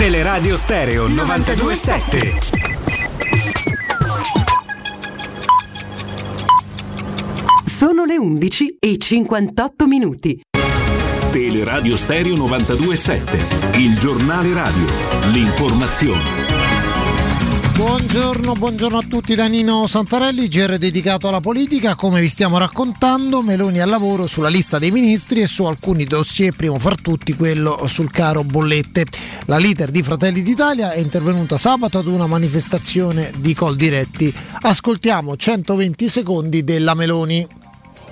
Teleradio Stereo 92.7. Sono le 11:58. Teleradio Stereo 92.7, il giornale radio, l'informazione. Buongiorno a tutti da Nino Santarelli, GR dedicato alla politica. Come vi stiamo raccontando, Meloni al lavoro sulla lista dei ministri e su alcuni dossier, primo fra tutti quello sul caro bollette. La leader di Fratelli d'Italia è intervenuta sabato ad una manifestazione di Coldiretti. Ascoltiamo 120 secondi della Meloni.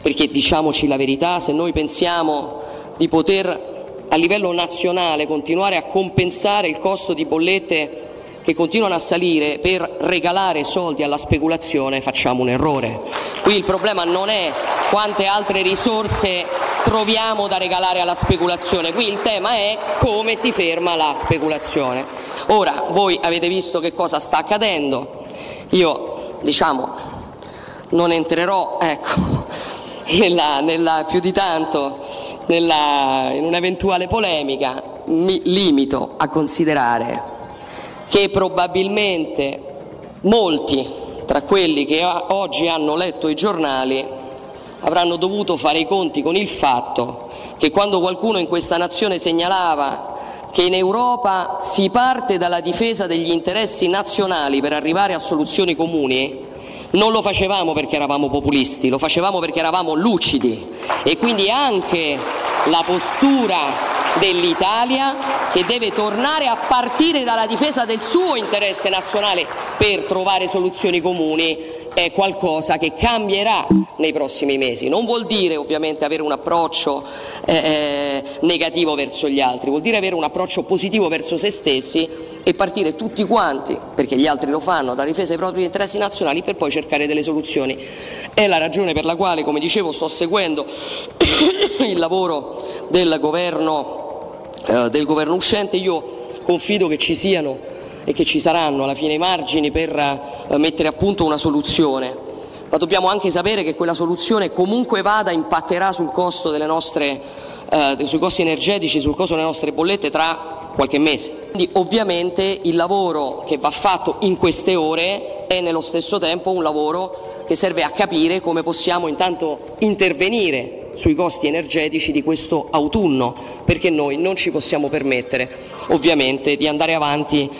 Perché diciamoci la verità, se noi pensiamo di poter a livello nazionale continuare a compensare il costo di bollette che continuano a salire per regalare soldi alla speculazione, facciamo un errore. Qui il problema non è quante altre risorse troviamo da regalare alla speculazione, qui il tema è come si ferma la speculazione. Ora, voi avete visto che cosa sta accadendo, io non entrerò nella più di tanto in un'eventuale polemica, mi limito a considerare che probabilmente molti, tra quelli che oggi hanno letto i giornali, avranno dovuto fare i conti con il fatto che quando qualcuno in questa nazione segnalava che in Europa si parte dalla difesa degli interessi nazionali per arrivare a soluzioni comuni, non lo facevamo perché eravamo populisti, lo facevamo perché eravamo lucidi, e quindi anche la postura dell'Italia, che deve tornare a partire dalla difesa del suo interesse nazionale per trovare soluzioni comuni, è qualcosa che cambierà nei prossimi mesi. Non vuol dire ovviamente avere un approccio negativo verso gli altri, vuol dire avere un approccio positivo verso se stessi e partire tutti quanti, perché gli altri lo fanno, da difesa dei propri interessi nazionali per poi cercare delle soluzioni. È la ragione per la quale, come dicevo, sto seguendo il lavoro del governo uscente. Io confido che ci siano e che ci saranno alla fine i margini per mettere a punto una soluzione, ma dobbiamo anche sapere che quella soluzione comunque vada impatterà sul costo delle nostre, sui costi energetici, sul costo delle nostre bollette tra qualche mese. Quindi ovviamente il lavoro che va fatto in queste ore è nello stesso tempo un lavoro che serve a capire come possiamo intanto intervenire sui costi energetici di questo autunno, perché noi non ci possiamo permettere ovviamente di andare avanti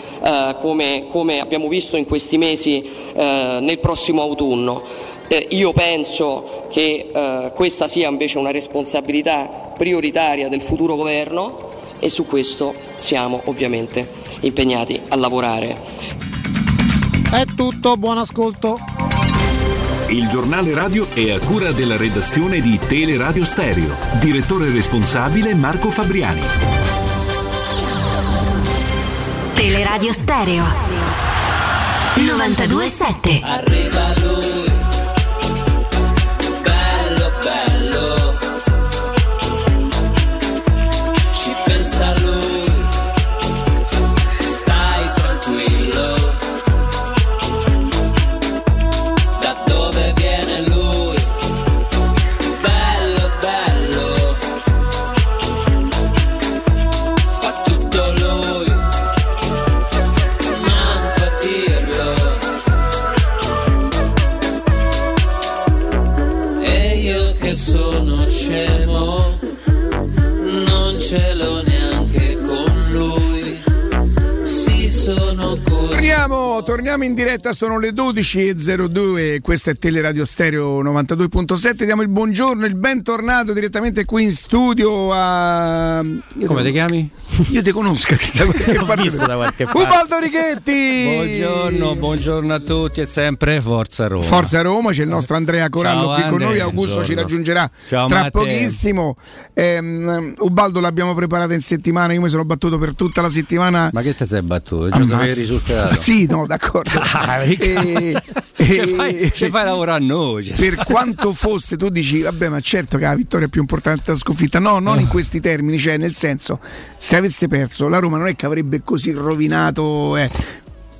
come abbiamo visto in questi mesi nel prossimo autunno. Io penso che questa sia invece una responsabilità prioritaria del futuro governo e su questo siamo ovviamente impegnati a lavorare. È tutto, buon ascolto. Il giornale radio è a cura della redazione di Teleradio Stereo. Direttore responsabile Marco Fabriani. Teleradio Stereo 92.7. Arriva lui, bello bello, ci pensa lui. Non ce l'ho neanche con lui, si sono così Torniamo in diretta, sono le 12.02, questa è Teleradio Stereo 92.7. Diamo il buongiorno, il bentornato direttamente qui in studio a... Come ti chiami? Io ti conosco da qualche parte. Ubaldo Righetti! Buongiorno a tutti e sempre Forza Roma. Forza Roma, c'è il nostro Andrea Corallo. Ciao, qui Andrea, con noi, Augusto buongiorno. Ci raggiungerà tra pochissimo. Ubaldo l'abbiamo preparato in settimana, io mi sono battuto per tutta la settimana. Ma che te sei battuto? Sì, no, d'accordo. Ci fai lavorare a noi. Per quanto fosse, tu dici, vabbè, ma certo che la vittoria è più importante della sconfitta. No, non in questi termini, cioè nel senso, se avesse perso, la Roma non è che avrebbe così rovinato.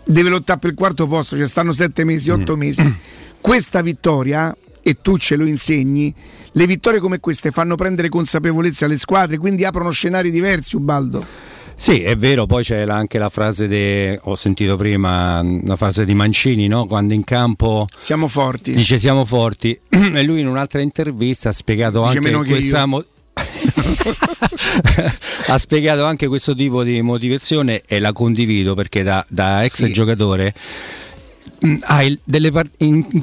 Deve lottare per il quarto posto, ci stanno 7 mesi, 8 mesi. Questa vittoria, e tu ce lo insegni, le vittorie come queste fanno prendere consapevolezza alle squadre, quindi aprono scenari diversi, Ubaldo. Sì, è vero, poi c'è anche la frase ho sentito prima la frase di Mancini, no? Quando in campo siamo forti. Dice siamo forti. E lui in un'altra intervista ha spiegato ha spiegato anche questo tipo di motivazione, e la condivido perché da ex giocatore in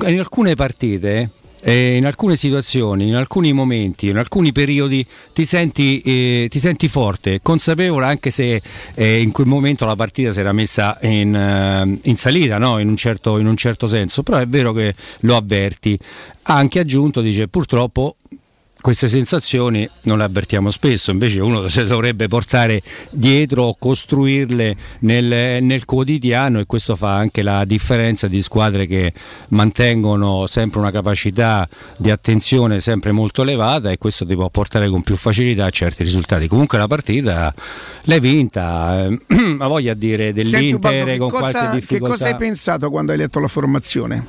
alcune partite, in alcune situazioni, in alcuni momenti, in alcuni periodi ti senti forte, consapevole, anche se in quel momento la partita si era messa in salita, no? in un certo senso, però è vero che lo avverti. Ha anche aggiunto, dice, purtroppo queste sensazioni non le avvertiamo spesso, invece uno se dovrebbe portare dietro, costruirle nel quotidiano, e questo fa anche la differenza di squadre che mantengono sempre una capacità di attenzione sempre molto elevata, e questo ti può portare con più facilità a certi risultati. Comunque la partita l'hai vinta, ma voglia dire dell'Inter. Senti, Ubaldo, con qualche difficoltà. Che cosa hai pensato quando hai letto la formazione?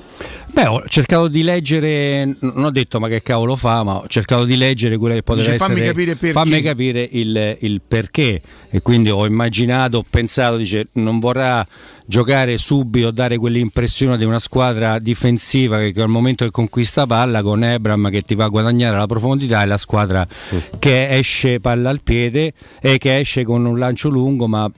Beh, ho cercato di leggere, non ho detto ma che cavolo fa, ma ho cercato di leggere quella che poteva essere, fammi capire il perché, e quindi ho immaginato, ho pensato, dice, non vorrà giocare subito, dare quell'impressione di una squadra difensiva che al momento che conquista palla con Ebram che ti va a guadagnare la profondità, e la squadra che esce palla al piede e che esce con un lancio lungo, ma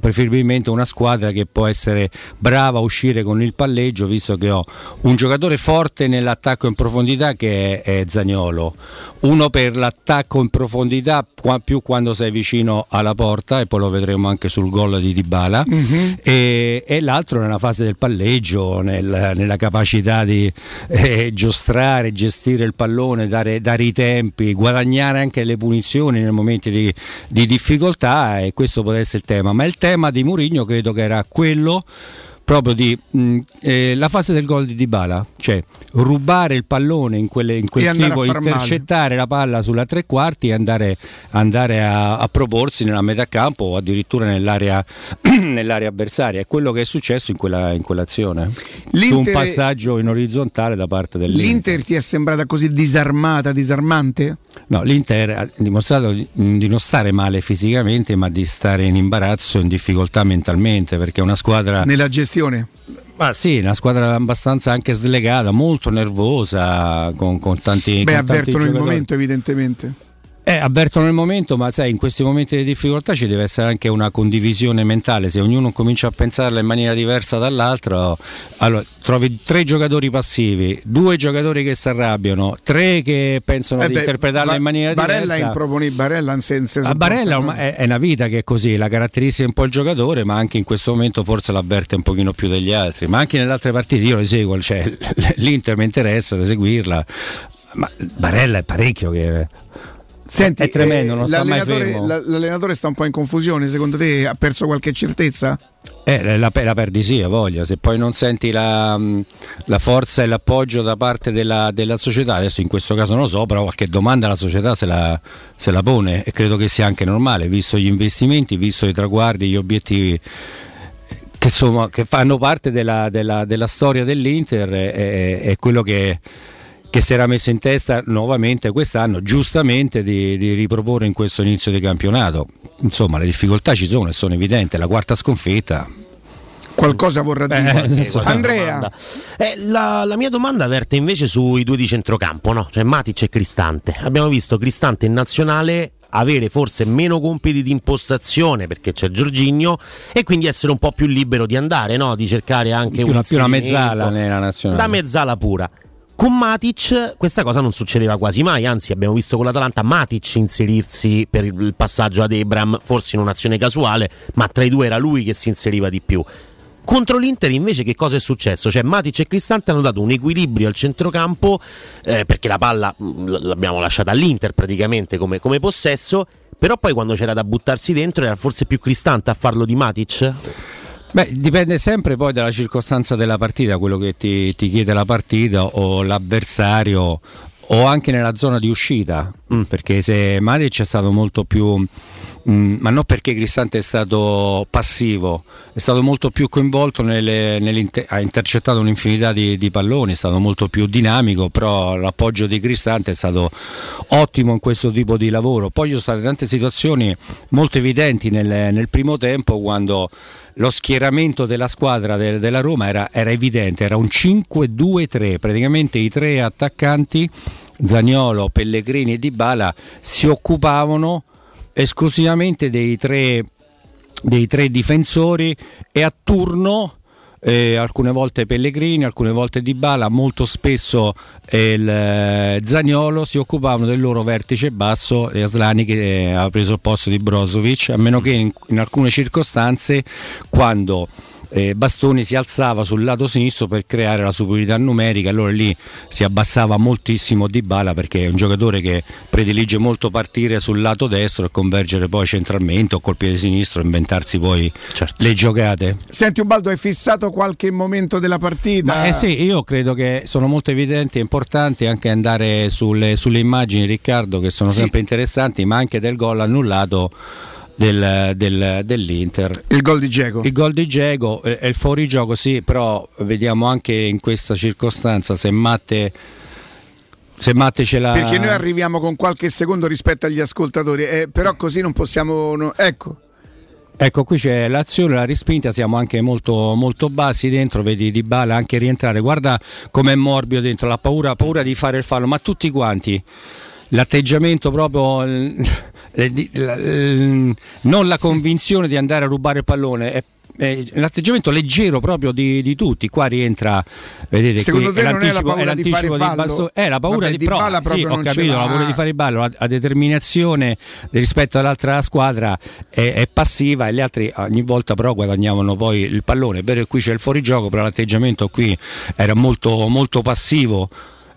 preferibilmente una squadra che può essere brava a uscire con il palleggio, visto che ho un giocatore forte nell'attacco in profondità che è Zaniolo, uno per l'attacco in profondità più quando sei vicino alla porta, e poi lo vedremo anche sul gol di Dybala, e l'altro nella fase del palleggio, nella capacità di giostrare, gestire il pallone, dare i tempi, guadagnare anche le punizioni nei momenti di difficoltà, e questo può essere il tema. Ma il tema di Mourinho credo che era quello proprio di la fase del gol di Dybala, cioè rubare il pallone in quel tipo, intercettare la palla sulla tre quarti e andare a proporsi nella metà campo o addirittura nell'area avversaria. È quello che è successo in quell'azione, su un passaggio in orizzontale da parte dell'Inter. L'Inter ti è sembrata così disarmante? No, l'Inter ha dimostrato di non stare male fisicamente, ma di stare in imbarazzo, in difficoltà mentalmente, perché è una squadra nella gestione. Ma sì, una squadra abbastanza anche slegata, molto nervosa, con tanti. Beh, avvertono il momento, evidentemente. Avvertono il momento, ma sai, in questi momenti di difficoltà ci deve essere anche una condivisione mentale. Se ognuno comincia a pensarla in maniera diversa dall'altro, allora trovi 3 giocatori passivi, 2 giocatori che si arrabbiano, 3 che pensano di interpretarla in maniera diversa. Barella è una vita che è così, la caratteristica un po' il giocatore, ma anche in questo momento forse l'avverte un pochino più degli altri, ma anche nelle altre partite io le seguo, cioè l'Inter mi interessa da seguirla, ma Barella è parecchio che... Senti, è tremendo, non sta mai fermo. L'allenatore sta un po' in confusione, secondo te ha perso qualche certezza? La perdi, sì, a voglia. Se poi non senti la forza e l'appoggio da parte della società, adesso in questo caso non lo so, però qualche domanda la società se la pone, e credo che sia anche normale, visto gli investimenti, visto i traguardi, gli obiettivi che fanno parte della storia dell'Inter, è quello che si era messa in testa nuovamente quest'anno, giustamente, di riproporre in questo inizio di campionato. Insomma, le difficoltà ci sono e sono evidenti, la quarta sconfitta qualcosa vorrà dire. Andrea, la mia domanda avverte invece sui 2 di centrocampo, no? Cioè Matic e Cristante. Abbiamo visto Cristante in nazionale avere forse meno compiti di impostazione perché c'è Jorginho e quindi essere un po' più libero di andare, no? Di cercare anche più una mezzala nella nazionale, da mezzala pura. Con Matic questa cosa non succedeva quasi mai, anzi abbiamo visto con l'Atalanta Matic inserirsi per il passaggio ad Ebram, forse in un'azione casuale, ma tra i due era lui che si inseriva di più. Contro l'Inter invece che cosa è successo? Cioè Matic e Cristante hanno dato un equilibrio al centrocampo, perché la palla l'abbiamo lasciata all'Inter praticamente come possesso, però poi quando c'era da buttarsi dentro era forse più Cristante a farlo di Matic? Beh, dipende sempre poi dalla circostanza della partita, quello che ti chiede la partita o l'avversario o anche nella zona di uscita, perché se Matic è stato molto più, ma non perché Cristante è stato passivo, è stato molto più coinvolto, ha intercettato un'infinità di palloni, è stato molto più dinamico, però l'appoggio di Cristante è stato ottimo in questo tipo di lavoro. Poi ci sono state tante situazioni molto evidenti nel primo tempo, quando lo schieramento della squadra della Roma era evidente, era un 5-2-3, praticamente i tre attaccanti Zaniolo, Pellegrini e Dybala si occupavano esclusivamente dei tre difensori e a turno, alcune volte Pellegrini, alcune volte Dybala, molto spesso il Zaniolo, si occupavano del loro vertice basso, e Aslani che ha preso il posto di Brozovic, a meno che in alcune circostanze quando Bastoni si alzava sul lato sinistro per creare la superiorità numerica, allora lì si abbassava moltissimo Dybala, perché è un giocatore che predilige molto partire sul lato destro e convergere poi centralmente o col piede sinistro, inventarsi poi le giocate. Senti Ubaldo, hai fissato qualche momento della partita? Sì, io credo che sono molto evidenti e importanti anche andare sulle immagini, Riccardo, che sono sempre interessanti, ma anche del gol annullato dell'Inter, il gol di Dzeko. Il gol di Dzeko è il fuorigioco, sì, però vediamo anche in questa circostanza se Matte ce l'ha, perché noi arriviamo con qualche secondo rispetto agli ascoltatori, però così non possiamo, no. Ecco, qui c'è l'azione, la respinta, siamo anche molto, molto bassi dentro, vedi Dybala anche rientrare, guarda com'è morbido dentro, la paura di fare il fallo, ma tutti quanti, l'atteggiamento proprio non la convinzione di andare a rubare il pallone, è l'atteggiamento leggero proprio di tutti. Qua rientra, vedete, secondo qui, te non è la paura di fare il fallo, è la paura di provare, sì, ho capito, la paura di fare il ballo, la determinazione rispetto all'altra squadra è passiva, e gli altri ogni volta però guadagnavano poi il pallone. È vero che qui c'è il fuorigioco, però l'atteggiamento qui era molto, molto passivo.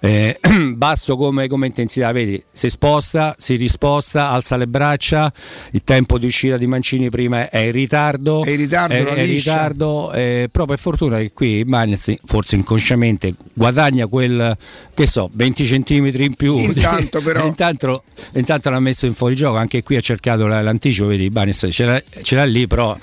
Basso come intensità, vedi, si sposta, si risposta, alza le braccia, il tempo di uscita di Mancini prima è in ritardo, però per fortuna che qui Magnez forse inconsciamente guadagna quel, che so, 20 centimetri in più intanto, però intanto l'ha messo in fuorigioco, anche qui ha cercato l'anticipo, vedi Magnez ce l'ha lì, però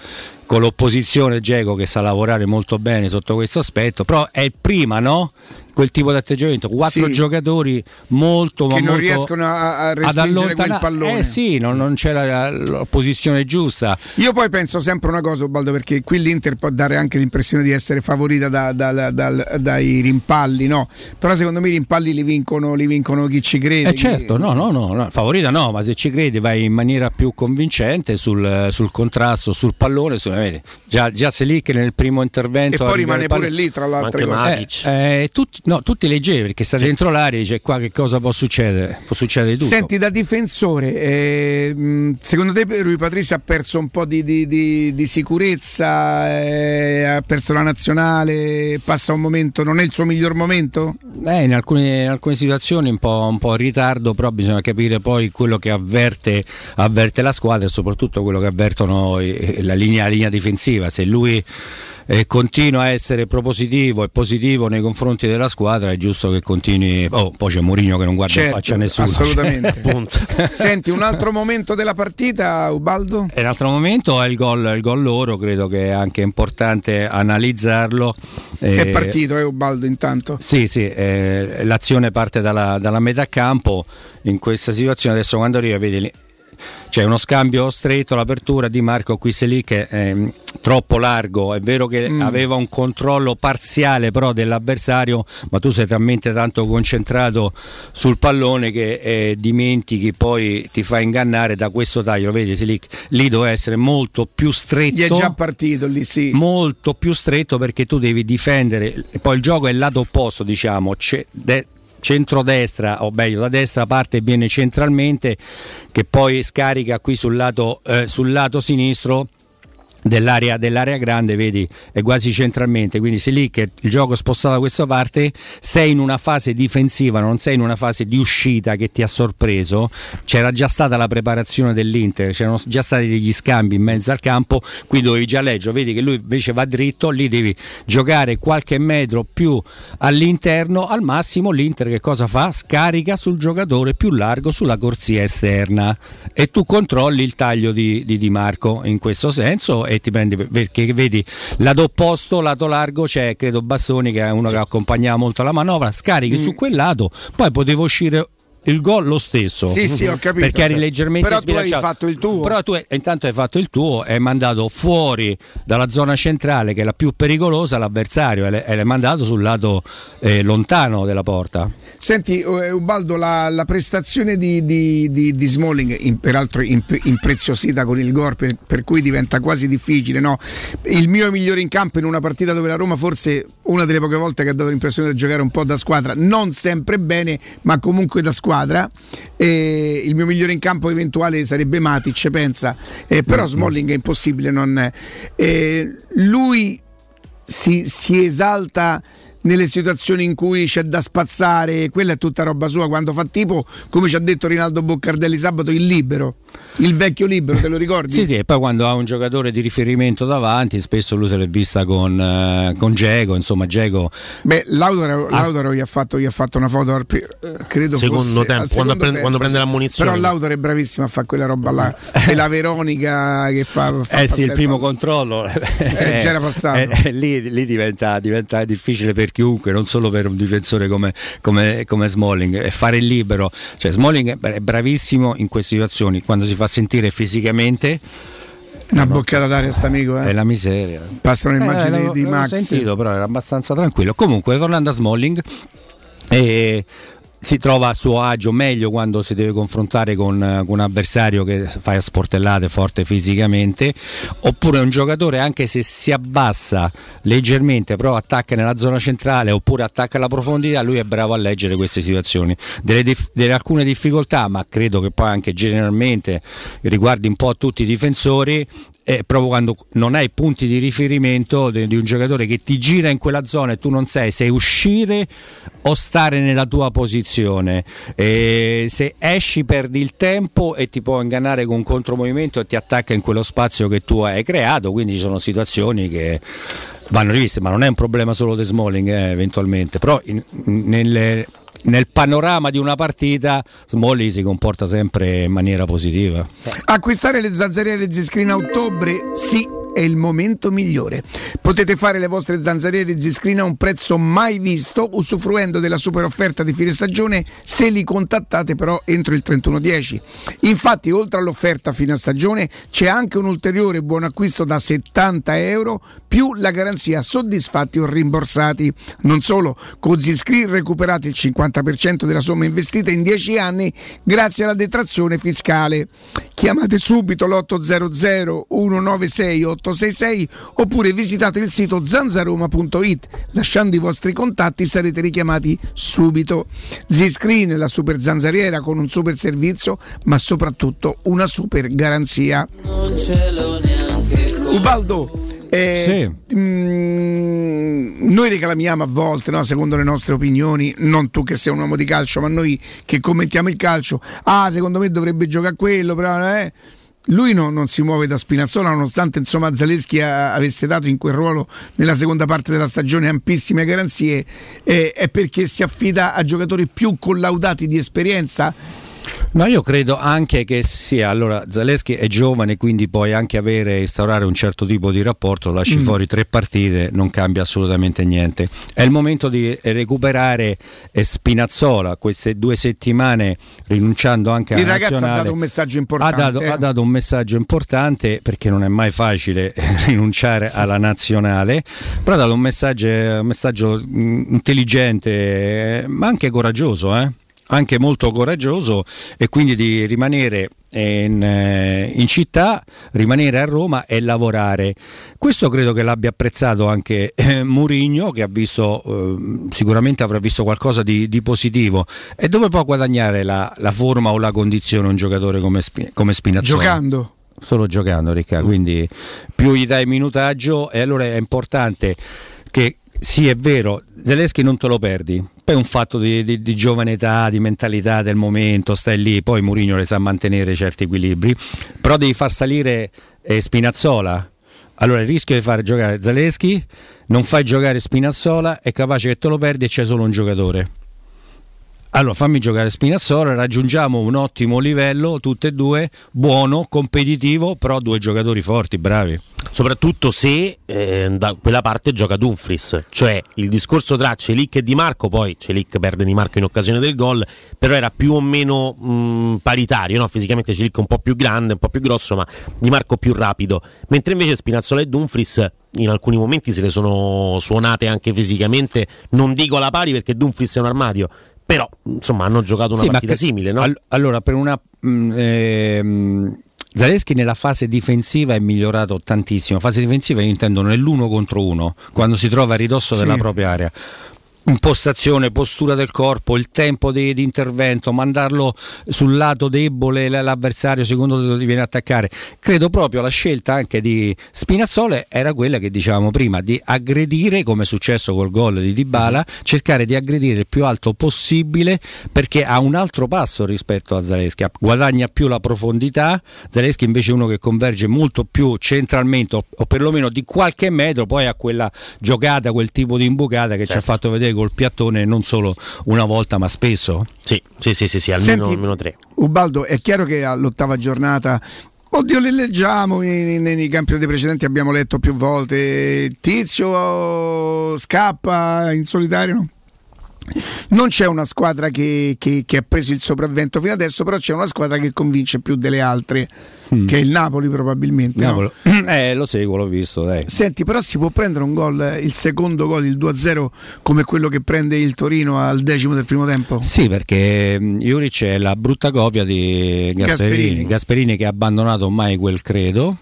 con l'opposizione Dzeko che sa lavorare molto bene sotto questo aspetto, però è prima, no? Quel tipo di atteggiamento, quattro giocatori molto, che non riescono a respingere quel pallone, non c'è la posizione giusta. Io poi penso sempre una cosa, Ubaldo, perché qui l'Inter può dare anche l'impressione di essere favorita dai rimpalli, no? Però secondo me i rimpalli li vincono chi ci crede. Certo, no, favorita no, ma se ci credi vai in maniera più convincente sul contrasto, sul pallone, già sei lì che nel primo intervento, e poi rimane pure lì tra l'altro tutti leggeri, perché sta dentro l'area, dice qua che cosa può succedere, di tutto. Senti, da difensore, secondo te Rui Patricio ha perso un po' di sicurezza, ha perso la nazionale, passa un momento, non è il suo miglior momento? In alcune situazioni un po' in ritardo, però bisogna capire poi quello che avverte la squadra e soprattutto quello che avvertono la linea difensiva. Se lui continua a essere propositivo e positivo nei confronti della squadra, è giusto che continui. Poi c'è Mourinho che non guarda in faccia a nessuno, assolutamente. Senti, un altro momento della partita, Ubaldo? Un altro momento è il gol loro, credo che è anche importante analizzarlo. È partito, Ubaldo, intanto? Sì, l'azione parte dalla metà campo. In questa situazione adesso, quando arriva, vedi c'è uno scambio stretto, l'apertura di Marco Quisselin che è troppo largo. È vero che aveva un controllo parziale però dell'avversario, ma tu sei talmente tanto concentrato sul pallone che dimentichi, poi ti fa ingannare da questo taglio. Vedi, lì doveva essere molto più stretto. Gli è già partito lì, sì. Molto più stretto, perché tu devi difendere. Poi il gioco è il lato opposto, diciamo, centrodestra, o meglio la destra parte e viene centralmente, che poi scarica qui sul lato sinistro dell'area grande, vedi, è quasi centralmente. Quindi se lì che il gioco è spostato da questa parte, sei in una fase difensiva, non sei in una fase di uscita che ti ha sorpreso. C'era già stata la preparazione dell'Inter, c'erano già stati degli scambi in mezzo al campo, qui dovevi già leggere. Vedi che lui invece va dritto, lì devi giocare qualche metro più all'interno. Al massimo l'Inter che cosa fa? Scarica sul giocatore più largo sulla corsia esterna e tu controlli il taglio di Marco in questo senso, e ti prendi, perché vedi lato opposto, lato largo, c'è credo Bastoni che è uno che accompagnava molto la manovra, scarichi su quel lato, poi poteva uscire il gol lo stesso. Sì, ho capito. Perché eri leggermente sbilanciato. Però tu hai fatto il tuo. Però tu intanto hai fatto il tuo, hai mandato fuori dalla zona centrale, che è la più pericolosa, l'avversario, e l'hai mandato sul lato lontano della porta. Senti, Ubaldo, la prestazione di Smalling, peraltro impreziosita con il gol, per cui diventa quasi difficile, no? Il mio migliore in campo in una partita dove la Roma, forse una delle poche volte che ha dato l'impressione di giocare un po' da squadra, non sempre bene, ma comunque da squadra. E il mio migliore in campo eventuale sarebbe Matic, pensa, però Smalling è impossibile non lui si esalta nelle situazioni in cui c'è da spazzare, quella è tutta roba sua, quando fa tipo, come ci ha detto Rinaldo Boccardelli sabato, il vecchio libero, te lo ricordi? Sì, e poi quando ha un giocatore di riferimento davanti, spesso lui se l'è vista con Dzeko, insomma Dzeko. Beh, Lautaro gli ha fatto una foto credo secondo fosse, tempo, al secondo tempo, quando prende la munizione. Però Lautaro è bravissimo a fare quella roba là, e la Veronica che fa sì, il primo controllo c'era passato. Lì diventa difficile per chiunque, non solo per un difensore come Smalling, e fare il libero, cioè Smalling è bravissimo in queste situazioni, quando si fa sentire fisicamente. Una boccata d'aria st'amico, eh? È la miseria. Basta un'immagine di Max. L'ho sentito, però era abbastanza tranquillo. Comunque, tornando a Smalling, si trova a suo agio meglio quando si deve confrontare con un avversario che fa a sportellate forte fisicamente, oppure un giocatore anche se si abbassa leggermente però attacca nella zona centrale oppure attacca alla profondità, lui è bravo a leggere queste situazioni, delle alcune difficoltà, ma credo che poi anche generalmente riguardi un po' tutti i difensori. Proprio quando non hai punti di riferimento di un giocatore che ti gira in quella zona e tu non sai se uscire o stare nella tua posizione, se esci perdi il tempo e ti può ingannare con un contromovimento e ti attacca in quello spazio che tu hai creato. Quindi ci sono situazioni che vanno riviste, ma non è un problema solo di Smalling, eventualmente, però nel panorama di una partita Smalling si comporta sempre in maniera positiva. Acquistare le zanzariere Ziscreen a ottobre, sì, è il momento migliore. Potete fare le vostre zanzariere Ziscreen a un prezzo mai visto, usufruendo della super offerta di fine stagione se li contattate però entro il 31/10. Infatti, oltre all'offerta fine stagione, c'è anche un ulteriore buon acquisto da €70 più la garanzia soddisfatti o rimborsati. Non solo, con Ziscreen recuperate il 50% della somma investita in 10 anni grazie alla detrazione fiscale. Chiamate subito l'800 196 866 oppure visitate il sito zanzaroma.it, lasciando i vostri contatti sarete richiamati subito. Ziscreen, la super zanzariera con un super servizio ma soprattutto una super garanzia. Ubaldo, sì. Noi reclamiamo a volte, no, secondo le nostre opinioni, non tu che sei un uomo di calcio ma noi che commentiamo il calcio, secondo me dovrebbe giocare quello, però lui non si muove da Spinazzola, nonostante insomma Zaleschi avesse dato in quel ruolo nella seconda parte della stagione ampissime garanzie, è perché si affida a giocatori più collaudati di esperienza. No, io credo anche che sia, allora Zalewski è giovane, quindi poi anche instaurare un certo tipo di rapporto, lasci fuori tre partite, non cambia assolutamente niente. È il momento di recuperare Spinazzola, queste 2 settimane rinunciando anche alla nazionale. Il ragazzo ha dato un messaggio importante. Ha dato un messaggio importante, perché non è mai facile rinunciare alla nazionale, però ha dato un messaggio intelligente, ma anche coraggioso, anche molto coraggioso, e quindi di rimanere in città, rimanere a Roma e lavorare. Questo credo che l'abbia apprezzato anche Mourinho, che ha visto, sicuramente avrà visto qualcosa di positivo. E dove può guadagnare la forma o la condizione un giocatore come Spinazzola? Giocando. Solo giocando, Ricca, quindi più gli dai minutaggio, e allora è importante che, sì, è vero, Zalewski non te lo perdi, poi è un fatto di giovane età, di mentalità del momento, stai lì, poi Mourinho le sa mantenere certi equilibri, però devi far salire Spinazzola. Allora il rischio di far giocare Zalewski, non fai giocare Spinazzola, è capace che te lo perdi e c'è solo un giocatore. Allora fammi giocare Spinazzola, raggiungiamo un ottimo livello, tutte e due, buono, competitivo, però 2 giocatori forti, bravi. Soprattutto se da quella parte gioca Dumfries, cioè il discorso tra Celic e Di Marco, poi Celic perde Di Marco in occasione del gol, però era più o meno paritario, no? Fisicamente Celic un po' più grande, un po' più grosso, ma Di Marco più rapido, mentre invece Spinazzola e Dumfries in alcuni momenti se le sono suonate anche fisicamente, non dico alla pari perché Dumfries è un armadio, però insomma hanno giocato una partita simile, no? Allora per una Zalewski nella fase difensiva è migliorato tantissimo. Fase difensiva io intendo nell'1 contro 1, quando si trova a ridosso della propria area, impostazione, postura del corpo, il tempo di intervento, mandarlo sul lato debole l'avversario secondo ti viene a attaccare. Credo proprio la scelta anche di Spinazzola era quella che dicevamo prima, di aggredire, come è successo col gol di Dybala, cercare di aggredire il più alto possibile, perché ha un altro passo rispetto a Zalewski, guadagna più la profondità. Zalewski invece è uno che converge molto più centralmente, o perlomeno di qualche metro, poi a quella giocata, quel tipo di imbucata che ci ha fatto vedere col piattone non solo una volta ma spesso. Sì, almeno 3. Ubaldo, è chiaro che all'ottava giornata, oddio, le leggiamo nei campionati precedenti, abbiamo letto più volte Tizio scappa in solitario. Non c'è una squadra che ha preso il sopravvento fino adesso, però c'è una squadra che convince più delle altre, che è il Napoli probabilmente. Napoli. No? Lo seguo, l'ho visto. Dai. Senti, però si può prendere un gol, il secondo gol, il 2-0, come quello che prende il Torino al 10° del primo tempo? Sì, perché Juric è la brutta copia di Gasperini che ha abbandonato mai quel credo,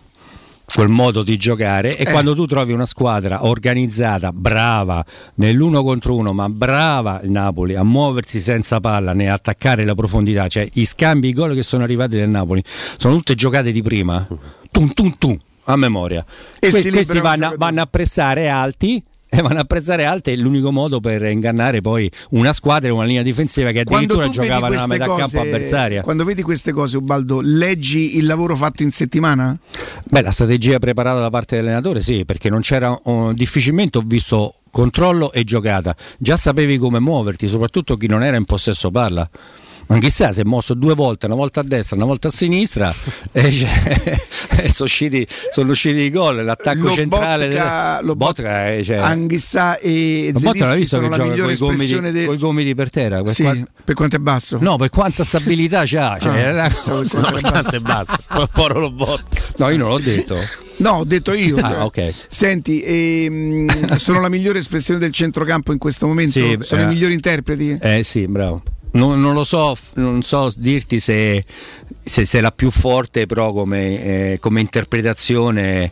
quel modo di giocare, e quando tu trovi una squadra organizzata, brava nell'1 contro 1, ma brava il Napoli a muoversi senza palla, né attaccare la profondità, cioè i scambi, i gol che sono arrivati del Napoli sono tutte giocate di prima, tum a memoria, e questi vanno a pressare alti. È l'unico modo per ingannare poi una squadra e una linea difensiva che addirittura giocava nella metà campo avversaria. Quando vedi queste cose, Ubaldo, leggi il lavoro fatto in settimana? Beh, la strategia preparata da parte dell'allenatore, sì, perché non c'era, difficilmente ho visto controllo e giocata. Già sapevi come muoverti, soprattutto chi non era in possesso palla. Ma chissà, si è mosso 2 volte, una volta a destra, una volta a sinistra, sono usciti i gol, l'attacco centrale Lobotka, Anghissà e Zieliński sono la migliore espressione dei gomiti per terra, per quanto è basso, no, per quanta stabilità c'ha, per quanto è basso povero Lobotka. No, io non l'ho detto. No, ho detto io. Okay. Senti, sono la migliore espressione del centrocampo in questo momento, sì, sono i migliori interpreti? Sì, bravo. Non lo so, non so dirti se la più forte, però come interpretazione,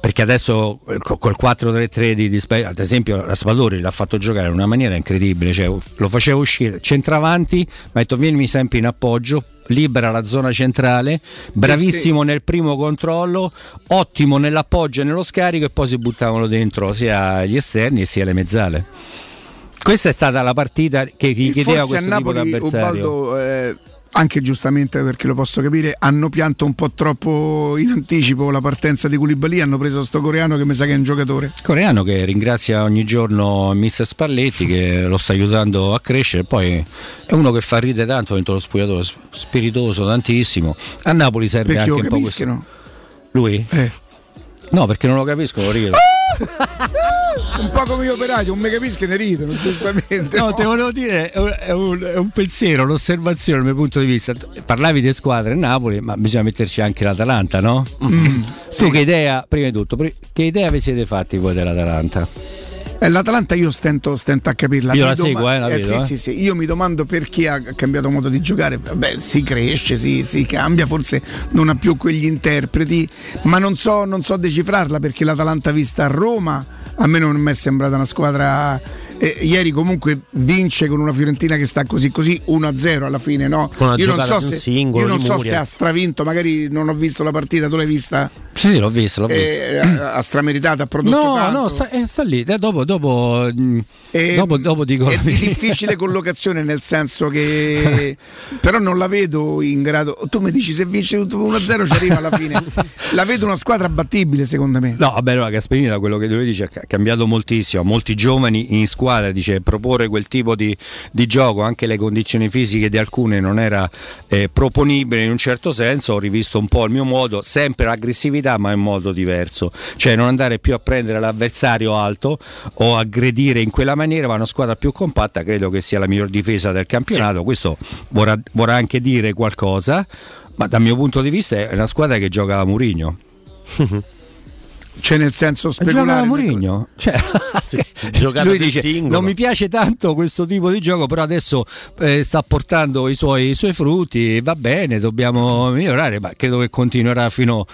perché adesso col 4-3-3 ad esempio Raspadori l'ha fatto giocare in una maniera incredibile, cioè lo faceva uscire centravanti, mi ha detto vienimi sempre in appoggio, libera la zona centrale, bravissimo nel primo controllo, ottimo nell'appoggio e nello scarico, e poi si buttavano dentro sia gli esterni sia le mezzale. Questa è stata la partita che gli chiedeva questo tipo di avversario. Ubaldo, anche giustamente, perché lo posso capire, hanno pianto un po' troppo in anticipo la partenza di Koulibaly, hanno preso sto coreano che mi sa che è un giocatore. Coreano che ringrazia ogni giorno il mister Spalletti che lo sta aiutando a crescere, poi è uno che fa ridere tanto dentro lo spogliatoio, spiritoso tantissimo. A Napoli serve perché anche un po' questo. Lui? No, perché non lo capisco, lo rido. Un po' come gli operai, non mi capisco e ne ridono, giustamente. No, te volevo dire, è un pensiero, un'osservazione dal mio punto di vista. Parlavi di squadre in Napoli, ma bisogna metterci anche l'Atalanta, no? Sì. Tu che idea, prima di tutto, che idea vi siete fatti voi dell'Atalanta? L'Atalanta io stento a capirla. Io la seguo. Sì. Io mi domando perché ha cambiato modo di giocare. Beh, si cresce, si cambia, forse non ha più quegli interpreti, ma non so decifrarla, perché l'Atalanta vista a Roma a me non mi è sembrata una squadra. Ieri comunque vince con una Fiorentina che sta così 1-0 alla fine, no? Io non so se ha stravinto, magari non ho visto la partita, tu l'hai vista? Sì, l'ho vista. Ha strameritato, ha prodotto tanto. Sta lì, dopo dico. È di difficile collocazione, nel senso che però non la vedo in grado. Tu mi dici se vince 1-0 ci arriva alla fine. La vedo una squadra abbattibile, secondo me. No, vabbè, allora Gasperini, da quello che lui dice, ha cambiato moltissimo, molti giovani in squadra. Dice, proporre quel tipo di gioco, anche le condizioni fisiche di alcune non era proponibile in un certo senso. Ho rivisto un po' il mio modo, sempre l'aggressività ma in modo diverso, cioè non andare più a prendere l'avversario alto o aggredire in quella maniera, ma una squadra più compatta credo che sia la miglior difesa del campionato. Sì. Questo vorrà anche dire qualcosa, ma dal mio punto di vista è una squadra che gioca a Mourinho. C'è nel senso speculare Mourinho, lui dice singolo. Non mi piace tanto questo tipo di gioco, però adesso sta portando i suoi frutti, va bene, dobbiamo migliorare, ma credo che continuerà fino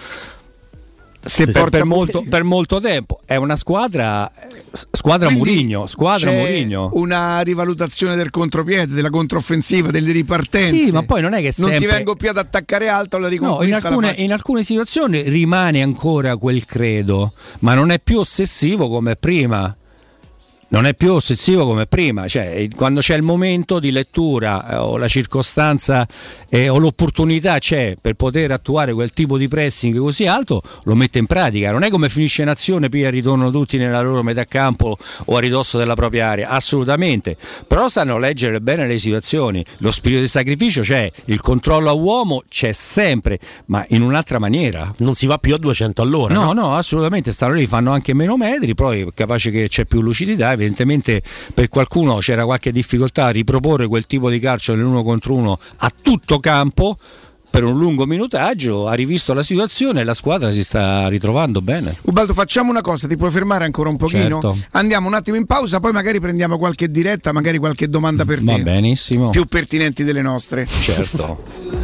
per molto tempo. È una squadra Mourinho, squadra Mourinho. Una rivalutazione del contropiede, della controffensiva, delle ripartenze. Sì, ma poi non è che sempre non ti vengo più ad attaccare alto alla riconquista. No, in alcune situazioni rimane ancora quel credo, ma non è più ossessivo come prima. Cioè quando c'è il momento di lettura o la circostanza o l'opportunità c'è per poter attuare quel tipo di pressing così alto, lo mette in pratica. Non è come finisce in azione, poi ritornano tutti nella loro metà campo o a ridosso della propria area, assolutamente, però sanno leggere bene le situazioni, lo spirito di sacrificio c'è, il controllo a uomo c'è sempre, ma in un'altra maniera. Non si va più a 200 all'ora. No, assolutamente, stanno lì, fanno anche meno metri, poi capace che c'è più lucidità. Evidentemente per qualcuno c'era qualche difficoltà a riproporre quel tipo di calcio nell'uno contro uno a tutto campo per un lungo minutaggio, ha rivisto la situazione e la squadra si sta ritrovando bene. Ubaldo, facciamo una cosa, ti puoi fermare ancora un pochino? Certo. Andiamo un attimo in pausa, poi magari prendiamo qualche diretta, magari qualche domanda per te. Va benissimo. Più pertinenti delle nostre. Certo.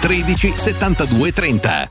13 72 30.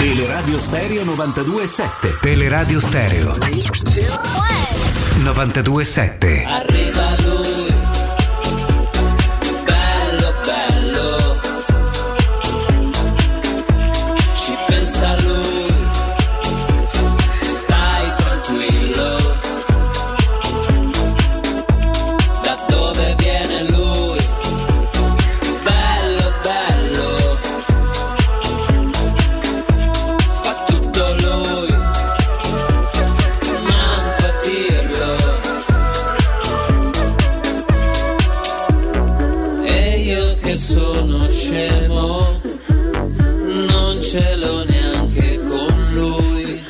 Teleradio Stereo 92.7. Teleradio Stereo 92.7. Arriva lui, bello bello, ci pensa lui, stai tranquillo, da dove viene lui, bello bello. Sono scemo, non ce l'ho neanche con lui.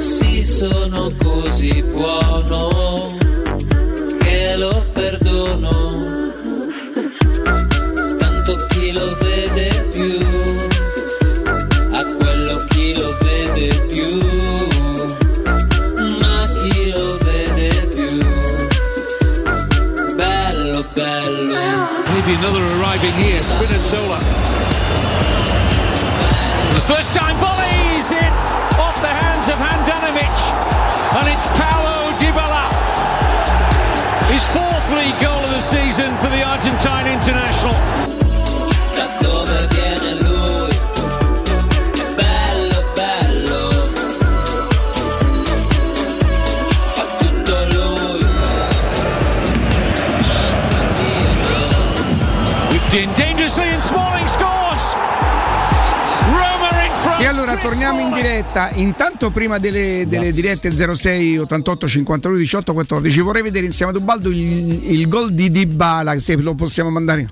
Sì, sono così buono che lo perdono. Tanto chi lo vede più, a quello chi lo vede più, ma chi lo vede più, bello bello. Another arriving here, Spinazzola. The first time volley's in off the hands of Handanovic, and it's Paulo Dybala, his fourth league goal of the season for the Argentine international. Dangerously and Smalling scores. Roma in front. E allora torniamo in diretta. Intanto prima delle dirette 06 88 52 18 14 vorrei vedere insieme a Dubaldo il gol di Dybala, se lo possiamo mandare.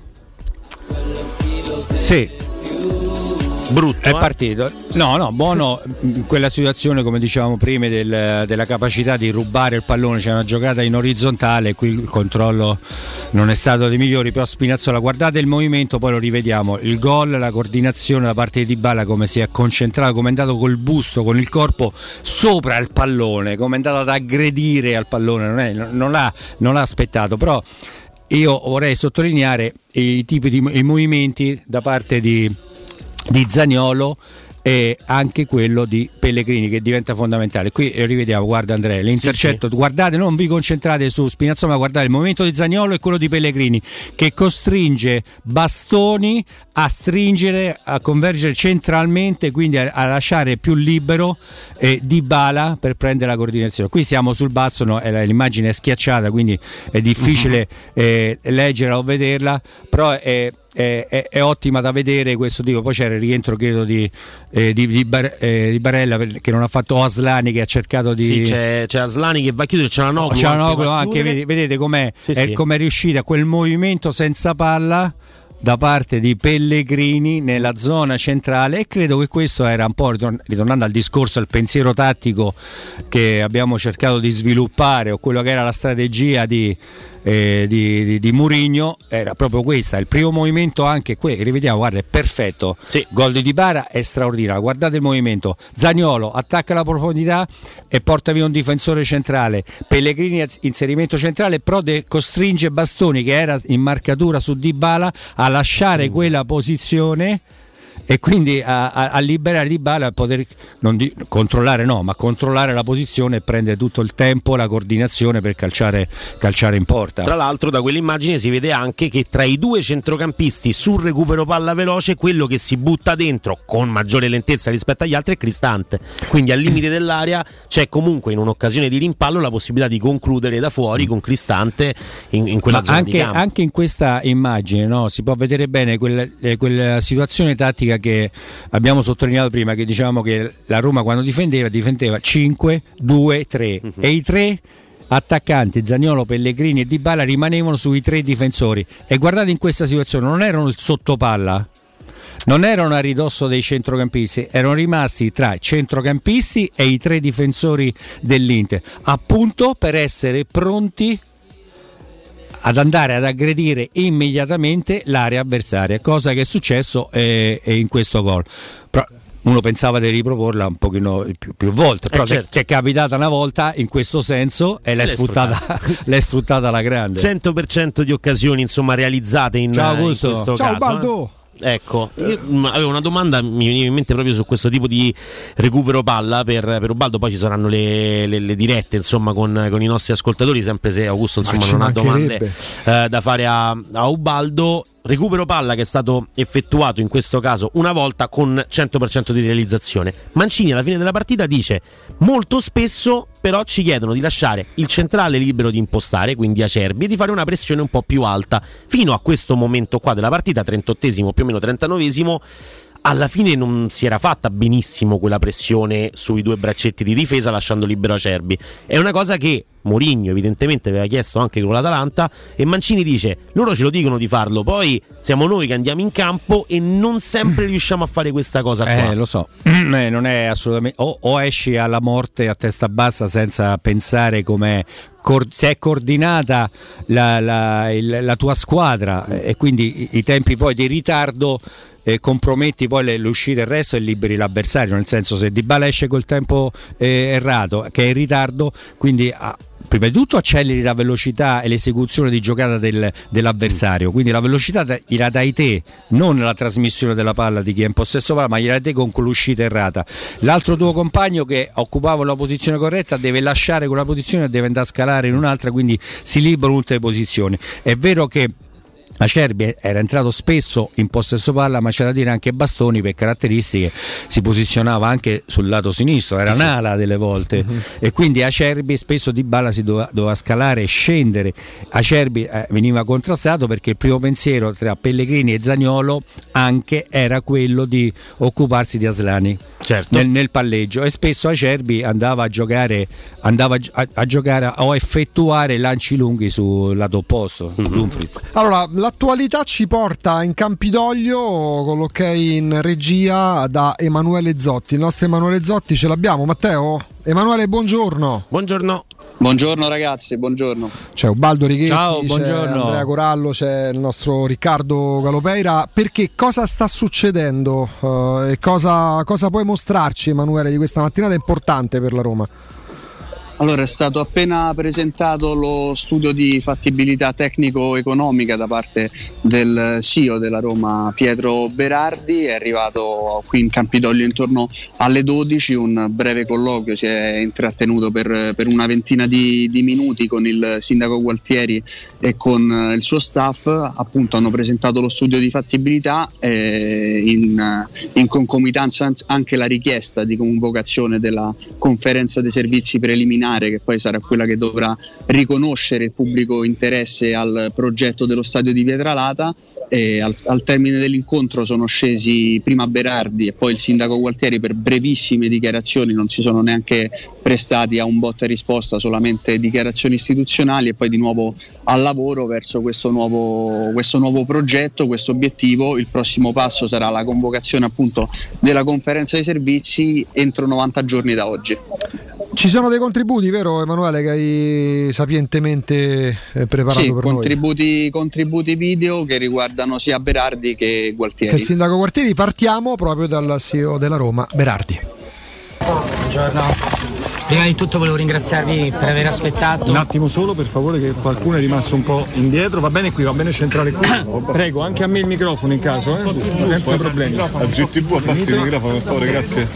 Sì. Brutto. È partito. No, buono. Quella situazione, come dicevamo prima, della capacità di rubare il pallone. C'è una giocata in orizzontale, qui il controllo non è stato dei migliori, però Spinazzola, guardate il movimento, poi lo rivediamo, il gol, la coordinazione da parte di Dybala, come si è concentrato, come è andato col busto, con il corpo sopra il pallone, come è andato ad aggredire al pallone, non l'ha aspettato. Però io vorrei sottolineare i movimenti da parte di Zaniolo e anche quello di Pellegrini, che diventa fondamentale. Qui rivediamo, guarda Andrea, l'intercetto, sì, sì, guardate, non vi concentrate su Spinazzola, ma guardate il movimento di Zaniolo e quello di Pellegrini, che costringe Bastoni a stringere, a convergere centralmente, quindi a lasciare più libero Dybala per prendere la coordinazione. Qui siamo sul basso, no? L'immagine è schiacciata, quindi è difficile leggerla o vederla, però è ottima da vedere questo tipo. Poi c'era il rientro, credo, di Barella, che non ha fatto Aslani, che ha cercacic'è Aslani che va a chiudere, c'è la Noglu, vedete com'è, sì, sì, com'è riuscita quel movimento senza palla da parte di Pellegrini nella zona centrale. E credo che questo era un po', ritornando al discorso, al pensiero tattico che abbiamo cercato di sviluppare, o quello che era la strategia di Mourinho, era proprio questa. Il primo movimento, anche qui rivediamo, guarda, è perfetto, sì, gol di Dybala è straordinario, guardate il movimento, Zaniolo attacca la profondità e porta via un difensore centrale, Pellegrini inserimento centrale, Prode costringe Bastoni, che era in marcatura su Dybala, a lasciare, sì, quella posizione, e quindi a liberare Dybala, a poter controllare la posizione e prendere tutto il tempo, la coordinazione per calciare in porta. Tra l'altro, da quell'immagine si vede anche che tra i due centrocampisti sul recupero palla veloce, quello che si butta dentro con maggiore lentezza rispetto agli altri è Cristante, quindi al limite dell'area c'è comunque, in un'occasione di rimpallo, la possibilità di concludere da fuori con Cristante in quella zona anche, di campo. Anche in questa immagine, no, si può vedere bene quella situazione tattica che abbiamo sottolineato prima, che diciamo che la Roma quando difendeva 5-2-3, e i tre attaccanti, Zaniolo, Pellegrini e Dybala, rimanevano sui tre difensori. E guardate, in questa situazione non erano il sottopalla, non erano a ridosso dei centrocampisti, erano rimasti tra i centrocampisti e i tre difensori dell'Inter, appunto per essere pronti ad andare ad aggredire immediatamente l'area avversaria, cosa che è successo in questo gol. Però uno pensava di riproporla un pochino più volte, però certo, ti è capitata una volta in questo senso e l'hai sfruttata alla grande. 100% di occasioni, insomma, realizzate in questo caso. Ciao Baldo! Ecco, io avevo una domanda, mi veniva in mente proprio su questo tipo di recupero palla per Ubaldo. Poi ci saranno le dirette, insomma, con i nostri ascoltatori, sempre se Augusto, insomma, non ha domande da fare a Ubaldo. Recupero palla che è stato effettuato in questo caso una volta con 100% di realizzazione. Mancini alla fine della partita dice: molto spesso però ci chiedono di lasciare il centrale libero di impostare, quindi Acerbi, e di fare una pressione un po' più alta. Fino a questo momento qua della partita, 38esimo più o meno 39esimo, alla fine non si era fatta benissimo quella pressione sui due braccetti di difesa, lasciando libero Acerbi. È una cosa che Mourinho evidentemente aveva chiesto anche con l'Atalanta, e Mancini dice: loro ce lo dicono di farlo, poi siamo noi che andiamo in campo e non sempre riusciamo a fare questa cosa qua. Lo so, non è assolutamente, o esci alla morte a testa bassa senza pensare com'è, se è coordinata la tua squadra, e quindi i tempi poi di ritardo comprometti poi l'uscita, il resto, e liberi l'avversario. Nel senso, se Dybala esce col tempo errato, che è in ritardo, quindi prima di tutto acceleri la velocità e l'esecuzione di giocata dell'avversario, quindi la velocità gliela dai te, non la trasmissione della palla di chi è in possesso palla, ma gliela dai te con l'uscita errata. L'altro tuo compagno che occupava la posizione corretta deve lasciare quella posizione e deve andare a scalare in un'altra, quindi si liberano tutte le posizioni. È vero che Acerbi era entrato spesso in possesso palla, ma c'è da dire anche Bastoni, per caratteristiche, si posizionava anche sul lato sinistro, era un'ala delle volte, e quindi Acerbi spesso Dybala si doveva scalare e scendere. Acerbi veniva contrastato perché il primo pensiero tra Pellegrini e Zaniolo anche era quello di occuparsi di Aslani, certo, nel palleggio, e spesso Acerbi andava a giocare o a effettuare lanci lunghi sul lato opposto. Allora, l'attualità ci porta in Campidoglio con l'ok in regia da Emanuele Zotti. Il nostro Emanuele Zotti ce l'abbiamo. Matteo? Emanuele, buongiorno. Buongiorno. Buongiorno ragazzi, buongiorno. C'è Ubaldo Righetti, ciao, buongiorno. C'è Andrea Corallo, c'è il nostro Riccardo Galopeira. Perché cosa sta succedendo e cosa puoi mostrarci, Emanuele, di questa mattinata importante per la Roma? Allora, è stato appena presentato lo studio di fattibilità tecnico-economica da parte del CEO della Roma, Pietro Berardi. È arrivato qui in Campidoglio intorno alle 12, un breve colloquio si è intrattenuto per una ventina di minuti con il sindaco Gualtieri e con il suo staff. Appunto, hanno presentato lo studio di fattibilità e in concomitanza anche la richiesta di convocazione della conferenza dei servizi preliminari, che poi sarà quella che dovrà riconoscere il pubblico interesse al progetto dello stadio di Pietralata. E al termine dell'incontro sono scesi prima Berardi e poi il sindaco Gualtieri per brevissime dichiarazioni, non si sono neanche prestati a un botta e risposta, solamente dichiarazioni istituzionali, e poi di nuovo al lavoro verso questo nuovo progetto, questo obiettivo. Il prossimo passo sarà la convocazione appunto della conferenza dei servizi entro 90 giorni da oggi. Ci sono dei contributi, vero Emanuele, che hai sapientemente preparato? Sì, per noi? Contributi video che riguardano sia Berardi che Gualtieri. Che il sindaco Gualtieri. Partiamo proprio dal CEO della Roma, Berardi. Buongiorno. Prima di tutto volevo ringraziarvi per aver aspettato. Un attimo solo, per favore, che qualcuno è rimasto un po' indietro. Va bene qui, va bene centrale qui. Prego, anche a me il microfono in caso, senza problemi. Al GTV abbassi il microfono, per favore, grazie.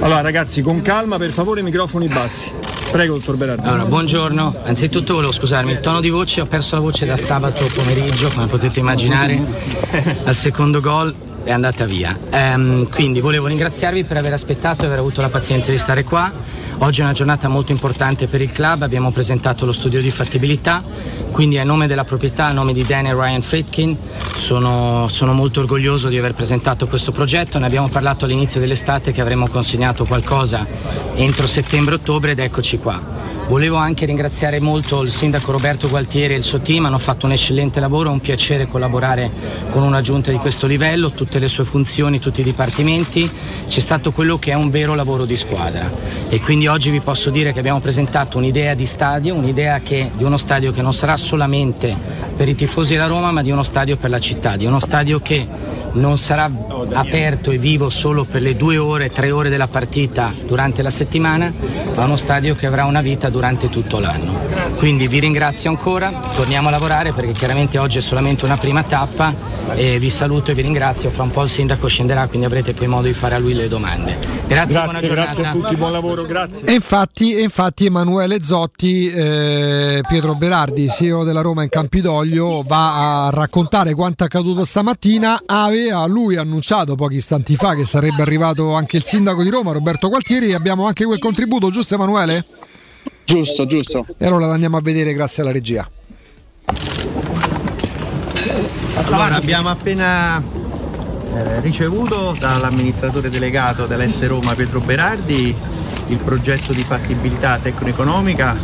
Allora ragazzi, con calma, per favore, microfoni bassi. Prego, dottor Berardi. Allora, buongiorno. Anzitutto volevo scusarmi, il tono di voce, ho perso la voce da sabato pomeriggio, come potete immaginare, al secondo gol è andata via. Quindi volevo ringraziarvi per aver aspettato e aver avuto la pazienza di stare qua. Oggi è una giornata molto importante per il club, abbiamo presentato lo studio di fattibilità, quindi a nome della proprietà, a nome di Dan e Ryan Friedkin, sono molto orgoglioso di aver presentato questo progetto. Ne abbiamo parlato all'inizio dell'estate che avremmo consegnato qualcosa entro settembre-ottobre ed eccoci qua. Volevo anche ringraziare molto il sindaco Roberto Gualtieri e il suo team, hanno fatto un eccellente lavoro, è un piacere collaborare con una giunta di questo livello, tutte le sue funzioni, tutti i dipartimenti, c'è stato quello che è un vero lavoro di squadra e quindi oggi vi posso dire che abbiamo presentato un'idea di stadio, di uno stadio che non sarà solamente per i tifosi della Roma, ma di uno stadio per la città, di uno stadio che non sarà aperto e vivo solo per le 2 ore, 3 ore della partita durante la settimana, ma uno stadio che avrà una vita durante tutto l'anno. Quindi vi ringrazio ancora, torniamo a lavorare perché chiaramente oggi è solamente una prima tappa e vi saluto e vi ringrazio. Fra un po' il sindaco scenderà, quindi avrete poi modo di fare a lui le domande. Grazie, buona giornata. Grazie a tutti, buon lavoro, grazie. E infatti Emanuele Zotti, Pietro Berardi, CEO della Roma in Campidoglio, va a raccontare quanto è accaduto stamattina. Aveva lui annunciato pochi istanti fa che sarebbe arrivato anche il sindaco di Roma, Roberto Gualtieri, e abbiamo anche quel contributo, giusto Emanuele? Giusto. E allora andiamo a vedere grazie alla regia. Allora, abbiamo appena ricevuto dall'amministratore delegato dell'S Roma Pietro Berardi il progetto di fattibilità tecno-economica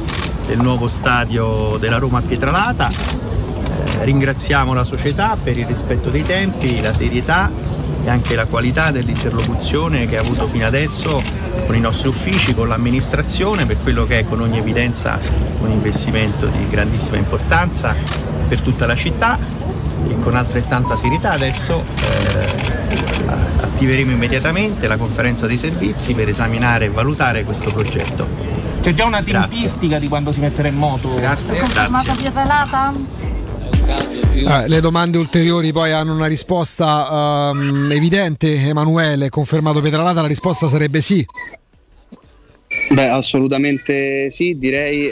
del nuovo stadio della Roma a Pietralata. Ringraziamo la società per il rispetto dei tempi, la serietà e anche la qualità dell'interlocuzione che ha avuto fino adesso con i nostri uffici, con l'amministrazione, per quello che è con ogni evidenza un investimento di grandissima importanza per tutta la città, e con altrettanta serietà adesso attiveremo immediatamente la conferenza dei servizi per esaminare e valutare questo progetto. C'è già una tempistica di quando si metterà in moto? Grazie. È confermata Pietralata? Le domande ulteriori poi hanno una risposta evidente. Emanuele, confermato Pietralata, la risposta sarebbe sì. Beh, assolutamente sì, direi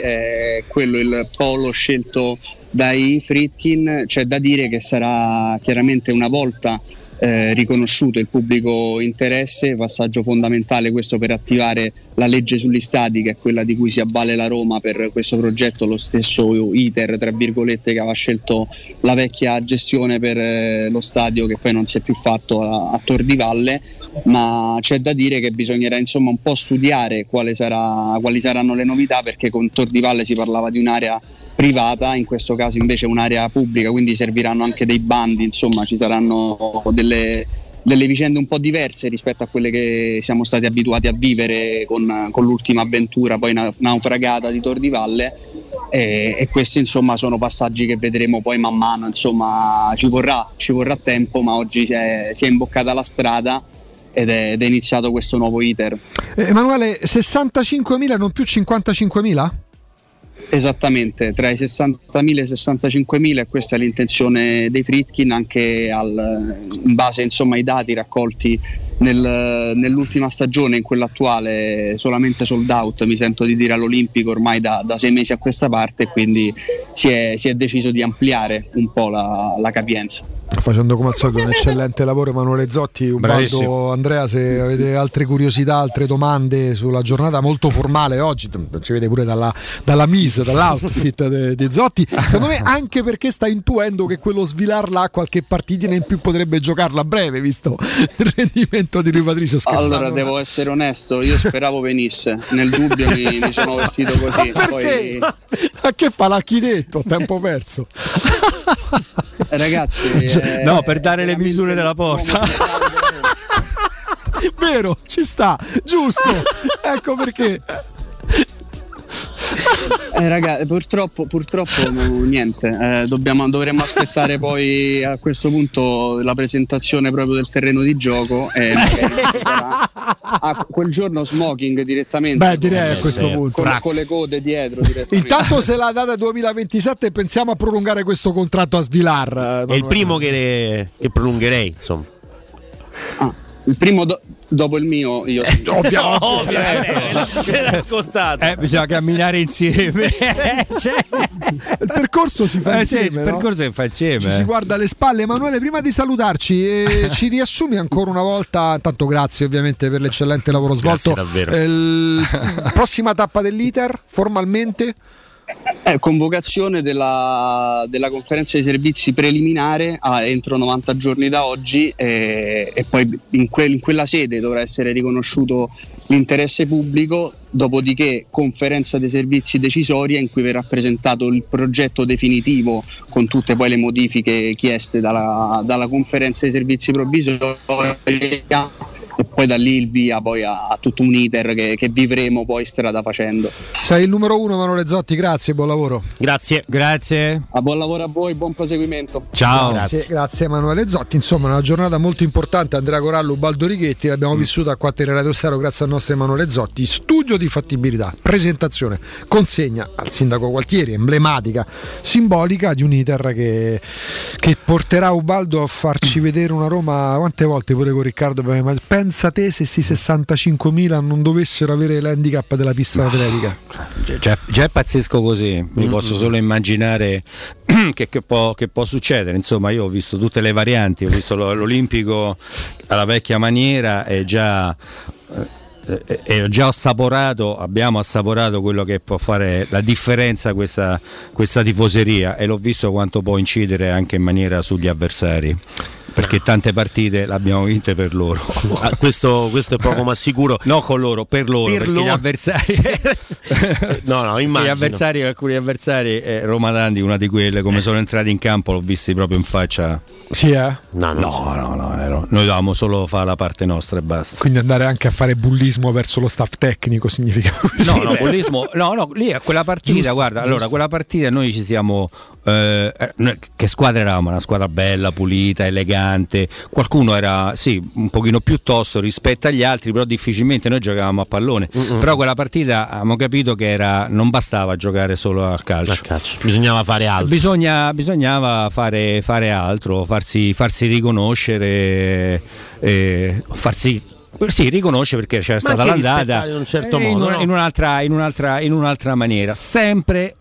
quello il polo scelto dai Friedkin. C'è da dire che sarà chiaramente, una volta riconosciuto il pubblico interesse, passaggio fondamentale questo per attivare la legge sugli stadi, che è quella di cui si avvale la Roma per questo progetto, lo stesso ITER tra virgolette che aveva scelto la vecchia gestione per lo stadio che poi non si è più fatto a Tor di Valle. Ma c'è da dire che bisognerà insomma un po' studiare quali saranno le novità, perché con Tor di Valle si parlava di un'area privata, in questo caso invece un'area pubblica, quindi serviranno anche dei bandi, insomma ci saranno delle vicende un po' diverse rispetto a quelle che siamo stati abituati a vivere con l'ultima avventura poi naufragata di Tor di Valle, e questi insomma sono passaggi che vedremo poi man mano, insomma ci vorrà tempo, ma oggi si è imboccata la strada ed è iniziato questo nuovo iter. Emanuele, 65.000 non più 55.000? Esattamente, tra i 60.000 e i 65.000, questa è l'intenzione dei Friedkin, anche in base insomma ai dati raccolti nell'ultima stagione, in quella attuale solamente sold out, mi sento di dire, all'Olimpico ormai da 6 mesi a questa parte, quindi si è deciso di ampliare un po' la capienza. Facendo come al solito un eccellente lavoro Emanuele Zotti, Umbaldo, Andrea, se avete altre curiosità, altre domande sulla giornata molto formale oggi, si vede pure dalla mise, dall'outfit di Zotti, secondo me anche perché sta intuendo che quello svilarla a qualche partitina in più potrebbe giocarla a breve, visto il rendimento di lui Patricio. Allora devo essere onesto, io speravo venisse, nel dubbio mi sono vestito così. Ma perché? Poi... ma che fa l'architetto a tempo perso? Ragazzi, no, per dare le misure della porta. Vero, ci sta, giusto. Ecco perché. Ragazzi, purtroppo niente, dovremmo aspettare poi a questo punto la presentazione proprio del terreno di gioco, sarà a quel giorno smoking direttamente. Beh, direi a questo punto con le code dietro direttamente. Intanto se la data 2027 pensiamo a prolungare questo contratto a Svilar, è il primo che prolungherei, insomma. Il primo dopo il mio, io era scontato. Bisogna camminare insieme. Cioè, il percorso si fa insieme. Il percorso si fa insieme. Ci si guarda alle spalle. Emanuele, prima di salutarci, ci riassumi ancora una volta. Tanto grazie ovviamente per l'eccellente lavoro svolto. Grazie, davvero. Prossima tappa dell'iter, formalmente. Convocazione della conferenza dei servizi preliminare entro 90 giorni da oggi, e poi in quella sede dovrà essere riconosciuto l'interesse pubblico, dopodiché conferenza dei servizi decisoria in cui verrà presentato il progetto definitivo con tutte poi le modifiche chieste dalla conferenza dei servizi provvisoria, e poi da lì il via poi a tutto un iter che vivremo poi strada facendo. Sei il numero 1 Emanuele Zotti, grazie, buon lavoro. Grazie. A buon lavoro a voi, buon proseguimento. Ciao. Grazie Emanuele Zotti, insomma una giornata molto importante. Andrea Corallo, Baldo Righetti, l'abbiamo vissuta a Quattro Radio Stero grazie al nostro Emanuele Zotti. Studio di fattibilità, presentazione, consegna al sindaco Gualtieri, emblematica, simbolica di un iter che porterà Ubaldo a farci vedere una Roma, quante volte pure con Riccardo, pensa te se si 65.000 non dovessero avere l'handicap della pista atletica. Già è pazzesco così, mi posso solo immaginare che può succedere. Insomma, io ho visto tutte le varianti, ho visto l'Olimpico alla vecchia maniera e già... abbiamo assaporato quello che può fare la differenza questa tifoseria, e l'ho visto quanto può incidere anche in maniera sugli avversari, perché tante partite l'abbiamo vinte per loro. Questo è poco ma sicuro. No, con loro, per loro. Gli avversari no, immagino. Alcuni avversari, Roma Dandi una di quelle, come sono entrati in campo l'ho visti proprio in faccia. Sì, eh? No, noi dovevamo solo fare la parte nostra e basta. Quindi andare anche a fare bullismo verso lo staff tecnico significa così. No, bullismo. No, lì a quella partita, giusto, guarda, giusto. Allora quella partita noi ci siamo che squadra eravamo? Una squadra bella, pulita, elegante. Qualcuno era sì, un pochino più tosto rispetto agli altri, però difficilmente noi giocavamo a pallone. Però quella partita abbiamo capito che non bastava giocare solo a calcio. Bisognava fare altro. Bisognava fare altro, farsi riconoscere, riconoscere, perché c'era stata l'andata in un certo modo, in un'altra maniera, sempre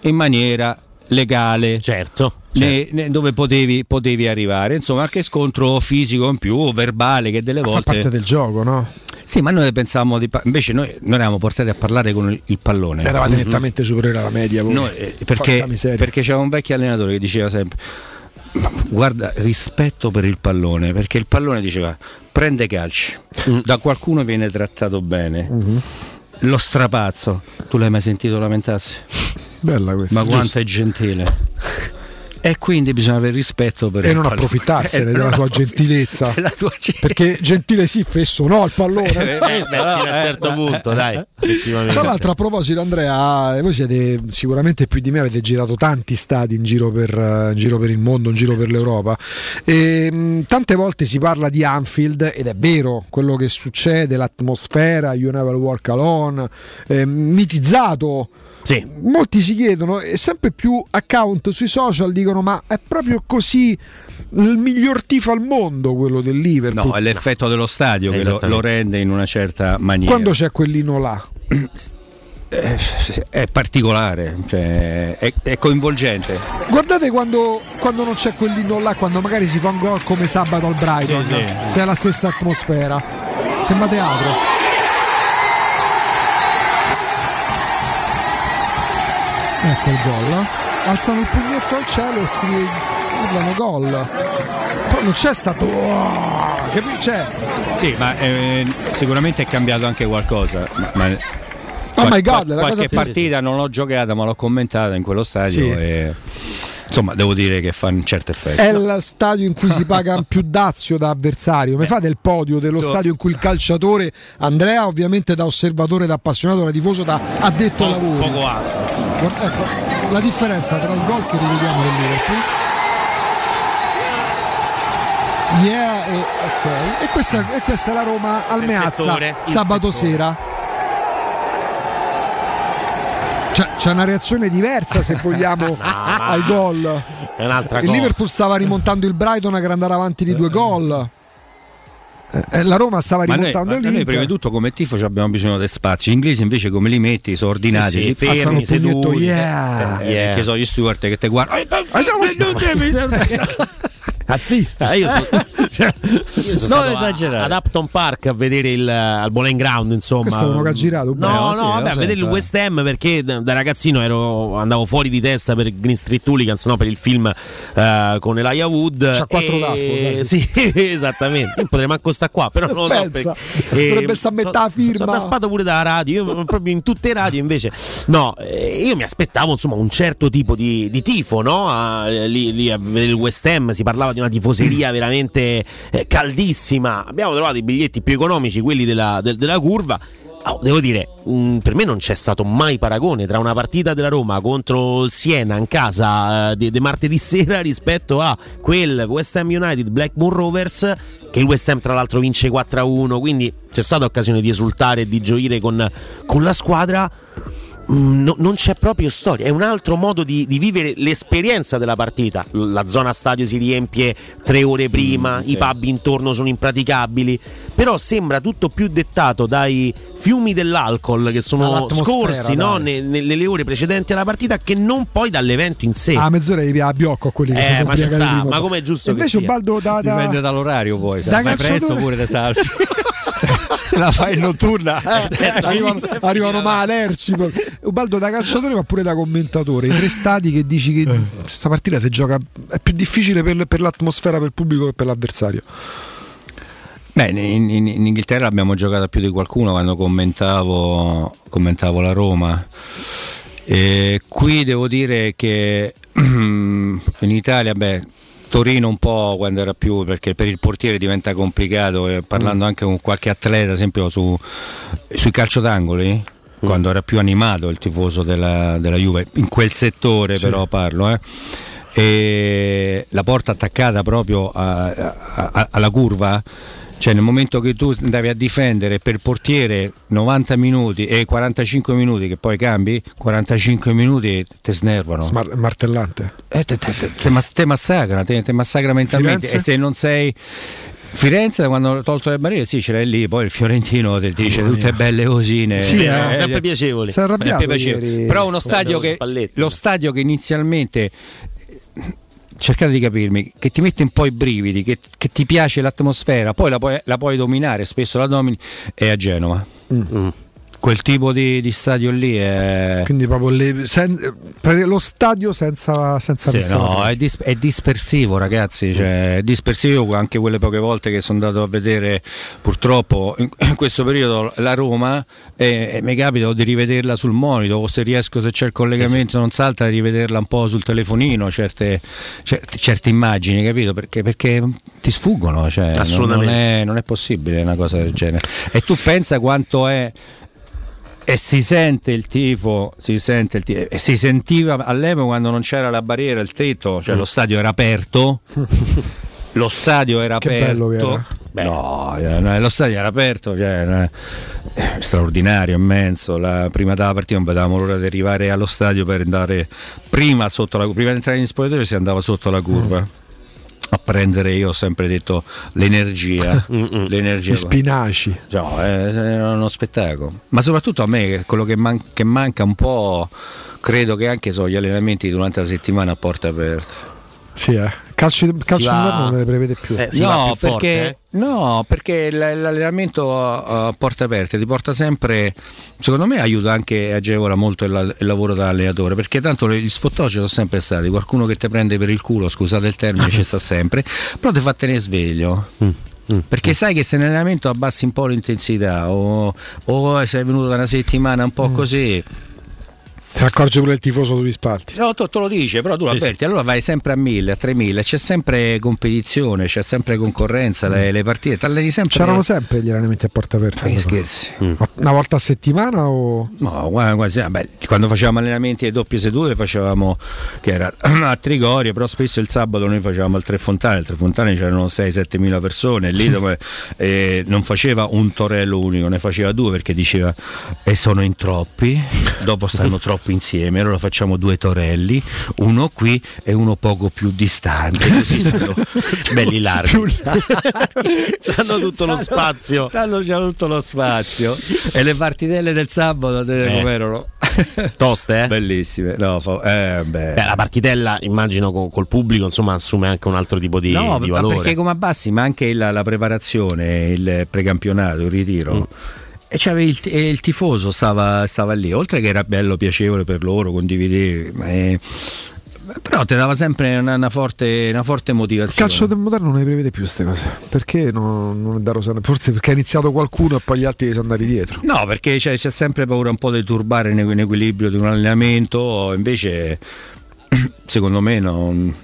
in maniera legale, certo. Dove potevi arrivare, insomma, anche scontro fisico in più, verbale, che delle volte fa parte del gioco, no? Sì, ma noi pensavamo invece noi non eravamo portati a parlare con il pallone. Eravate nettamente superiore alla media voi. No, perché c'era un vecchio allenatore che diceva sempre: guarda, rispetto per il pallone, perché il pallone, diceva, prende calci, da qualcuno viene trattato bene, lo strapazzo, tu l'hai mai sentito lamentarsi? Bella questa. Ma quanto è gentile. E quindi bisogna avere rispetto per e non pallone. Approfittarsene della tua gentilezza, perché gentile sì, fesso no al pallone. A un certo punto, dai. Tra l'altro, a proposito, Andrea, voi siete sicuramente più di me, avete girato tanti stadi in giro per il mondo, in giro per l'Europa, e tante volte si parla di Anfield, ed è vero quello che succede, l'atmosfera, You Never Walk Alone, mitizzato. Sì. Molti si chiedono, e sempre più account sui social dicono: ma è proprio così il miglior tifo al mondo quello del Liverpool? No, è l'effetto dello stadio che lo rende in una certa maniera. Quando c'è quell'ino là è particolare, cioè, è coinvolgente. Guardate quando non c'è quell'ino là, quando magari si fa un gol come sabato al Brighton, sì. Se è la stessa atmosfera, sembra teatro. Ecco il gol, alzano il pugnetto al cielo e scrivono gol. Poi non c'è stato che c'è. Sì, ma sicuramente è cambiato anche qualcosa. Ma oh my God, qualche partita non l'ho giocata, ma l'ho commentata in quello stadio. Sì. E insomma, devo dire che fa un certo effetto. È il stadio in cui si paga più dazio da avversario. Mi fa del podio dello stadio in cui il calciatore, Andrea, ovviamente da osservatore, da appassionato, da tifoso, da addetto al lavoro. Poco altro. Ecco la differenza tra il gol che rivediamo del Liverpool. Yeah, okay. E questa è la Roma al Meazza sabato sera. C'è una reazione diversa, se vogliamo, no, al gol. È un'altra cosa. Il Liverpool stava rimontando il Brighton a andare avanti di 2 gol. La Roma stava rimontando l'Inter. Noi prima di tutto come tifo abbiamo bisogno di spazi. Gli inglesi invece come li metti, sono ordinati, sì, fermi, seduti. Che so gli steward che te guardano. Razzista, io sono non esagerare ad Upton Park a vedere al Bowling Ground, insomma. Questo è uno che ha girato bene. Vabbè, a vedere il West Ham, perché da ragazzino andavo fuori di testa per Green Street Hooligans, no, per il film con Elijah Wood. C'ha 4 daspo, sì, esattamente. Io potrei manco sta qua, però non lo so perché, dovrebbe sta metà firma. Sono taspato pure dalla radio, io proprio in tutte le radio invece. No, io mi aspettavo insomma un certo tipo di tifo, no? Lì a vedere il West Ham si parlava di una tifoseria veramente caldissima. Abbiamo trovato i biglietti più economici, quelli della curva. Devo dire, per me non c'è stato mai paragone tra una partita della Roma contro il Siena in casa di martedì sera rispetto a quel West Ham United Blackburn Rovers, che il West Ham tra l'altro vince 4-1, quindi c'è stata occasione di esultare e di gioire con la squadra. No, non c'è proprio storia, è un altro modo di vivere l'esperienza della partita. La zona stadio si riempie 3 ore prima, i pub intorno sono impraticabili, però sembra tutto più dettato dai fiumi dell'alcol che sono scorsi, no? nelle ore precedenti alla partita, che non poi dall'evento in sé. A mezz'ora a biocco a quelli che sono più aggressivi, ma com'è giusto invece che sia? Baldo dipende dall'orario, poi se vai presto pure te salvi. Se la fai notturna arrivano malerci. Ubaldo, da calciatore ma pure da commentatore, i 3 stadi che dici che questa partita si gioca è più difficile per l'atmosfera, per il pubblico che per l'avversario. Beh, in Inghilterra abbiamo giocato più di qualcuno quando commentavo la Roma, e qui devo dire che in Italia, Torino un po' quando era più, perché per il portiere diventa complicato, parlando anche con qualche atleta, ad esempio sui calcio d'angoli, quando era più animato il tifoso della Juve, in quel settore, sì. Però parlo, e la porta attaccata proprio alla curva, cioè nel momento che tu andavi a difendere per portiere 90 minuti e 45 minuti che poi cambi, 45 minuti ti snervano. Martellante. Te massacra, te massacra mentalmente. Firenze? E se non sei Firenze, quando ho tolto le barriere, sì, c'era lì, poi il fiorentino ti dice tutte belle cosine, sì, sempre piacevoli. Si è arrabbiato ieri. Però uno stadio lo stadio che inizialmente, cercate di capirmi, che ti mette un po' i brividi, che ti piace l'atmosfera, poi la puoi dominare, spesso la domini, è a Genova. quel tipo di stadio lì è... Quindi proprio lo stadio senza sì, no, è dispersivo, ragazzi, cioè, è dispersivo. Anche quelle poche volte che sono andato a vedere, purtroppo in questo periodo la Roma, e mi capita di rivederla sul monitor, o se riesco, se c'è il collegamento, sì, non salta, rivederla un po' sul telefonino, certe immagini, capito? Perché ti sfuggono, cioè, assolutamente. Non è possibile una cosa del genere. E tu pensa quanto è... E si sente il tifo, e si sentiva all'epoca, quando non c'era la barriera, il tetto, cioè lo stadio era aperto. Lo stadio era che aperto. Bello che era. Beh, no, lo stadio era aperto, cioè, straordinario, immenso. La prima della partita non vedevamo l'ora di arrivare allo stadio per andare prima di entrare in spogliatoio si andava sotto la curva. A prendere, io ho sempre detto, l'energia. Gli spinaci, no, è uno spettacolo. Ma soprattutto a me quello che manca un po', credo che anche gli allenamenti durante la settimana a porta aperta. Sì, calcio d'inverno non le prevede più. Perché l'allenamento a porte aperte ti porta sempre, secondo me aiuta anche, agevola molto il lavoro da allenatore, perché tanto gli sfottò ci sono sempre stati, qualcuno che te prende per il culo, scusate il termine, ci sta sempre, però ti fa tenere sveglio. Perché sai che se nell'allenamento abbassi un po' l'intensità o sei venuto da una settimana un po' così, ti accorgi pure il tifoso dove sparti. No, te lo dice, però tu l'aperti, sì. Allora vai sempre a 1000, a 3000, c'è sempre competizione, c'è sempre concorrenza, le partite, t'alleni sempre. C'erano sempre gli allenamenti a porta aperta. Ma scherzi. Una volta a settimana o? No, quasi. Beh, quando facevamo allenamenti e doppie sedute facevamo, che era a Trigoria, però spesso il sabato noi facevamo al Tre Fontane c'erano 6-7 mila persone, lì dove non faceva un torello unico, ne faceva due, perché diceva sono in troppi, dopo stanno troppo insieme, allora facciamo due torelli, uno qui e uno poco più distante, così sono belli larghi, hanno tutto lo spazio, e le partitelle del sabato come erano toste, bellissime. La partitella, immagino, col pubblico, insomma, assume anche un altro tipo di valore, perché come abbassi, ma anche la preparazione, il precampionato, il ritiro, e il tifoso stava lì, oltre che era bello, piacevole per loro, condividere, però ti dava sempre una forte motivazione. Il calcio del moderno non ne prevede più queste cose, perché non è da Rosana, forse perché ha iniziato qualcuno e poi gli altri sono andati dietro. No, perché c'è sempre paura un po' di turbare l'equilibrio di un allenamento, invece secondo me non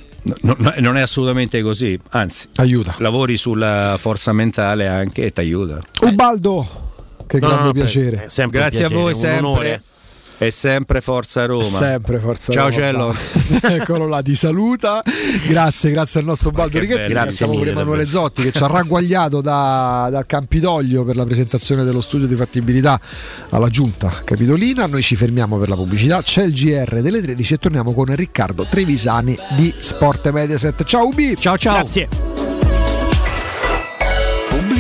è assolutamente così, anzi aiuta, lavori sulla forza mentale anche e ti aiuta. Ubaldo, che grande piacere. Grazie a voi, sempre. Onore. E sempre Forza Roma. Sempre Forza Ciao Roma. Ciao Cello. Eccolo là, ti saluta. Grazie al nostro Baldo Righetti. Grazie pure Emanuele Zotti, che ci ha ragguagliato dal Campidoglio per la presentazione dello studio di fattibilità alla Giunta capitolina. Noi ci fermiamo per la pubblicità. C'è il GR delle 13 e torniamo con Riccardo Trevisani di Sport Mediaset. Ciao Ubi. Ciao. Grazie.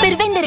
Per vendere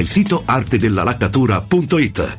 il sito artedellalaccatura.it.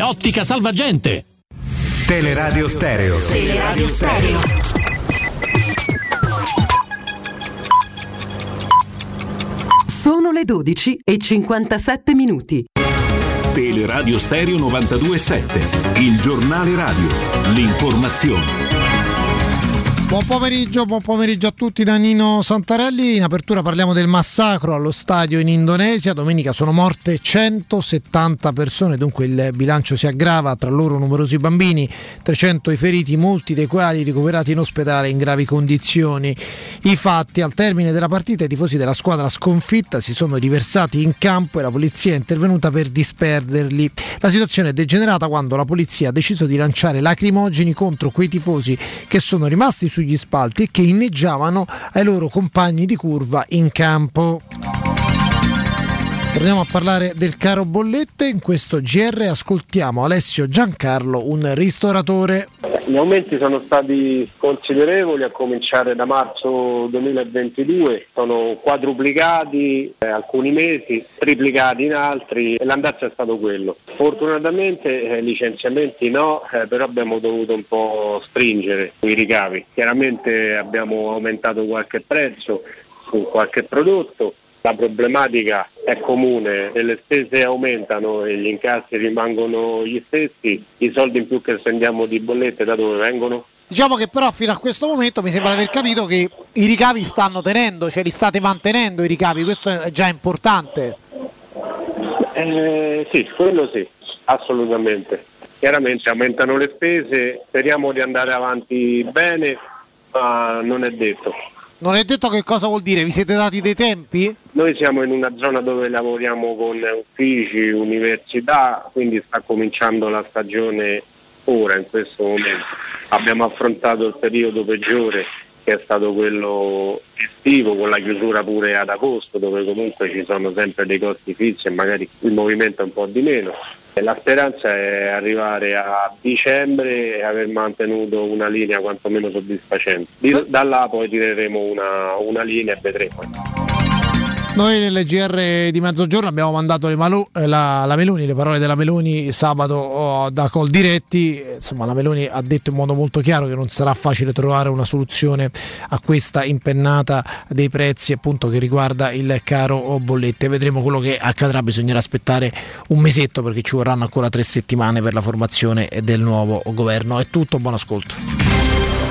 Ottica Salvagente. Teleradio Stereo. Teleradio Stereo. Sono le 12:57. Teleradio Stereo 92.7. Il giornale radio. L'informazione. Buon pomeriggio a tutti da Nino Santarelli. In apertura parliamo del massacro allo stadio in Indonesia. Domenica sono morte 170 persone, dunque il bilancio si aggrava, tra loro numerosi bambini, 300 i feriti, molti dei quali ricoverati in ospedale in gravi condizioni. I fatti: al termine della partita i tifosi della squadra sconfitta si sono riversati in campo e la polizia è intervenuta per disperderli. La situazione è degenerata quando la polizia ha deciso di lanciare lacrimogeni contro quei tifosi che sono rimasti sugli spalti e che inneggiavano ai loro compagni di curva in campo. Torniamo a parlare del caro bollette. In questo GR ascoltiamo Alessio Giancarlo, un ristoratore. Gli aumenti sono stati considerevoli, a cominciare da marzo 2022, sono quadruplicati alcuni mesi, triplicati in altri, e l'andazzo è stato quello. Fortunatamente licenziamenti no, però abbiamo dovuto un po' stringere i ricavi. Chiaramente abbiamo aumentato qualche prezzo su qualche prodotto. La problematica è comune, le spese aumentano e gli incassi rimangono gli stessi. I soldi in più che spendiamo di bollette da dove vengono? Diciamo che però fino a questo momento mi sembra di aver capito che i ricavi stanno tenendo, cioè li state mantenendo i ricavi, questo è già importante. Sì, quello sì, assolutamente. Chiaramente aumentano le spese, speriamo di andare avanti bene, ma non è detto. Non è detto, che cosa vuol dire? Vi siete dati dei tempi? Noi siamo in una zona dove lavoriamo con uffici, università, quindi sta cominciando la stagione ora, in questo momento. Abbiamo affrontato il periodo peggiore, che che è stato quello estivo, con la chiusura pure ad agosto, dove comunque ci sono sempre dei costi fissi e magari il movimento è un po' di meno. La speranza è arrivare a dicembre e aver mantenuto una linea quantomeno soddisfacente. Da là poi tireremo una linea e vedremo. Noi nelle GR di mezzogiorno abbiamo mandato la Meloni, le parole della Meloni sabato da Coldiretti. Insomma, la Meloni ha detto in modo molto chiaro che non sarà facile trovare una soluzione a questa impennata dei prezzi, appunto, che riguarda il caro bollette. Vedremo quello che accadrà, bisognerà aspettare un mesetto perché ci vorranno ancora 3 settimane per la formazione del nuovo governo. È tutto, buon ascolto.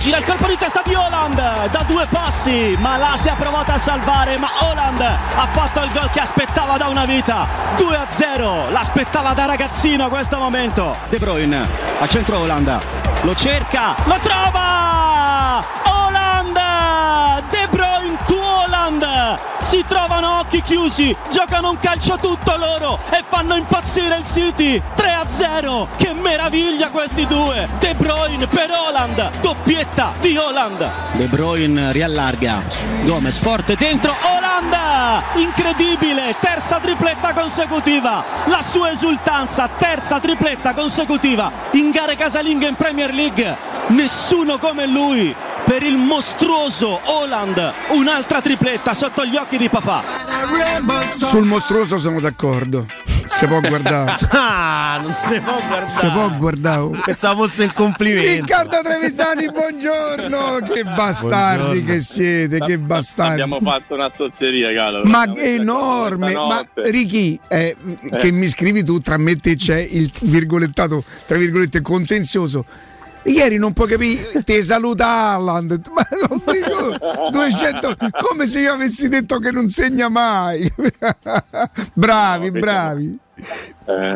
Gira il colpo di testa di Haaland da 2 passi, ma là si è provata a salvare, ma Haaland ha fatto il gol che aspettava da una vita. 2-0, l'aspettava da ragazzino questo momento. De Bruyne al centro, Haaland lo cerca, lo trova! Haaland! De Bruyne tu Haaland! Si trovano occhi chiusi, giocano un calcio tutto loro e fanno impazzire il City. 3-0, che meraviglia questi due! De Bruyne per Haaland, doppietta di Haaland. De Bruyne riallarga, Gomez forte dentro, Haaland! Incredibile, terza tripletta consecutiva, la sua esultanza, terza tripletta consecutiva in gare casalinghe in Premier League, nessuno come lui. Per il mostruoso Haaland, un'altra tripletta sotto gli occhi di papà. Sul mostruoso sono d'accordo. Si può guardare. Ah, non si può guardare. Si può guardare. Pensavo fosse un complimento. Riccardo Trevisani, buongiorno. Che bastardi, buongiorno. Che siete, che bastardi. Abbiamo fatto una zozzeria, caro. Ma enorme. Ma Ricky, che mi scrivi tu, tra me te c'è il virgolettato, tra virgolette, contenzioso. Ieri non puoi capire, te saluta Haaland, ma non dico 200, come se io avessi detto che non segna mai. Bravi, no, bravi.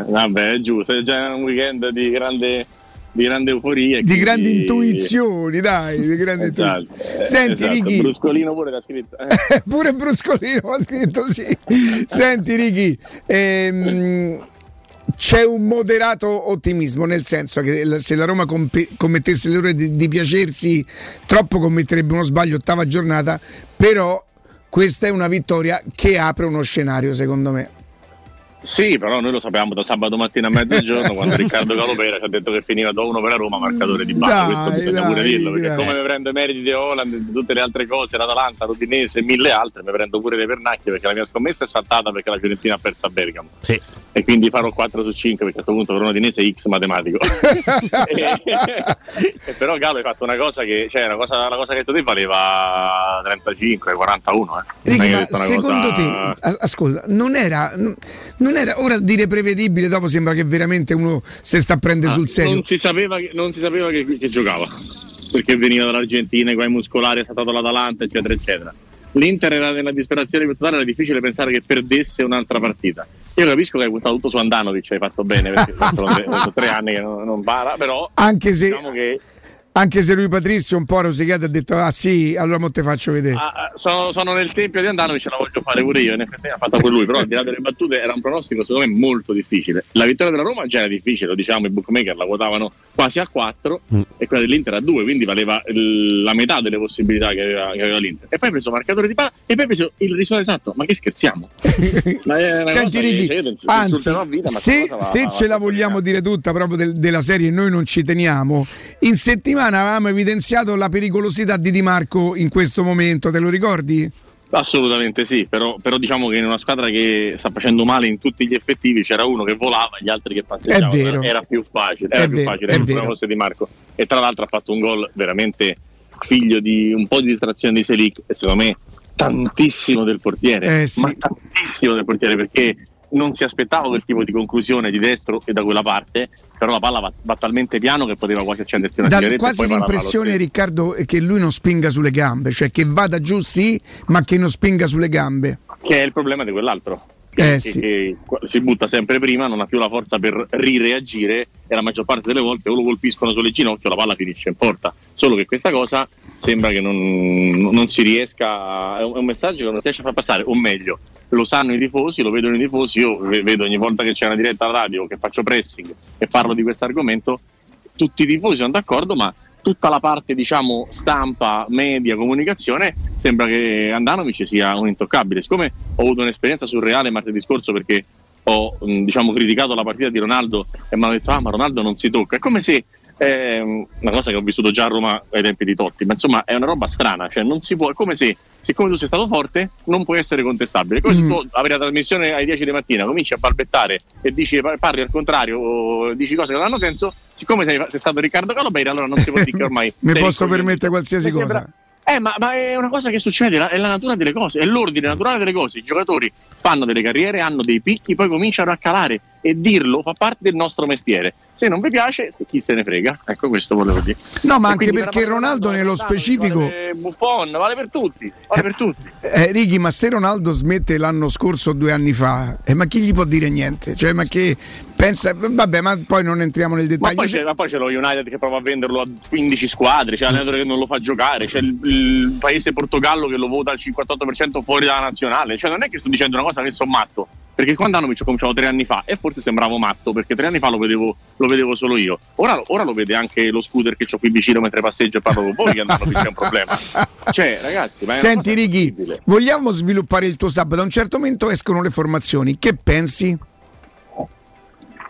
Vabbè, è giusto, è già un weekend di grande euforia. Di grandi intuizioni, dai, di grandi intuizioni. Senti, esatto. Ricky. Bruscolino pure l'ha scritto. Pure Bruscolino ha scritto, sì. Senti, Ricky. C'è un moderato ottimismo, nel senso che se la Roma commettesse l'errore di piacersi troppo, commetterebbe uno sbaglio 8ª giornata, però questa è una vittoria che apre uno scenario, secondo me. Sì, però noi lo sapevamo da sabato mattina a mezzogiorno quando Riccardo Calopera ci ha detto che finiva 2-1 per la Roma, marcatore di Bacca, questo bisogna pure dirlo, perché come mi prendo i meriti di Haaland, di tutte le altre cose, l'Atalanta, l'Udinese e 1000 altre, mi prendo pure le pernacchie perché la mia scommessa è saltata perché la Fiorentina ha perso a Bergamo. Sì. E quindi farò 4/5 perché a questo punto per un udinese X matematico. E però Galo, hai fatto una cosa che, cioè, la cosa che tu ti valeva 35-41. Ricky, ma secondo te, ascolta, non era ora dire prevedibile, dopo sembra che veramente uno se sta a prendere sul serio. Non si sapeva che giocava, perché veniva dall'Argentina, i guai muscolari, è saltato l'Atalanta, eccetera eccetera. L'Inter era nella disperazione più totale, era difficile pensare che perdesse un'altra partita. Io capisco che hai buttato tutto su Andanovic, hai fatto bene perché sono 3 anni che non para, però anche se diciamo che anche se lui Patrizio un po' rosicato ha detto ah sì, allora mo te faccio vedere. Sono nel tempio di Andanovic, ce la voglio fare pure io, in effetti ha fatto pure lui, però al di là delle battute era un pronostico secondo me molto difficile. La vittoria della Roma già era difficile, lo diciamo, i bookmaker la quotavano quasi a 4 e quella dell'Inter a 2, quindi valeva la metà delle possibilità che aveva l'Inter. E poi ha preso marcatore di palla e poi ha preso il risultato esatto, ma che scherziamo? Senti Ricky, anzi, vita, se ce la vogliamo dire tutta proprio della serie, noi non ci teniamo, in settimana avevamo evidenziato la pericolosità di Di Marco in questo momento, te lo ricordi? Assolutamente sì, però diciamo che in una squadra che sta facendo male in tutti gli effettivi c'era uno che volava, gli altri che passeggiavano, era più facile, era più facile fosse Di Marco, e tra l'altro ha fatto un gol veramente figlio di un po' di distrazione di Selic e secondo me tantissimo del portiere, perché non si aspettava quel tipo di conclusione di destro e da quella parte, però la palla va talmente piano che poteva quasi accendersi una sigaretta. Quasi l'impressione, Riccardo, che lui non spinga sulle gambe, cioè che vada giù sì, ma che non spinga sulle gambe. Che è il problema di quell'altro. Sì. Che si butta sempre prima, non ha più la forza per rireagire e la maggior parte delle volte o lo colpiscono sulle ginocchia o la palla finisce in porta. Solo che questa cosa sembra che non si riesca, è un messaggio che non riesce a far passare, o meglio, lo sanno i tifosi, lo vedono i tifosi. Io vedo ogni volta che c'è una diretta alla radio, che faccio pressing e parlo di questo argomento, tutti i tifosi sono d'accordo, ma tutta la parte, diciamo, stampa, media, comunicazione, sembra che Andanovic sia un intoccabile. Siccome ho avuto un'esperienza surreale martedì scorso, perché ho criticato la partita di Ronaldo e mi hanno detto ma Ronaldo non si tocca, è come se una cosa che ho vissuto già a Roma ai tempi di Totti, ma insomma è una roba strana, cioè non si può, è come se, siccome tu sei stato forte, non puoi essere contestabile. Come se tu avrai la trasmissione alle 10 di mattina, cominci a balbettare e dici, parli al contrario o dici cose che non hanno senso, siccome sei stato Riccardo Calabria, allora non si può dire che ormai mi posso permettere qualsiasi cosa. Ma è una cosa che succede, è la natura delle cose, è l'ordine naturale delle cose. I giocatori fanno delle carriere, hanno dei picchi, poi cominciano a calare, e dirlo fa parte del nostro mestiere. Se non vi piace, chi se ne frega. Ecco, questo volevo dire. No, ma anche perché Ronaldo nello specifico vale Buffon, vale per tutti, Righi, ma se Ronaldo smette l'anno scorso o 2 anni fa, ma chi gli può dire niente? Cioè, ma che pensa, vabbè, ma poi non entriamo nel dettaglio. Ma poi c'è lo United che prova a venderlo a 15 squadre, c'è l'allenatore che non lo fa giocare, c'è il paese Portogallo che lo vota al 58% fuori dalla nazionale. Cioè, non è che sto dicendo una cosa che sono matto, perché quando Andanovic ho cominciato 3 anni fa e forse sembravo matto, perché 3 anni fa lo vedevo solo io, ora lo vede anche lo scooter che c'ho qui vicino mentre passeggio e parlo con voi, che Andanovic c'è un problema, cioè ragazzi, ma senti Righi, vogliamo sviluppare il tuo sabato? A un certo momento escono le formazioni, che pensi?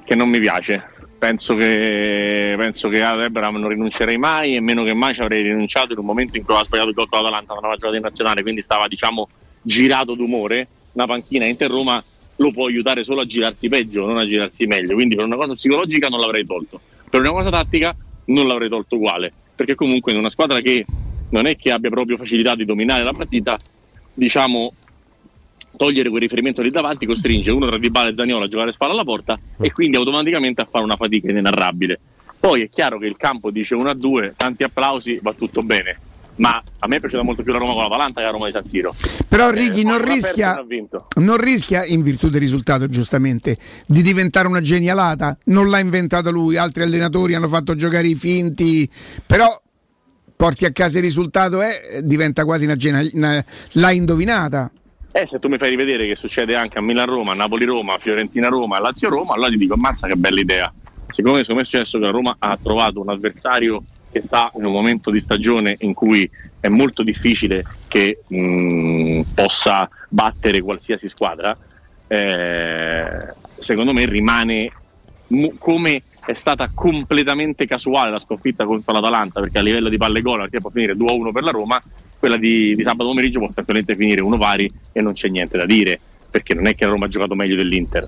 Che non mi piace, penso che ad Abraham non rinuncerei mai, e meno che mai ci avrei rinunciato in un momento in cui aveva sbagliato il gol con l'Atalanta, non aveva giocato in nazionale, quindi stava, diciamo, girato d'umore. Una panchina Inter Roma lo può aiutare solo a girarsi peggio, non a girarsi meglio, quindi per una cosa psicologica non l'avrei tolto, per una cosa tattica non l'avrei tolto uguale, perché comunque in una squadra che non è che abbia proprio facilità di dominare la partita, diciamo, togliere quel riferimento lì davanti costringe uno tra Dybala e Zaniolo a giocare spalla alla porta e quindi automaticamente a fare una fatica inenarrabile. Poi è chiaro che il campo dice 1-2, tanti applausi, va tutto bene, ma a me è piaciuta molto più la Roma con l'Atalanta che la Roma di San Siro. Però Righi non rischia, in virtù del risultato giustamente, di diventare una genialata. Non l'ha inventata lui, altri allenatori hanno fatto giocare i finti, però porti a casa il risultato e diventa quasi una genialata, l'ha indovinata. Se tu mi fai rivedere che succede anche a Milan-Roma, Napoli-Roma, Fiorentina-Roma, Lazio-Roma, allora ti dico ammazza che bella idea. Siccome secondo me è successo che la Roma ha trovato un avversario che sta in un momento di stagione in cui è molto difficile che possa battere qualsiasi squadra, secondo me rimane come è stata completamente casuale la sconfitta contro l'Atalanta, perché a livello di palle gol può finire 2-1 per la Roma, quella di sabato pomeriggio può praticamente finire 1-1 e non c'è niente da dire, perché non è che la Roma ha giocato meglio dell'Inter.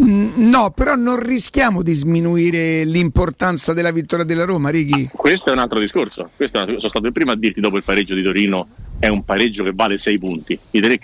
No, però non rischiamo di sminuire l'importanza della vittoria della Roma, Righi. Questo è un altro discorso. Sono stato il primo a dirti, dopo il pareggio di Torino, è un pareggio che vale 6 punti. I 3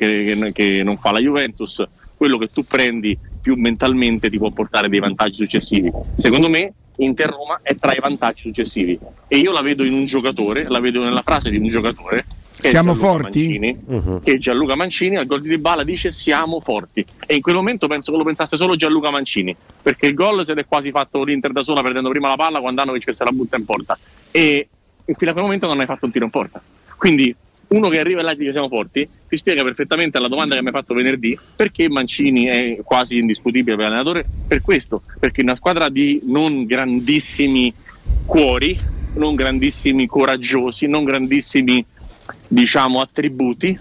che non fa la Juventus, quello che tu prendi più mentalmente ti può portare dei vantaggi successivi. Secondo me Inter Roma è tra i vantaggi successivi, e io la vedo in un giocatore, la vedo nella frase di un giocatore. Siamo forti? Mancini, che Gianluca Mancini al gol di Dybala dice siamo forti, e in quel momento penso che lo pensasse solo Gianluca Mancini, perché il gol se l'è quasi fatto l'Inter da sola, perdendo prima la palla quando Andanovic se la butta in porta, e fino a quel momento non hai fatto un tiro in porta. Quindi uno che arriva e là e dice siamo forti ti spiega perfettamente alla domanda che mi hai fatto venerdì, perché Mancini è quasi indiscutibile per l'allenatore, per questo, perché una squadra di non grandissimi cuori, non grandissimi coraggiosi, non grandissimi, diciamo, attributi,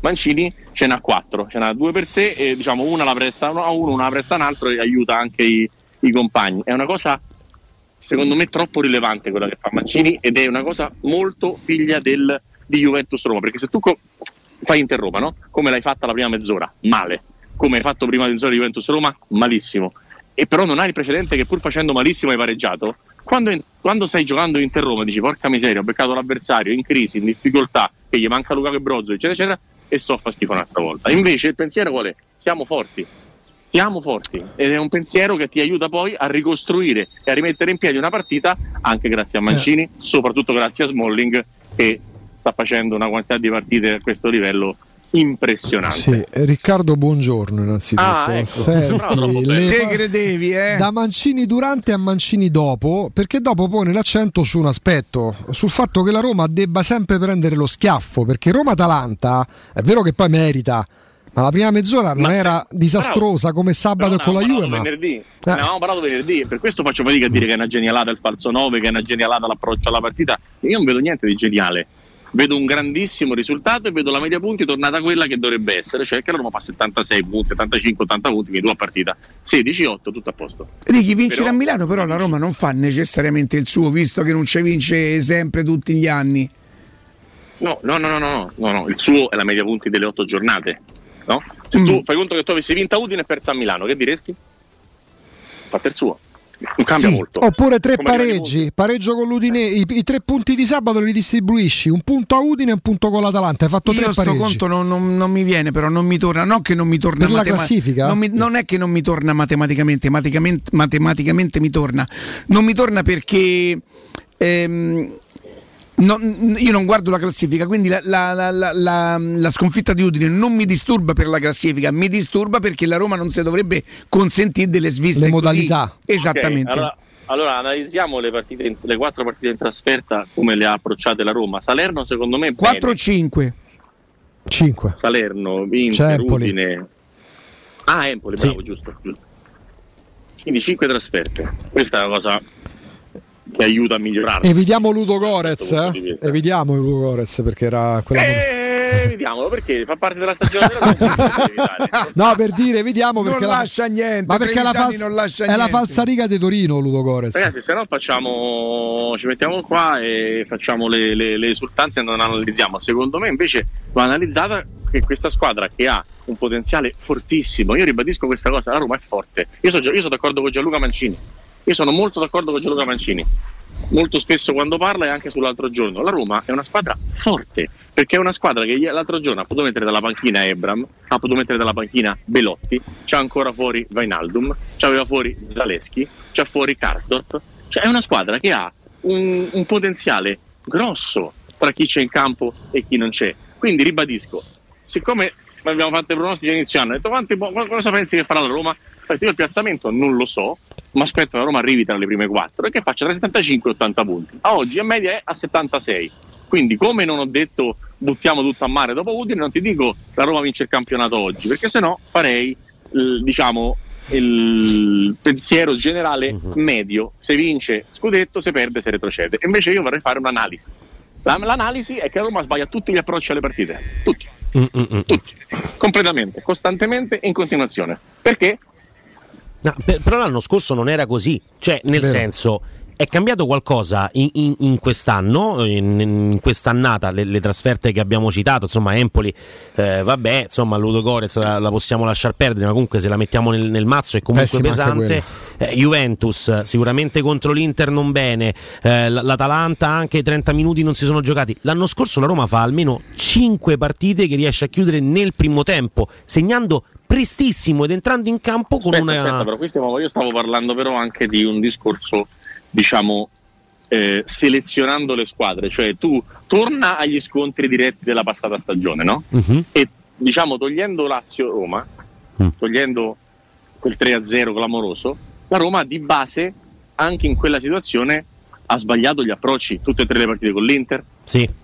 Mancini ce n'ha 4, ce n'ha 2 per sé, e diciamo una la presta a uno, una la presta a un altro, e aiuta anche i compagni. È una cosa secondo me troppo rilevante quella che fa Mancini, ed è una cosa molto figlia di Juventus Roma, perché se tu fai Inter Roma, no? Come l'hai fatta la prima mezz'ora? Male. Come hai fatto prima mezz'ora di Juventus Roma? Malissimo. E però non hai il precedente che pur facendo malissimo hai pareggiato. Quando stai giocando in Inter Roma dici porca miseria, ho beccato l'avversario in crisi, in difficoltà, che gli manca Lukaku e Brozovic, eccetera eccetera, e sto a far schifo un'altra volta. Invece il pensiero qual è? Siamo forti, ti amo forti, ed è un pensiero che ti aiuta poi a ricostruire e a rimettere in piedi una partita anche grazie a Mancini, soprattutto grazie a Smalling, che sta facendo una quantità di partite a questo livello impressionante. Sì. Riccardo, buongiorno innanzitutto. Ecco. Senti, te credevi, da Mancini durante a Mancini dopo, perché dopo pone l'accento su un aspetto, sul fatto che la Roma debba sempre prendere lo schiaffo, perché Roma-Atalanta è vero che poi merita, ma la prima mezz'ora non era disastrosa, bravo, come sabato con la Juve, ma ne avevamo parlato venerdì, per questo faccio fatica a dire che è una genialata il falso 9, che è una genialata l'approccio alla partita. Io non vedo niente di geniale, vedo un grandissimo risultato e vedo la media punti tornata a quella che dovrebbe essere, cioè che la Roma fa 76 punti, 85, 80 punti, quindi due partita 16-8, tutto a posto. Dichi, vincere a Milano, però la Roma non fa necessariamente il suo, visto che non ci vince sempre tutti gli anni. No, il suo è la media punti delle 8 giornate. No? Se tu fai conto che tu avessi vinta Udine e persa a Milano, che diresti? Fa per suo, non cambia molto. Oppure tre pareggi, pareggio con l'Udine, i tre punti di sabato li distribuisci, un punto a Udine e un punto con l'Atalanta. Hai fatto tre pareggi. Io sto conto non mi viene, però non mi torna, non che non mi torna per la classifica. Non è che non mi torna matematicamente mi torna. Non mi torna perché io non guardo la classifica, quindi la sconfitta di Udine non mi disturba per la classifica, mi disturba perché la Roma non si dovrebbe consentire delle sviste, le modalità. Esattamente. Okay, allora analizziamo le quattro partite in trasferta, come le ha approcciate la Roma. Salerno secondo me 4-5. 5. Salerno, Inter, Udine. Ah, Empoli, sì. Bravo, giusto. Quindi 5 trasferte. Questa è una cosa che aiuta a migliorare. Evitiamo Ludo Gorez, evitiamo Ludo Gorez perché era quella evitiamolo perché fa parte della stagione della Roma. No, per dire evitiamo perché non lascia niente, ma perché non lascia niente. È la falsariga di Torino Ludo Gorez. Ragazzi, se no ci mettiamo qua e facciamo le esultanze e non analizziamo. Secondo me invece va analizzata che questa squadra che ha un potenziale fortissimo, io ribadisco questa cosa, la Roma è forte. Io sono d'accordo con Gianluca Mancini. Io sono molto d'accordo con Gianluca Mancini, molto spesso quando parla e anche sull'altro giorno. La Roma è una squadra forte, perché è una squadra che l'altro giorno ha potuto mettere dalla panchina Ebram, ha potuto mettere dalla panchina Belotti, c'ha ancora fuori Wijnaldum, c'aveva fuori Zaleschi, c'ha fuori Karsdorp. Cioè è una squadra che ha un potenziale grosso tra chi c'è in campo e chi non c'è. Quindi ribadisco, siccome abbiamo fatto i pronostici all'inizio anno, ho detto cosa pensi che farà la Roma? Io il piazzamento non lo so, ma aspetto che la Roma arrivi tra le prime 4 e che faccia tra 75 e 80 punti. A oggi a media è a 76, quindi come non ho detto buttiamo tutto a mare dopo Udine, non ti dico la Roma vince il campionato oggi, perché sennò farei il pensiero generale medio: se vince scudetto, se perde se retrocede. Invece io vorrei fare un'analisi. L'analisi è che la Roma sbaglia tutti gli approcci alle partite, tutti, completamente, costantemente e in continuazione. Perché? No, però l'anno scorso non era così, cioè nel senso è cambiato qualcosa in quest'anno, in quest'annata, le trasferte che abbiamo citato, insomma Empoli, vabbè, insomma Ludo Gorez la possiamo lasciar perdere, ma comunque se la mettiamo nel mazzo è comunque pesante. Juventus sicuramente contro l'Inter non bene, l'Atalanta anche 30 minuti non si sono giocati. L'anno scorso la Roma fa almeno 5 partite che riesce a chiudere nel primo tempo, segnando prestissimo ed entrando in campo con io stavo parlando però anche di un discorso, diciamo, selezionando le squadre, cioè tu torna agli scontri diretti della passata stagione, no? E diciamo togliendo Lazio-Roma, togliendo quel 3-0 clamoroso, la Roma di base anche in quella situazione ha sbagliato gli approcci, tutte e tre le partite con l'Inter,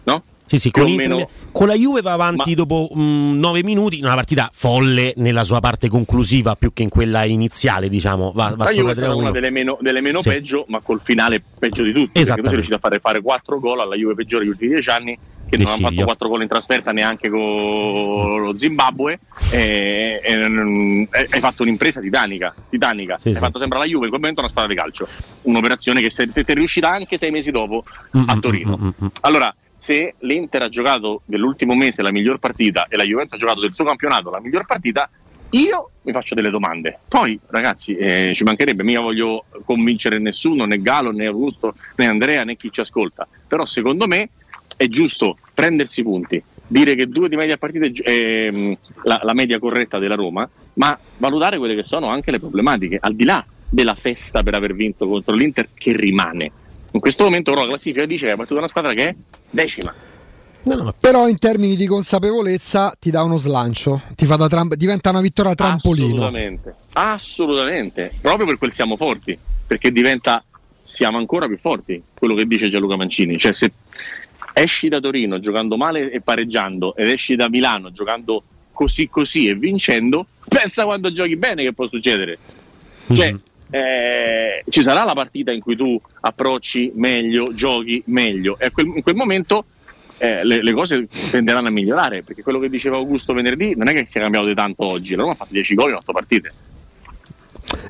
no? Sì, con la Juve va avanti dopo 9 minuti, una partita folle nella sua parte conclusiva più che in quella iniziale, diciamo. La Juve è una delle meno peggio, ma col finale peggio di tutti, perché tu sei riuscito a fare 4 gol alla Juve peggiore degli ultimi 10 anni, che non hanno fatto 4 gol in trasferta neanche con lo Zimbabwe, hai fatto un'impresa titanica. Hai fatto sembra la Juve in quel momento una squadra di calcio, un'operazione che ti è riuscita anche 6 mesi dopo a Torino. Allora, se l'Inter ha giocato dell'ultimo mese la miglior partita e la Juventus ha giocato del suo campionato la miglior partita, io mi faccio delle domande. Poi ragazzi, ci mancherebbe, mica voglio convincere nessuno, né Galo, né Augusto, né Andrea, né chi ci ascolta, però secondo me è giusto prendersi punti, dire che 2 di media partite è la media corretta della Roma, ma valutare quelle che sono anche le problematiche, al di là della festa per aver vinto contro l'Inter, che rimane. In questo momento però la classifica dice che è battuta una squadra che è decima. No. Però in termini di consapevolezza ti dà uno slancio, ti fa da diventa una vittoria trampolino. Assolutamente, proprio per quel siamo forti, perché siamo ancora più forti, quello che dice Gianluca Mancini. Cioè, se esci da Torino giocando male e pareggiando, ed esci da Milano giocando così così e vincendo, pensa quando giochi bene che può succedere. Cioè, ci sarà la partita in cui tu approcci meglio, giochi meglio, e in quel momento le cose tenderanno a migliorare, perché quello che diceva Augusto venerdì non è che sia cambiato di tanto oggi. La Roma ha fatto 10 gol in 8 partite.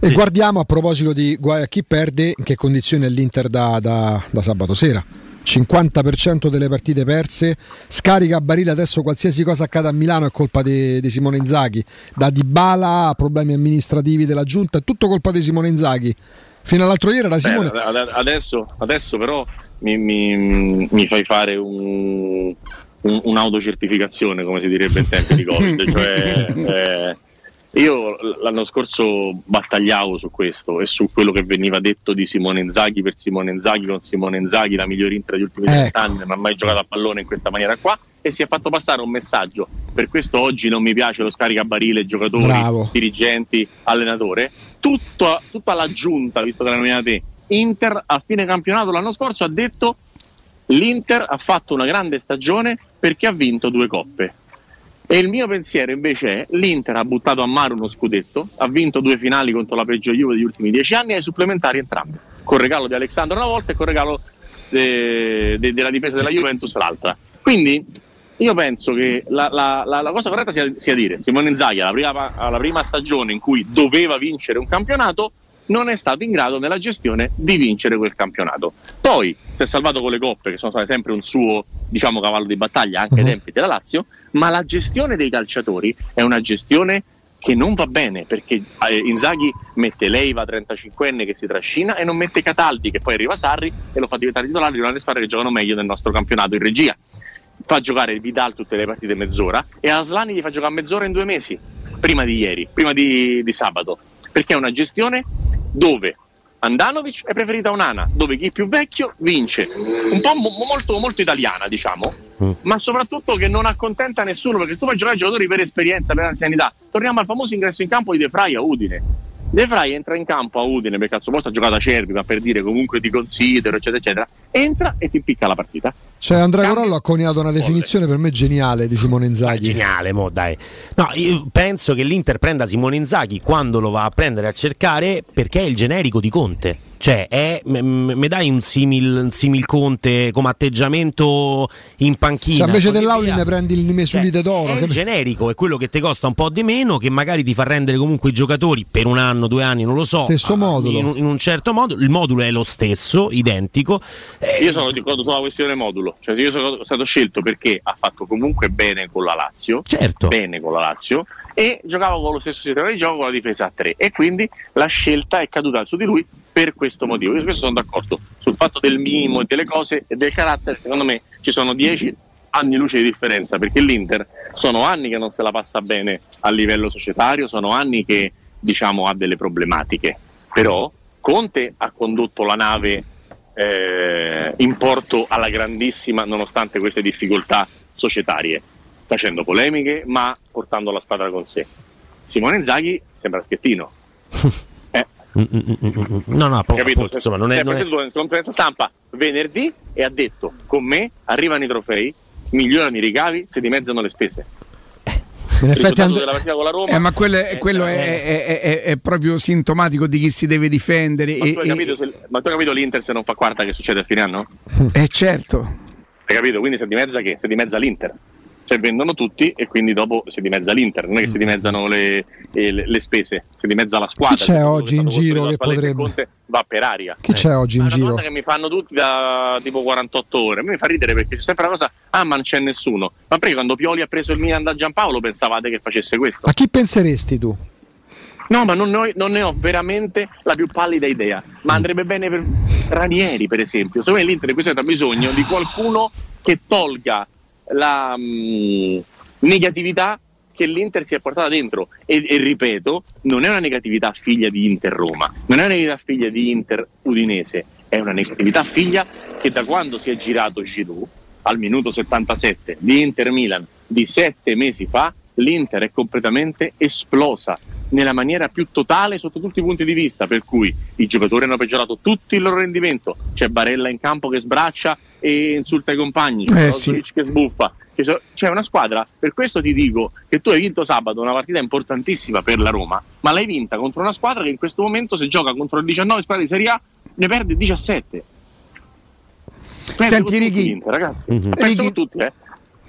E guardiamo, a proposito di guai a chi perde, in che condizione è l'Inter da sabato sera. 50% delle partite perse, scarica a barile adesso qualsiasi cosa accada a Milano è colpa di Simone Inzaghi, da Dybala a problemi amministrativi della giunta, è tutto colpa di Simone Inzaghi. Fino all'altro ieri era Simone. Adesso però mi fai fare un'autocertificazione, come si direbbe in tempi di Covid. Io l'anno scorso battagliavo su questo e su quello che veniva detto di Simone Inzaghi, per Simone Inzaghi, con Simone Inzaghi la migliore Inter degli ultimi 10 anni, non ha mai giocato a pallone in questa maniera qua, e si è fatto passare un messaggio. Per questo oggi non mi piace lo scaricabarile, giocatori, bravo, dirigenti, allenatore. Tutta la giunta, visto che la nominate Inter, a fine campionato l'anno scorso ha detto: l'Inter ha fatto una grande stagione perché ha vinto 2 coppe. E il mio pensiero invece è: l'Inter ha buttato a mare uno scudetto, ha vinto 2 finali contro la peggior Juve degli ultimi 10 anni, ai supplementari entrambi, col regalo di Alexandro una volta e col regalo della difesa della Juventus l'altra. Quindi io penso che la cosa corretta sia dire: Simone Inzaghi alla prima stagione in cui doveva vincere un campionato non è stato in grado nella gestione di vincere quel campionato. Poi si è salvato con le coppe, che sono state sempre un suo, diciamo, cavallo di battaglia anche ai tempi della Lazio, ma la gestione dei calciatori è una gestione che non va bene, perché Inzaghi mette Leiva, 35enne, che si trascina, e non mette Cataldi, che poi arriva Sarri e lo fa diventare titolare di una delle squadre che giocano meglio del nostro campionato in regia. Fa giocare Vidal tutte le partite mezz'ora e Aslani gli fa giocare mezz'ora in 2 mesi, prima di ieri, prima di sabato, perché è una gestione dove Andanovic è preferita a Onana, dove chi più vecchio vince, un po' molto, molto italiana, diciamo, ma soprattutto che non accontenta nessuno, perché tu fai giocare ai giocatori per esperienza, per anzianità. Torniamo al famoso ingresso in campo di De Vrij a Udine. De Vrij entra in campo a Udine perché al suo posto ha giocato a Cervi, ma per dire comunque ti considero, eccetera eccetera, entra e ti impicca la partita. Cioè, Andrea Corallo ha coniato una definizione per me geniale di Simone Inzaghi. Geniale, mo dai. No, io penso che l'Inter prenda Simone Inzaghi quando lo va a prendere, a cercare, perché è il generico di Conte. Cioè, mi dai un simil Conte come atteggiamento in panchina, cioè, invece dell'Auli ne prendi il Mesulite d'oro. È generico, è quello che ti costa un po' di meno, che magari ti fa rendere comunque i giocatori per 1 anno, 2 anni, non lo so, stesso modulo, in un certo modo. Il modulo è lo stesso, identico. Io sono d'accordo sulla questione modulo. Cioè, io sono stato scelto perché ha fatto comunque bene con la Lazio, certo, bene con la Lazio, e giocava con lo stesso sistema di gioco, con la difesa a 3, e quindi la scelta è caduta su di lui per questo motivo. Io su questo sono d'accordo, sul fatto del mimo e delle cose e del carattere. Secondo me ci sono 10 anni luce di differenza, perché l'Inter sono anni che non se la passa bene a livello societario, sono anni che, diciamo, ha delle problematiche, però Conte ha condotto la nave in porto alla grandissima, nonostante queste difficoltà societarie, facendo polemiche ma portando la squadra con sé. Simone Inzaghi sembra Schettino. No, capito? Insomma, non è in conferenza stampa venerdì e ha detto: con me arrivano i trofei, migliorano i ricavi, si dimezzano le spese. In effetti ma quello è proprio sintomatico di chi si deve difendere. Ma tu hai capito l'Inter se non fa quarta che succede a fine anno? Certo. Hai capito? Quindi si dimezza l'Inter. Cioè, vendono tutti e quindi dopo si dimezza l'Inter, non è che si dimezzano le spese, si dimezza la squadra. Chi c'è oggi in giro che potrebbe? Conte va per aria. Chi c'è oggi in giro? Una cosa che mi fanno tutti da tipo 48 ore, a me mi fa ridere, perché c'è sempre la cosa: ah, ma non c'è nessuno. Ma perché quando Pioli ha preso il Milan da Giampaolo pensavate che facesse questo? A chi penseresti tu? No, ma non ne ho veramente la più pallida idea, ma andrebbe bene per Ranieri, per esempio. Secondo me l'Inter in questo momento ha bisogno di qualcuno che tolga la negatività che l'Inter si è portata dentro, e ripeto, non è una negatività figlia di Inter-Roma, non è una negatività figlia di Inter-Udinese, è una negatività figlia che da quando si è girato Giroud al minuto 77 di Inter-Milan di 7 mesi fa, l'Inter è completamente esplosa nella maniera più totale sotto tutti i punti di vista, per cui i giocatori hanno peggiorato tutto il loro rendimento, c'è Barella in campo che sbraccia e insulta i compagni, che sbuffa, c'è una squadra. Per questo ti dico che tu hai vinto sabato una partita importantissima per la Roma, ma l'hai vinta contro una squadra che in questo momento, se gioca contro il 19 squadre di Serie A, ne perde 17. Senti Righi, perdono tutti,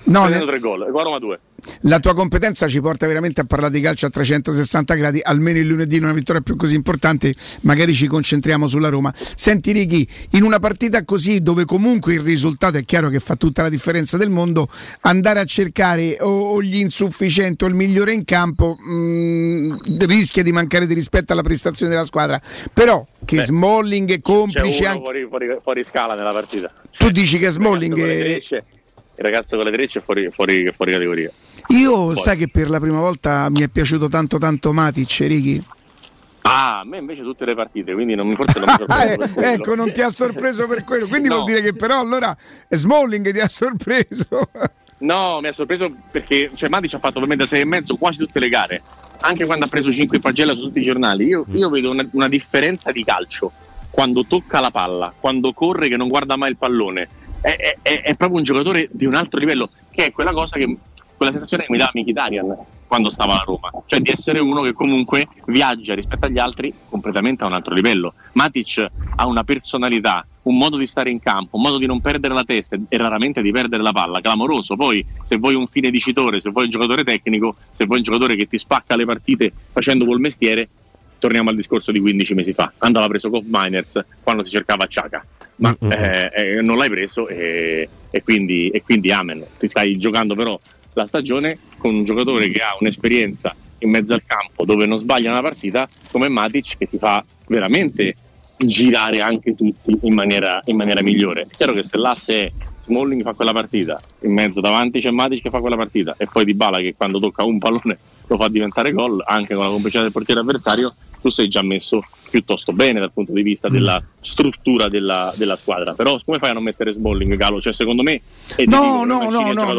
no, ne... 3 gol, Roma 2. La tua competenza ci porta veramente a parlare di calcio a 360 gradi, almeno il lunedì in una vittoria più così importante, magari ci concentriamo sulla Roma. Senti Righi, in una partita così, dove comunque il risultato è chiaro che fa tutta la differenza del mondo, andare a cercare o gli insufficienti o il migliore in campo rischia di mancare di rispetto alla prestazione della squadra, però che Smalling è complice anche... fuori scala nella partita. Tu dici che Smalling è... il ragazzo con le trecce è fuori categoria. Io sai che per la prima volta mi è piaciuto tanto Matic, Righi? Ah, a me invece tutte le partite, quindi non mi sorpreso. Ecco, non ti ha sorpreso per quello, quindi no. Vuol dire che però allora Smalling ti ha sorpreso. No, mi ha sorpreso perché Matic ha fatto ovviamente 6,5 quasi tutte le gare, anche quando ha preso 5 in pagella su tutti i giornali. Io vedo una differenza di calcio quando tocca la palla, quando corre, che non guarda mai il pallone. È proprio un giocatore di un altro livello, che è quella cosa che, quella sensazione che mi dava Mkhitaryan quando stava a Roma, cioè di essere uno che comunque viaggia rispetto agli altri completamente a un altro livello. Matic ha una personalità, un modo di stare in campo, un modo di non perdere la testa e raramente di perdere la palla, clamoroso. Poi se vuoi un fine dicitore, se vuoi un giocatore tecnico, se vuoi un giocatore che ti spacca le partite facendo quel mestiere, torniamo al discorso di 15 mesi fa, andava preso con Miners quando si cercava Ciaca, ma non l'hai preso e quindi amen, ti stai giocando però la stagione con un giocatore che ha un'esperienza in mezzo al campo, dove non sbaglia una partita, come Matic, che ti fa veramente girare anche tutti in maniera migliore. È chiaro che se l'asse è Smalling fa quella partita, in mezzo davanti c'è Matic che fa quella partita, e poi Dybala che quando tocca un pallone lo fa diventare gol, anche con la complicità del portiere avversario, tu sei già messo piuttosto bene dal punto di vista della struttura della squadra. Però come fai a non mettere Smalling, Galo? Cioè secondo me no,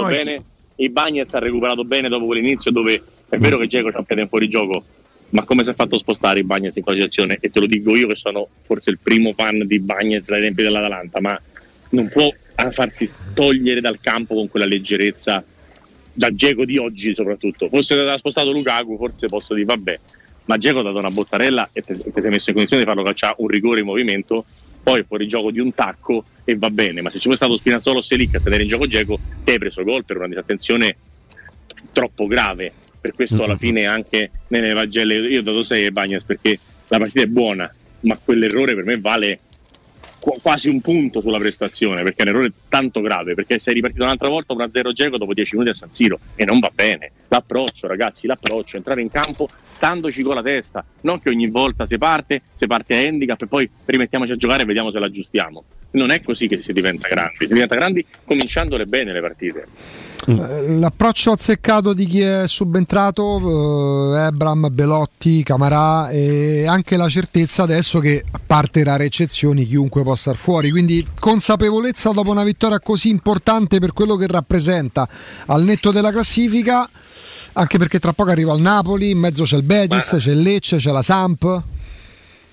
bene. Ibañez ha recuperato bene dopo quell'inizio dove è vero che Dzeko c'ha piede in fuorigioco, ma come si è fatto spostare Ibañez in quella situazione? E te lo dico io che sono forse il primo fan di Ibañez dai tempi dell'Atalanta, ma non può farsi togliere dal campo con quella leggerezza da Dzeko di oggi soprattutto. Forse te l'ha spostato Lukaku, forse posso dire vabbè, ma Dzeko ha dato una bottarella e ti sei messo in condizione di farlo calciare un rigore in movimento, poi fuori gioco di un tacco e va bene. Ma se ci fosse stato Spinazzola o Selic a tenere in gioco Dzeko, ti hai preso gol per una disattenzione troppo grave. Per questo alla fine anche nelle pagelle io ho dato 6 e Bagnas, perché la partita è buona, ma quell'errore per me vale quasi un punto sulla prestazione, perché è un errore tanto grave, perché sei ripartito un'altra volta 1-0 Dzeko dopo 10 minuti a San Siro e non va bene. L'approccio, entrare in campo standoci con la testa, non che ogni volta se parte a handicap e poi rimettiamoci a giocare e vediamo se l'aggiustiamo. Non è così che si diventa grandi cominciandole bene le partite. L'approccio azzeccato di chi è subentrato, Ebram, Belotti, Camarà, e anche la certezza adesso che, a parte rare eccezioni, chiunque possa star fuori, quindi consapevolezza dopo una vittoria così importante per quello che rappresenta al netto della classifica, anche perché tra poco arriva il Napoli, in mezzo c'è il Betis, c'è il Lecce, c'è la Samp.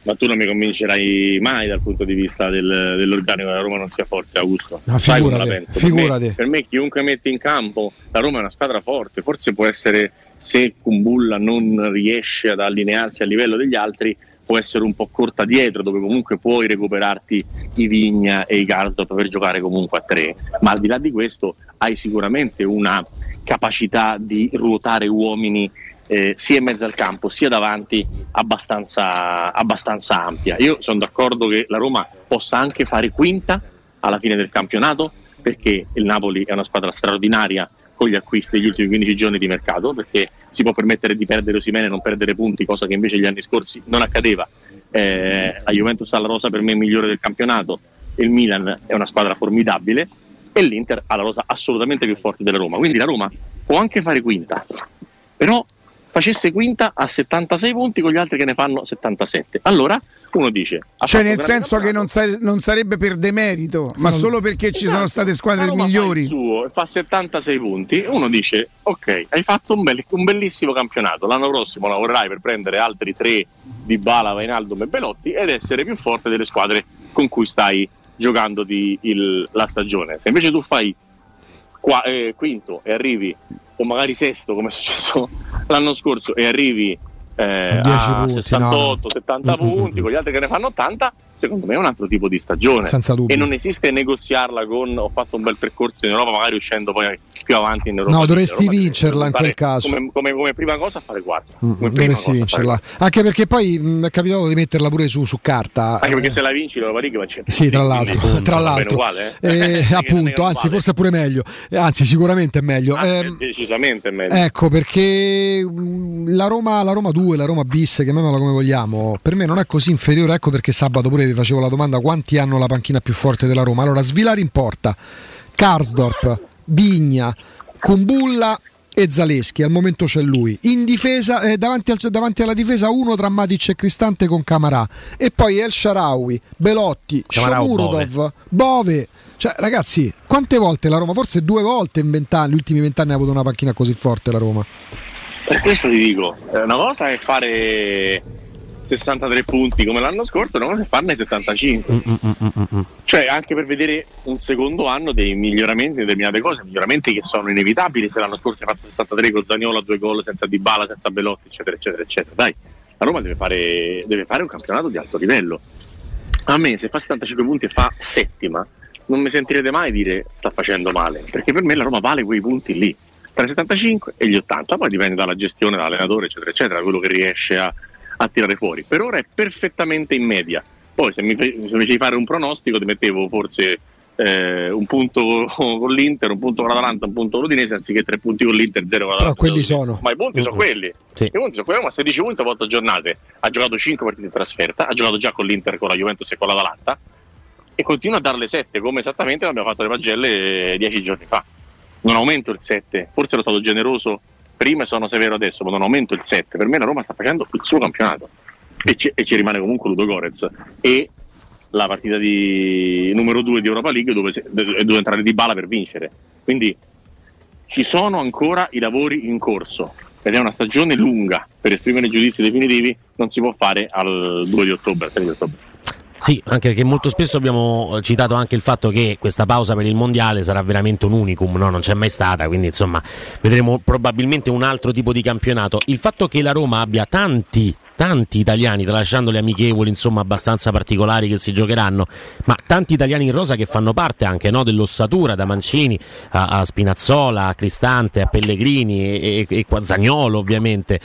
Ma tu non mi convincerai mai dal punto di vista dell'organico che la Roma non sia forte, Augusto. No, figurati. Per me chiunque mette in campo, la Roma è una squadra forte. Forse può essere, se Kumbulla non riesce ad allinearsi al livello degli altri, può essere un po' corta dietro, dove comunque puoi recuperarti i Vigna e i Gardop per giocare comunque a 3. Ma al di là di questo hai sicuramente una capacità di ruotare uomini sia in mezzo al campo sia davanti abbastanza ampia. Io sono d'accordo che la Roma possa anche fare quinta alla fine del campionato, perché il Napoli è una squadra straordinaria con gli acquisti degli ultimi 15 giorni di mercato, perché si può permettere di perdere Osimhen e non perdere punti, cosa che invece gli anni scorsi non accadeva. La Juventus ha la rosa per me migliore del campionato, il Milan è una squadra formidabile e l'Inter ha la rosa assolutamente più forte della Roma, quindi la Roma può anche fare quinta. però facesse quinta a 76 punti con gli altri che ne fanno 77. Allora uno dice, cioè nel senso che non sarebbe per demerito, ma solo perché ci sono state squadre migliori. Fa il suo e fa 76 punti, uno dice ok, hai fatto un bellissimo campionato, l'anno prossimo lavorerai per prendere altri 3 di Dybala, Wijnaldum e Belotti ed essere più forte delle squadre con cui stai giocandoti la stagione. Se invece tu fai quinto e arrivi, o magari sesto come è successo l'anno scorso, e arrivi a 68-70 punti con gli altri che ne fanno 80, secondo me è un altro tipo di stagione. Senza dubbio. E non esiste negoziarla con ho fatto un bel percorso in Europa, magari uscendo poi più avanti in Europa. No, dovresti vincerla in quel caso, come prima cosa fare quarto, dovresti vincerla, anche perché poi è capitato di metterla pure su carta, anche perché se la vinci l'Europa League va certo. Sì, tra l'altro uguale, appunto, anzi forse è pure meglio, anzi sicuramente è meglio, decisamente è meglio, ecco perché la Roma 2, la Roma bis, chiamiamola come vogliamo, per me non è così inferiore. Ecco perché sabato pure vi facevo la domanda: quanti hanno la panchina più forte della Roma? Allora, Svilari in porta, Karsdorp, Bigna, Kumbulla e Zaleschi, al momento c'è lui in difesa, davanti alla difesa uno tra Matic e Cristante con Camarà, e poi El Shaarawy, Belotti, Shamurodov, Bove. Cioè ragazzi, quante volte la Roma, forse 2 volte in 20 anni, gli ultimi 20 anni ha avuto una panchina così forte la Roma? Per questo ti dico, una cosa è fare 63 punti come l'anno scorso, una cosa è farne 75. Cioè anche per vedere un secondo anno dei miglioramenti, determinate cose, miglioramenti che sono inevitabili. Se l'anno scorso hai fatto 63 con Zaniolo, 2 gol, senza Dybala, senza Belotti, eccetera eccetera eccetera, dai, la Roma deve fare un campionato di alto livello. A me, se fa 75 punti e fa settima, non mi sentirete mai dire sta facendo male, perché per me la Roma vale quei punti lì, tra i 75 e gli 80, poi dipende dalla gestione, dall'allenatore, eccetera eccetera, quello che riesce a tirare fuori. Per ora è perfettamente in media. Poi se mi facevi fare un pronostico ti mettevo forse un punto con l'Inter, un punto con l'Atalanta, un punto con l'Udinese, anziché 3 punti con l'Inter, 0 con l'Atalanta. Però quelli sono. Ma i punti sono quelli. Sì. I punti sono quelli, ma 16 punti a 8 giornate. Ha giocato 5 partite in trasferta, ha giocato già con l'Inter, con la Juventus e con l'Atalanta, e continua a darle 7, come esattamente abbiamo fatto le pagelle 10 giorni fa. Non aumento il 7, forse ero stato generoso prima e sono severo adesso, ma non aumento il 7. Per me la Roma sta facendo il suo campionato e ci rimane comunque Ludo Gorez e la partita di numero 2 di Europa League dove entrare Dybala per vincere. Quindi ci sono ancora i lavori in corso ed è una stagione lunga. Per esprimere giudizi definitivi non si può fare al 2 di ottobre, al 3 di ottobre. Sì, anche perché molto spesso abbiamo citato anche il fatto che questa pausa per il mondiale sarà veramente un unicum, no? Non c'è mai stata, quindi insomma vedremo probabilmente un altro tipo di campionato. Il fatto che la Roma abbia tanti italiani, tralasciando le amichevoli insomma abbastanza particolari che si giocheranno, ma tanti italiani in rosa che fanno parte anche, no, dell'ossatura, da Mancini a Spinazzola, a Cristante, a Pellegrini e Zaniolo ovviamente,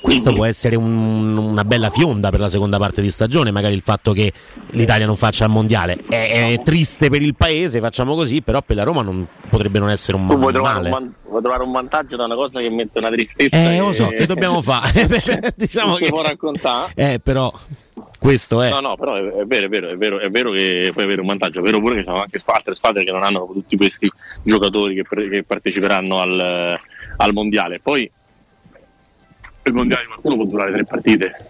questo può essere una bella fionda per la seconda parte di stagione. Magari il fatto che l'Italia non faccia il mondiale è triste per il paese, facciamo così, però per la Roma non potrebbe non essere un male. Vuoi trovare un vantaggio da una cosa che mette una tristezza? Lo so, che dobbiamo fare? Diciamo che raccontare, però questo è no però è vero che puoi avere un vantaggio, è vero pure che sono anche altre squadre che non hanno tutti questi giocatori che parteciperanno al mondiale. Poi il mondiale di qualcuno può durare 3 partite,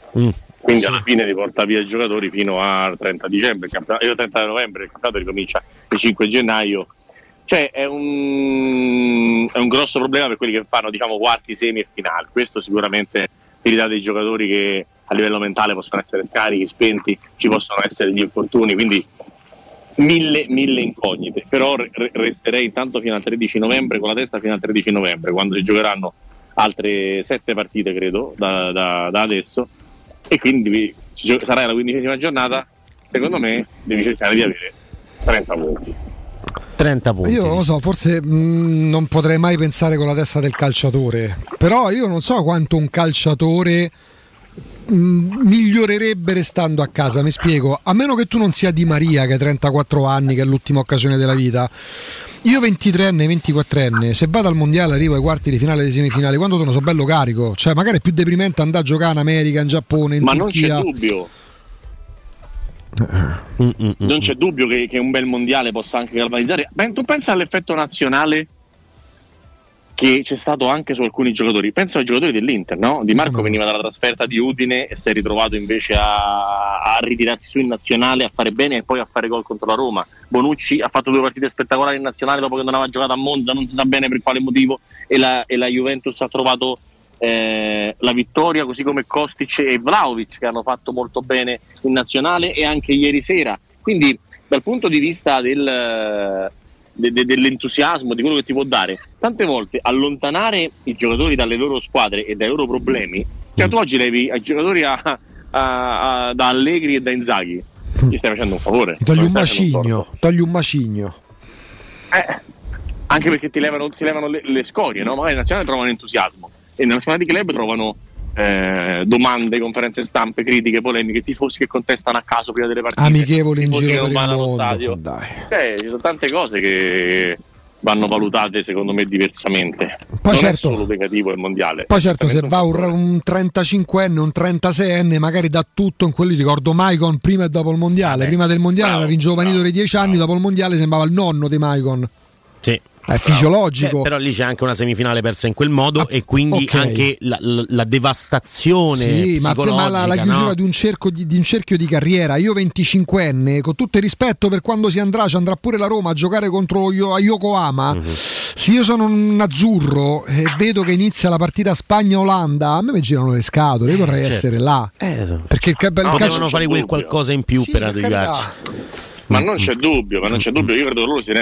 quindi alla fine li porta via i giocatori fino al 30 novembre, il campionato ricomincia il 5 gennaio. Cioè è un grosso problema per quelli che fanno, diciamo, quarti, semi e finali. Questo sicuramente dà dei giocatori che a livello mentale possono essere scarichi, spenti, ci possono essere gli infortuni, quindi mille incognite. Però resterei intanto fino al 13 novembre con la testa, fino al 13 novembre quando si giocheranno altre 7 partite credo da adesso, e quindi sarà la 15ª giornata. Secondo me devi cercare di avere 30 punti. Io non lo so, forse non potrei mai pensare con la testa del calciatore, però io non so quanto un calciatore migliorerebbe restando a casa. Mi spiego: a meno che tu non sia Di Maria, che ha 34 anni, che è l'ultima occasione della vita. Io 23enne, 24enne, se vado al mondiale arrivo ai quarti di finale, alle semifinali, quando torno sono bello carico. Cioè magari è più deprimente andare a giocare in America, in Giappone, in Turchia. Ma non c'è dubbio. Non c'è dubbio che un bel mondiale possa anche galvanizzare. Tu pensa all'effetto nazionale che c'è stato anche su alcuni giocatori. Penso ai giocatori dell'Inter, no? Di Marco veniva dalla trasferta di Udine e si è ritrovato invece a ritirarsi su in nazionale, a fare bene e poi a fare gol contro la Roma. Bonucci ha fatto due partite spettacolari in nazionale dopo che non aveva giocato a Monza, non si sa bene per quale motivo, e la Juventus ha trovato la vittoria, così come Kostic e Vlahovic, che hanno fatto molto bene in nazionale e anche ieri sera. Quindi dal punto di vista dell'entusiasmo, di quello che ti può dare, tante volte allontanare i giocatori dalle loro squadre e dai loro problemi, cioè tu oggi levi ai giocatori da Allegri e da Inzaghi, gli stai facendo un favore, togli un macigno, anche perché si levano le scorie, no? Magari in nazionale trovano entusiasmo e nella squadra di club trovano domande, conferenze stampe, critiche, polemiche, tifosi che contestano a caso prima delle partite, amichevoli in giro per il mondo. Dai. Ci sono tante cose che vanno valutate secondo me diversamente. Poi non certo, è solo negativo il mondiale. Poi certo, se va un 35enne, un 36enne, magari dà tutto in quelli. Ricordo Maicon prima e dopo il mondiale. Prima del mondiale era ringiovanito dei 10 anni, dopo il mondiale sembrava il nonno di Maicon. Sì. È fisiologico. Però lì c'è anche una semifinale persa in quel modo, e quindi anche la devastazione psicologica, ma la chiusura, no? di un cerchio di carriera. Io 25enne, con tutto il rispetto per quando si andrà, ci andrà pure la Roma a giocare contro a Yokohama. Mm-hmm. Se io sono un azzurro e vedo che inizia la partita Spagna-Olanda, a me mi girano le scatole, io vorrei essere là. Perché devono fare qualcosa in più per arrivarci. Ma non c'è dubbio, io credo che loro si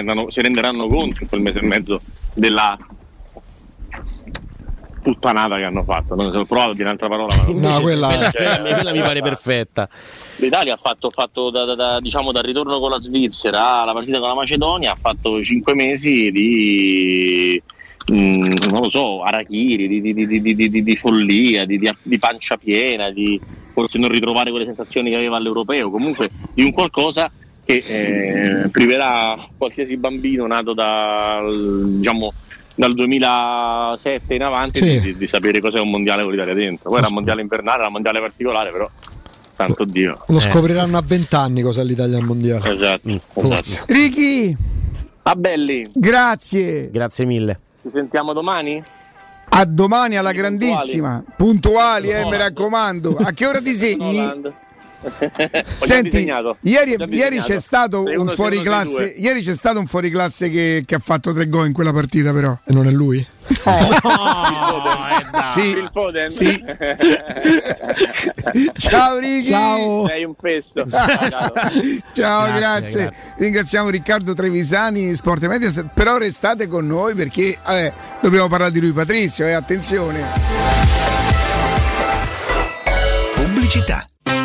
renderanno conto in quel mese e mezzo della puttanata che hanno fatto. Non ho provato a dire un'altra parola, ma no, quella mi pare perfetta. L'Italia ha fatto diciamo dal ritorno con la Svizzera alla partita con la Macedonia, ha fatto 5 mesi di non lo so, arachiri, di follia, di pancia piena, di forse non ritrovare quelle sensazioni che aveva all'europeo, comunque di un qualcosa che priverà qualsiasi bambino nato dal 2007 in avanti di sapere cos'è un mondiale con l'Italia dentro. Poi era un mondiale invernale, era un mondiale particolare, però santo Dio. Lo scopriranno a 20 anni cos'è l'Italia al mondiale. Esatto. Ricky Abelli, grazie mille, ci sentiamo domani? A domani alla grandissima, puntuali, mi raccomando. A che ora disegni? Senti, ieri c'è stato un fuoriclasse. Ieri c'è stato un fuoriclasse che ha fatto 3 gol in quella partita, però. E non è lui? No, è sì. Ciao Ricky. Ciao. Sei un pesto. Ciao, grazie. Ringraziamo Riccardo Trevisani, Sport Media. Però restate con noi perché dobbiamo parlare di lui, Patrizio. Attenzione. Pubblicità.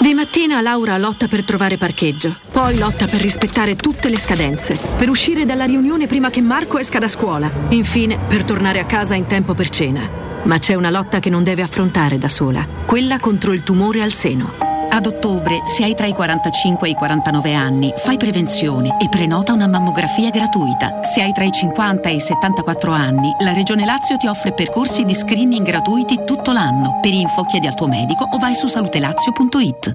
Di mattina Laura lotta per trovare parcheggio, poi lotta per rispettare tutte le scadenze, per uscire dalla riunione prima che Marco esca da scuola, infine per tornare a casa in tempo per cena. Ma c'è una lotta che non deve affrontare da sola, quella contro il tumore al seno. Ad ottobre, se hai tra i 45 e i 49 anni, fai prevenzione e prenota una mammografia gratuita. Se hai tra i 50 e i 74 anni, la Regione Lazio ti offre percorsi di screening gratuiti tutto l'anno. Per info chiedi al tuo medico o vai su salutelazio.it.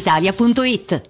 Italia.it.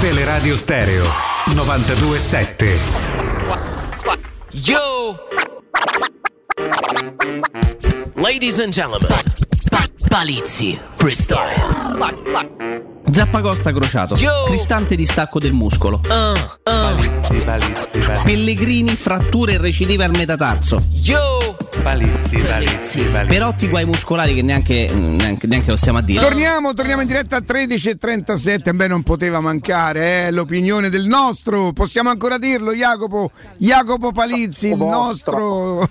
Teleradio Stereo 92.7. Yo! Ladies and gentlemen, Palizzi freestyle. Zappacosta crociato. Yo! Cristante distacco del muscolo. Palizzi. Pellegrini fratture e recidive al metatarso. Yo! Palizzi. Perotti guai muscolari che neanche lo stiamo a dire. Torniamo in diretta a 13.37. Beh, non poteva mancare l'opinione del nostro, possiamo ancora dirlo, Jacopo Palizzi, il nostro.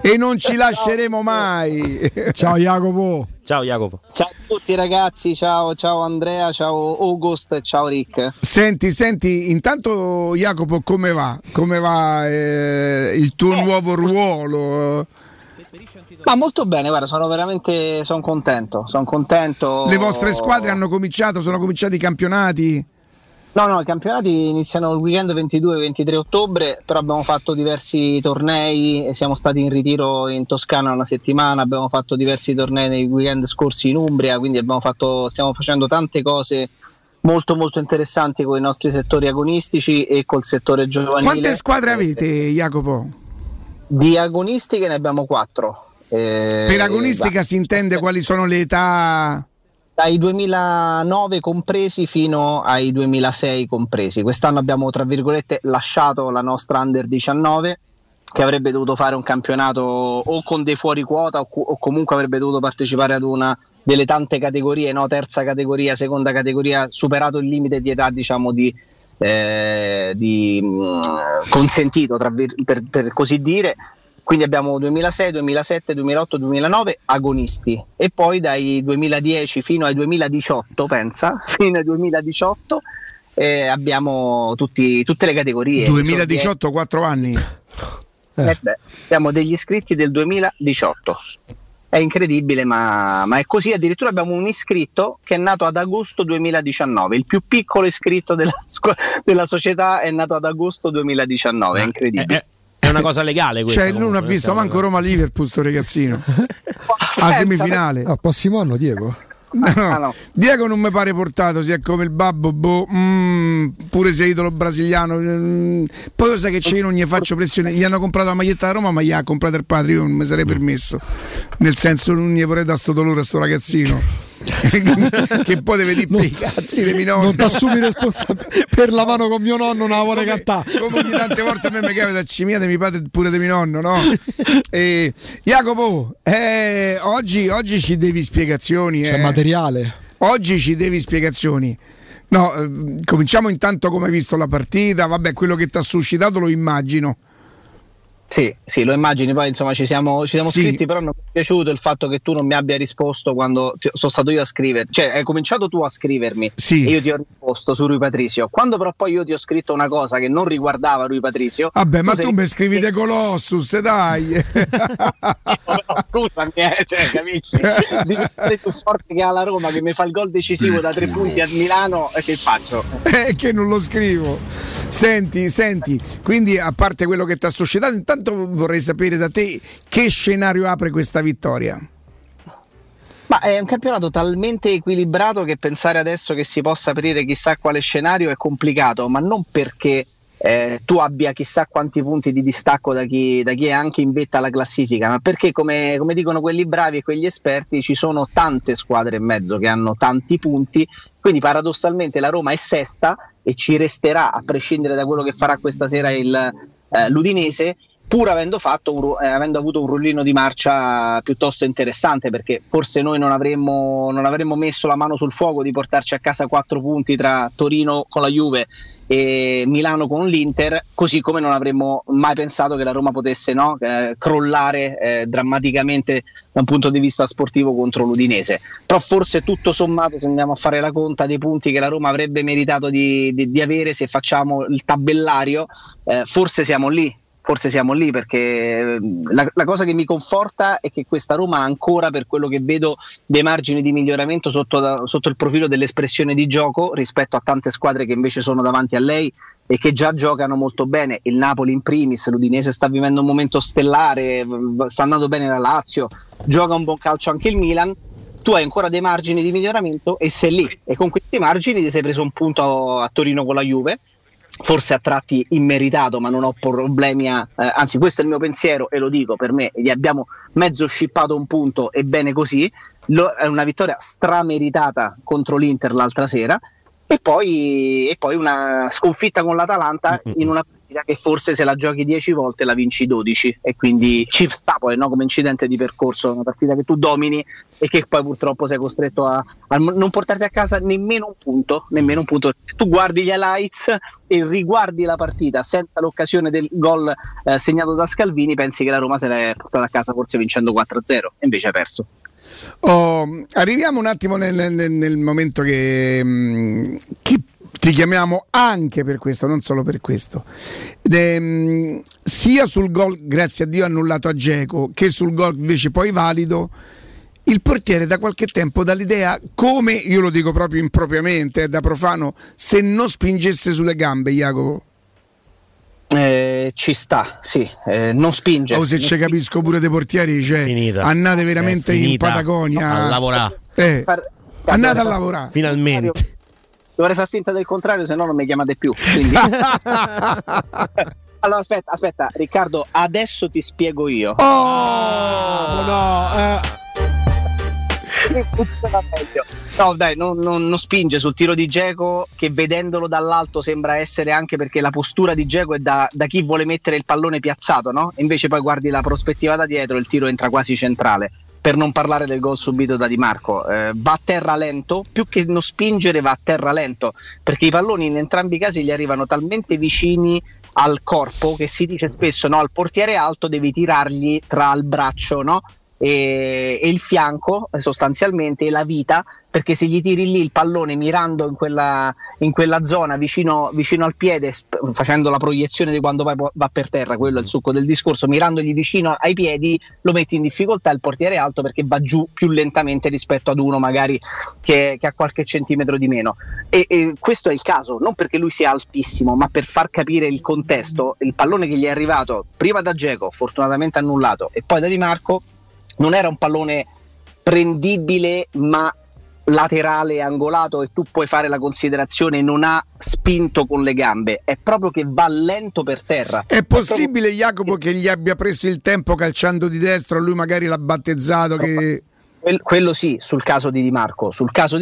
E non ci lasceremo mai. Ciao Jacopo. Ciao Jacopo. Ciao a tutti ragazzi, ciao Andrea, ciao August, ciao Rick. Senti, intanto Jacopo come va il tuo nuovo ruolo? Ma molto bene, guarda, sono contento. Le vostre squadre sono cominciati i campionati? No, i campionati iniziano il weekend 22-23 ottobre, però abbiamo fatto diversi tornei, siamo stati in ritiro in Toscana una settimana, abbiamo fatto diversi tornei nei weekend scorsi in Umbria, quindi stiamo facendo tante cose molto molto interessanti con i nostri settori agonistici e col settore giovanile. Quante squadre avete, Jacopo? Di agonistiche ne abbiamo 4. Per agonistica si intende quali sono le età? Dai 2009 compresi fino ai 2006 compresi. Quest'anno abbiamo, tra virgolette, lasciato la nostra Under 19, che avrebbe dovuto fare un campionato o con dei fuori quota o comunque avrebbe dovuto partecipare ad una delle tante categorie, no? Terza categoria, seconda categoria, superato il limite di età, diciamo, consentito, per così dire. Quindi abbiamo 2006, 2007, 2008, 2009 agonisti e poi dai 2010 fino ai 2018, abbiamo tutte le categorie. 2018, 4 anni. Siamo degli iscritti del 2018. è incredibile, ma è così. Addirittura abbiamo un iscritto che è nato ad agosto 2019, il più piccolo iscritto della società è nato ad agosto 2019, è incredibile. È una cosa legale questa. Cioè, comunque, non ha visto manco Roma-Liverpool sto ragazzino. A semifinale. Ah, prossimo anno, Diego? No. Diego non mi pare portato, sia come il babbo, pure se idolo brasiliano. Poi lo sai che c'è, io non gli faccio pressione. Gli hanno comprato la maglietta da Roma, ma gli ha comprato il padre, io non mi sarei permesso. Nel senso, non gli vorrei dare sto dolore a sto ragazzino. Che poi deve dire i cazzi dei minori, non ti assumi responsabilità per la mano con mio nonno, non la vuole cantare, come ogni tante volte a me mi capita, cimia di mio padre pure di mio nonno, no? E, Jacopo, oggi ci devi spiegazioni, c'è materiale, oggi ci devi spiegazioni. No, cominciamo intanto come hai visto la partita, vabbè, quello che ti ha suscitato lo immagino. Sì, lo immagini, poi insomma ci siamo scritti, però non mi è piaciuto il fatto che tu non mi abbia risposto quando sono stato io a scrivere, cioè hai cominciato tu a scrivermi e io ti ho risposto su Rui Patricio, quando però poi io ti ho scritto una cosa che non riguardava Rui Patricio. Vabbè, ma tu mi scrivi De Colossus, dai. Però, scusami, cioè, capisci? Di più forte che ha la Roma, che mi fa il gol decisivo da 3 punti a Milano, e che faccio? Che non lo scrivo. Senti, quindi a parte quello che ti ha suscitato, intanto vorrei sapere da te che scenario apre questa vittoria. Ma è un campionato talmente equilibrato che pensare adesso che si possa aprire chissà quale scenario è complicato, ma non perché tu abbia chissà quanti punti di distacco da chi è anche in vetta alla classifica, ma perché come dicono quelli bravi e quegli esperti ci sono tante squadre in mezzo che hanno tanti punti, quindi paradossalmente la Roma è sesta e ci resterà, a prescindere da quello che farà questa sera l'Udinese, pur avendo avuto un rullino di marcia piuttosto interessante, perché forse noi non avremmo messo la mano sul fuoco di portarci a casa 4 punti tra Torino con la Juve e Milano con l'Inter, così come non avremmo mai pensato che la Roma potesse crollare drammaticamente da un punto di vista sportivo contro l'Udinese. Però forse tutto sommato, se andiamo a fare la conta dei punti che la Roma avrebbe meritato di avere, se facciamo il tabellario, forse siamo lì, perché la cosa che mi conforta è che questa Roma ha ancora, per quello che vedo, dei margini di miglioramento sotto il profilo dell'espressione di gioco rispetto a tante squadre che invece sono davanti a lei e che già giocano molto bene, il Napoli in primis, l'Udinese sta vivendo un momento stellare, sta andando bene la Lazio, gioca un buon calcio anche il Milan. Tu hai ancora dei margini di miglioramento e sei lì, e con questi margini ti sei preso un punto a Torino con la Juve, forse a tratti immeritato, ma non ho problemi anzi, questo è il mio pensiero e lo dico per me, gli abbiamo mezzo scippato un punto e bene così, è una vittoria strameritata contro l'Inter l'altra sera, e poi una sconfitta con l'Atalanta in una partita che forse se la giochi 10 volte la vinci 12, e quindi ci sta poi, no? Come incidente di percorso, una partita che tu domini e che poi purtroppo sei costretto a non portarti a casa nemmeno un punto. Se tu guardi gli highlights e riguardi la partita senza l'occasione del gol segnato da Scalvini, pensi che la Roma se l'è portata a casa forse vincendo 4-0, invece ha perso. Arriviamo un attimo nel momento che ti chiamiamo anche per questo, non solo per questo, sia sul gol, grazie a Dio annullato a Dzeko, che sul gol invece poi valido. Il portiere da qualche tempo dà l'idea, come io lo dico proprio impropriamente, da profano, se non spingesse sulle gambe, Jacopo. Ci sta, sì, non spinge. O se ci capisco pure dei portieri, cioè, andate veramente in Patagonia a lavorare. Andate a lavorare. Finalmente. Dovrei far finta del contrario, se no non mi chiamate più. Quindi. Allora aspetta, Riccardo, adesso ti spiego io. No, dai, non spinge sul tiro di Dzeko, che vedendolo dall'alto sembra essere, anche perché la postura di Dzeko è da chi vuole mettere il pallone piazzato, no? Invece poi guardi la prospettiva da dietro, il tiro entra quasi centrale, per non parlare del gol subito da Di Marco. Va a terra lento, più che non spingere va a terra lento, perché i palloni in entrambi i casi gli arrivano talmente vicini al corpo che si dice spesso, no, al portiere alto devi tirargli tra il braccio, no? E il fianco sostanzialmente, la vita, perché se gli tiri lì il pallone mirando in quella zona vicino al piede, facendo la proiezione di quando va per terra, quello è il succo del discorso, mirandogli vicino ai piedi lo metti in difficoltà, il portiere è alto perché va giù più lentamente rispetto ad uno magari che ha qualche centimetro di meno, e questo è il caso, non perché lui sia altissimo ma per far capire il contesto. Il pallone che gli è arrivato prima da Dzeko, fortunatamente annullato, e poi da Di Marco, non era un pallone prendibile ma laterale angolato e tu puoi fare la considerazione non ha spinto con le gambe, è proprio che va lento per terra. È possibile, Jacopo, che gli abbia preso il tempo calciando di destra, lui magari l'ha battezzato, che... quello sì, sul caso di Di Marco, sul caso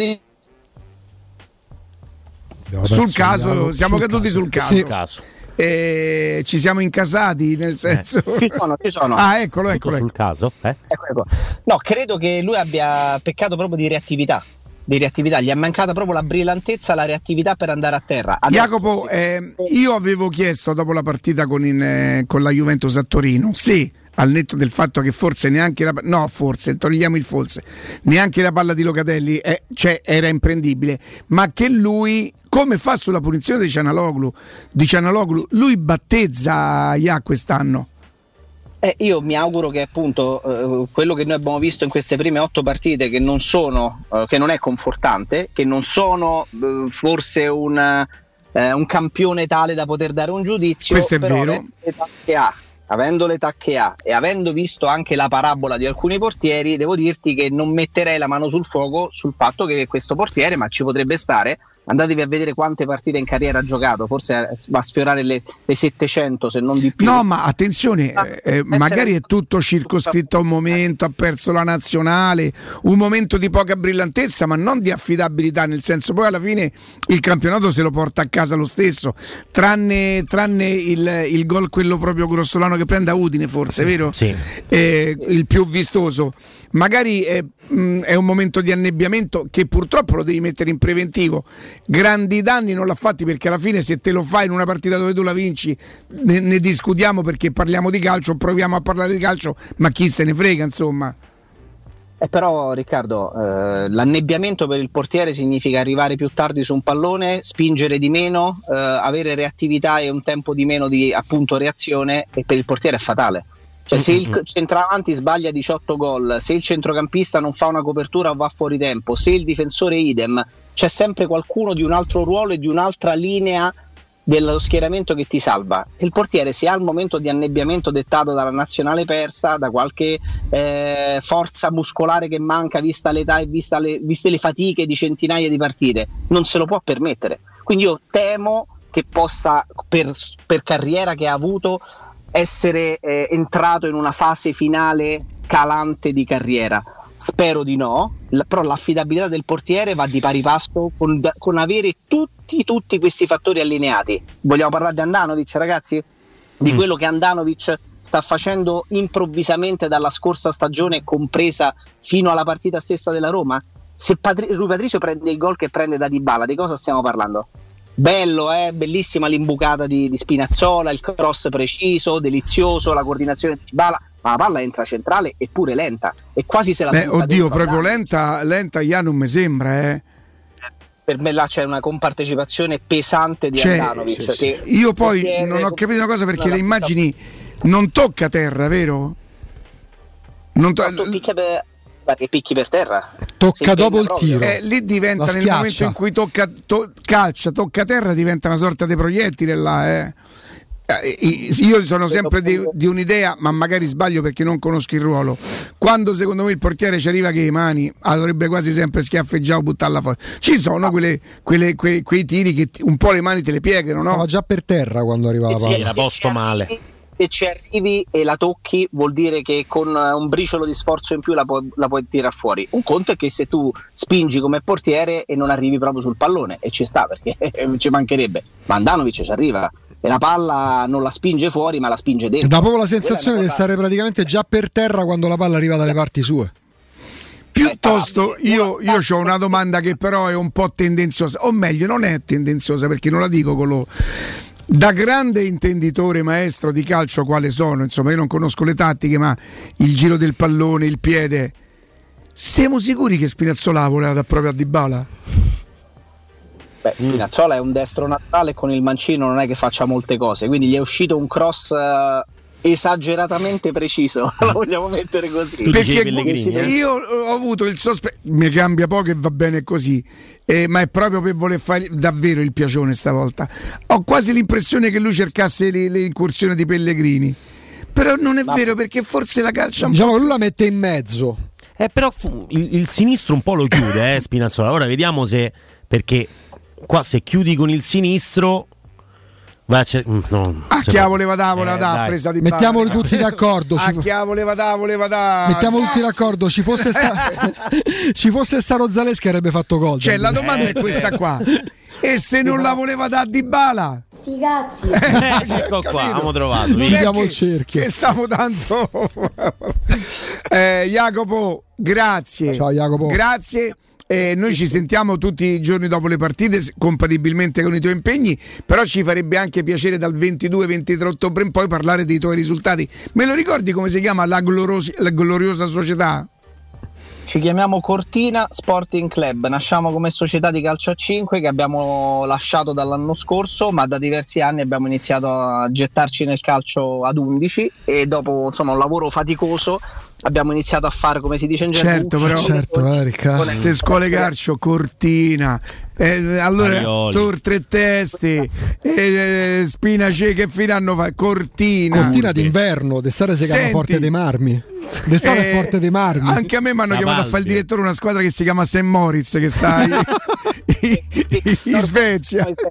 siamo caduti. Ci siamo incasati, nel senso ci sono. Ah, eccolo. Sul caso, Ecco. No, credo che lui abbia peccato proprio di reattività, gli è mancata proprio la brillantezza, la reattività per andare a terra. Adesso, Jacopo, io avevo chiesto dopo la partita con la Juventus a Torino, sì, al netto del fatto che neanche la palla di Locatelli era imprendibile, ma che lui come fa sulla punizione di Cianaloglu, lui battezza quest'anno. Io mi auguro che appunto quello che noi abbiamo visto in queste prime 8 partite, che non è confortante, che non sono forse un campione tale da poter dare un giudizio, questo è però vero, avendo l'età che ha e avendo visto anche la parabola di alcuni portieri, devo dirti che non metterei la mano sul fuoco sul fatto che questo portiere, ma ci potrebbe stare, andatevi a vedere quante partite in carriera ha giocato, forse va a sfiorare le 700 se non di più. No, ma attenzione, magari è tutto circoscritto a un momento, ha perso la nazionale, un momento di poca brillantezza ma non di affidabilità, nel senso poi alla fine il campionato se lo porta a casa lo stesso, tranne il gol quello proprio grossolano che prende a Udine, forse, vero? Sì. Il più vistoso. Magari è un momento di annebbiamento che purtroppo lo devi mettere in preventivo. Grandi danni non l'ha fatti, perché alla fine se te lo fai in una partita dove tu la vinci ne discutiamo, perché parliamo di calcio, proviamo a parlare di calcio, ma chi se ne frega, insomma. Però Riccardo, l'annebbiamento per il portiere significa arrivare più tardi su un pallone, spingere di meno, avere reattività e un tempo di meno di appunto reazione, e per il portiere è fatale. Cioè, se il centravanti sbaglia 18 gol, se il centrocampista non fa una copertura o va fuori tempo, se il difensore idem, c'è sempre qualcuno di un altro ruolo e di un'altra linea dello schieramento che ti salva. Il portiere, se ha il momento di annebbiamento dettato dalla nazionale persa, da qualche forza muscolare che manca vista l'età e viste le fatiche di centinaia di partite, non se lo può permettere. Quindi io temo che possa, per carriera che ha avuto, essere entrato in una fase finale calante di carriera. Spero di no, però l'affidabilità del portiere va di pari passo con avere tutti questi fattori allineati. Vogliamo parlare di Andanovic, ragazzi? Di quello che Andanovic sta facendo improvvisamente dalla scorsa stagione compresa fino alla partita stessa della Roma? Se Rui Patricio prende il gol che prende da Dybala, di cosa stiamo parlando? Bello, bellissima l'imbucata di Spinazzola, il cross preciso, delizioso, la coordinazione di Dybala, ma la palla entra centrale eppure lenta e quasi se la butta. Oddio, proprio lenta Ian non mi sembra, Per me là c'è una compartecipazione pesante di Andanovic. Sì. Io poi non ho capito una cosa, perché le immagini non tocca terra, vero? Perché picchi per terra, tocca dopo il tiro, lì diventa, nel momento in cui tocca terra, diventa una sorta di proiettile là, Io sono sempre di un'idea, ma magari sbaglio perché non conosco il ruolo, quando secondo me il portiere ci arriva che le mani dovrebbe quasi sempre schiaffeggiare o buttarla fuori. Ci sono quei tiri che un po' le mani te le piegano, no? Stava già per terra quando arrivava la palla, era posto male. Se ci arrivi e la tocchi, vuol dire che con un briciolo di sforzo in più la puoi tirare fuori. Un conto è che se tu spingi come portiere e non arrivi proprio sul pallone, e ci sta, perché ci mancherebbe, ma Andanovic ci arriva e la palla non la spinge fuori ma la spinge dentro. Da proprio la sensazione di stare praticamente già per terra quando la palla arriva dalle parti sue. Piuttosto io ho una domanda che però è un po' tendenziosa, o meglio non è tendenziosa, perché non la dico con lo... Da grande intenditore, maestro di calcio quale sono, insomma, io non conosco le tattiche, ma il giro del pallone, il piede, Siamo sicuri che Spinazzola voleva da proprio a Dybala? Beh, Spinazzola è un destro naturale, con il mancino non è che faccia molte cose, quindi gli è uscito un cross esageratamente preciso, la vogliamo mettere così. Perché io ho avuto il sospetto, mi cambia poco e va bene così, ma è proprio per voler fare davvero il piacione stavolta. Ho quasi l'impressione che lui cercasse le incursioni di Pellegrini, però non è vero, perché forse la calcia, diciamo, lui la mette in mezzo. Però il sinistro un po' lo chiude, Spinazzola. Ora vediamo se, perché qua se chiudi con il sinistro voleva da presa di Dybala. Mettiamoli tutti d'accordo. Mettiamoli tutti d'accordo. Ci fosse stato Zaleschi avrebbe fatto gol. Cioè la domanda è questa qua. E se non la voleva da Dybala? Figazzi. Ecco qua, abbiamo trovato. Vediamo il cerchio. Che stiamo tanto. Jacopo, grazie. Ciao Jacopo. Grazie. Noi ci sentiamo tutti i giorni dopo le partite, compatibilmente con i tuoi impegni, però ci farebbe anche piacere dal 22-23 ottobre in poi parlare dei tuoi risultati. Me lo ricordi come si chiama la gloriosa società? Ci chiamiamo Cortina Sporting Club, nasciamo come società di calcio a 5 che abbiamo lasciato dall'anno scorso, ma da diversi anni abbiamo iniziato a gettarci nel calcio ad 11 e dopo, insomma, un lavoro faticoso abbiamo iniziato a fare, come si dice in genere, queste scuole calcio, Cortina, allora Marioli. Tor Tre Teste, Spinace, che fine hanno fatto? Cortina d'inverno, d'estate si chiama Forte dei Marmi. D'estate Forte dei Marmi. Anche a me mi hanno chiamato a fare il direttore una squadra che si chiama St. Moritz, che sta in Svezia. Senti,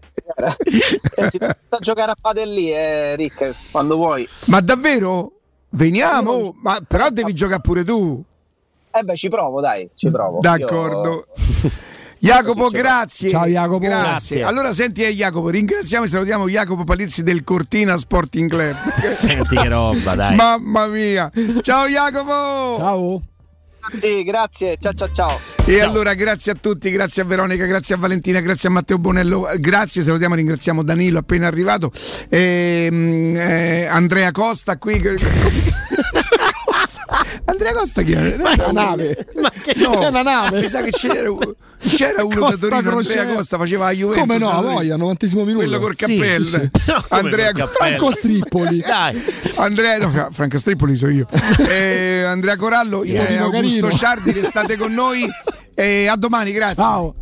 sta a giocare a padel lì, Rick, quando vuoi. Ma davvero? Veniamo, ma però devi giocare pure tu. Ci provo, dai, d'accordo. Jacopo, grazie. Ciao Jacopo, grazie. Allora senti, Jacopo, ringraziamo e salutiamo Jacopo Palizzi del Cortina Sporting Club. Senti che roba, dai. Mamma mia. Ciao Jacopo. Ciao. Sì, grazie, ciao. E ciao. Allora grazie a tutti, grazie a Veronica, grazie a Valentina, grazie a Matteo Bonello, grazie, salutiamo e ringraziamo Danilo appena arrivato, Andrea Costa qui. Andrea Costa chi è? Ma una nave. Ma che no, è una nave? Mi sa che c'era uno Costa da Torino, Andrea Costa faceva la Juventus. Come no, a voglia, 90esimo minuto. Quello col cappello. Sì. No, Andrea Franco Strippoli. Dai. Andrea Franco Strippoli sono io. Andrea Corallo, Augusto Ciardi, restate con noi. A domani, grazie. Ciao.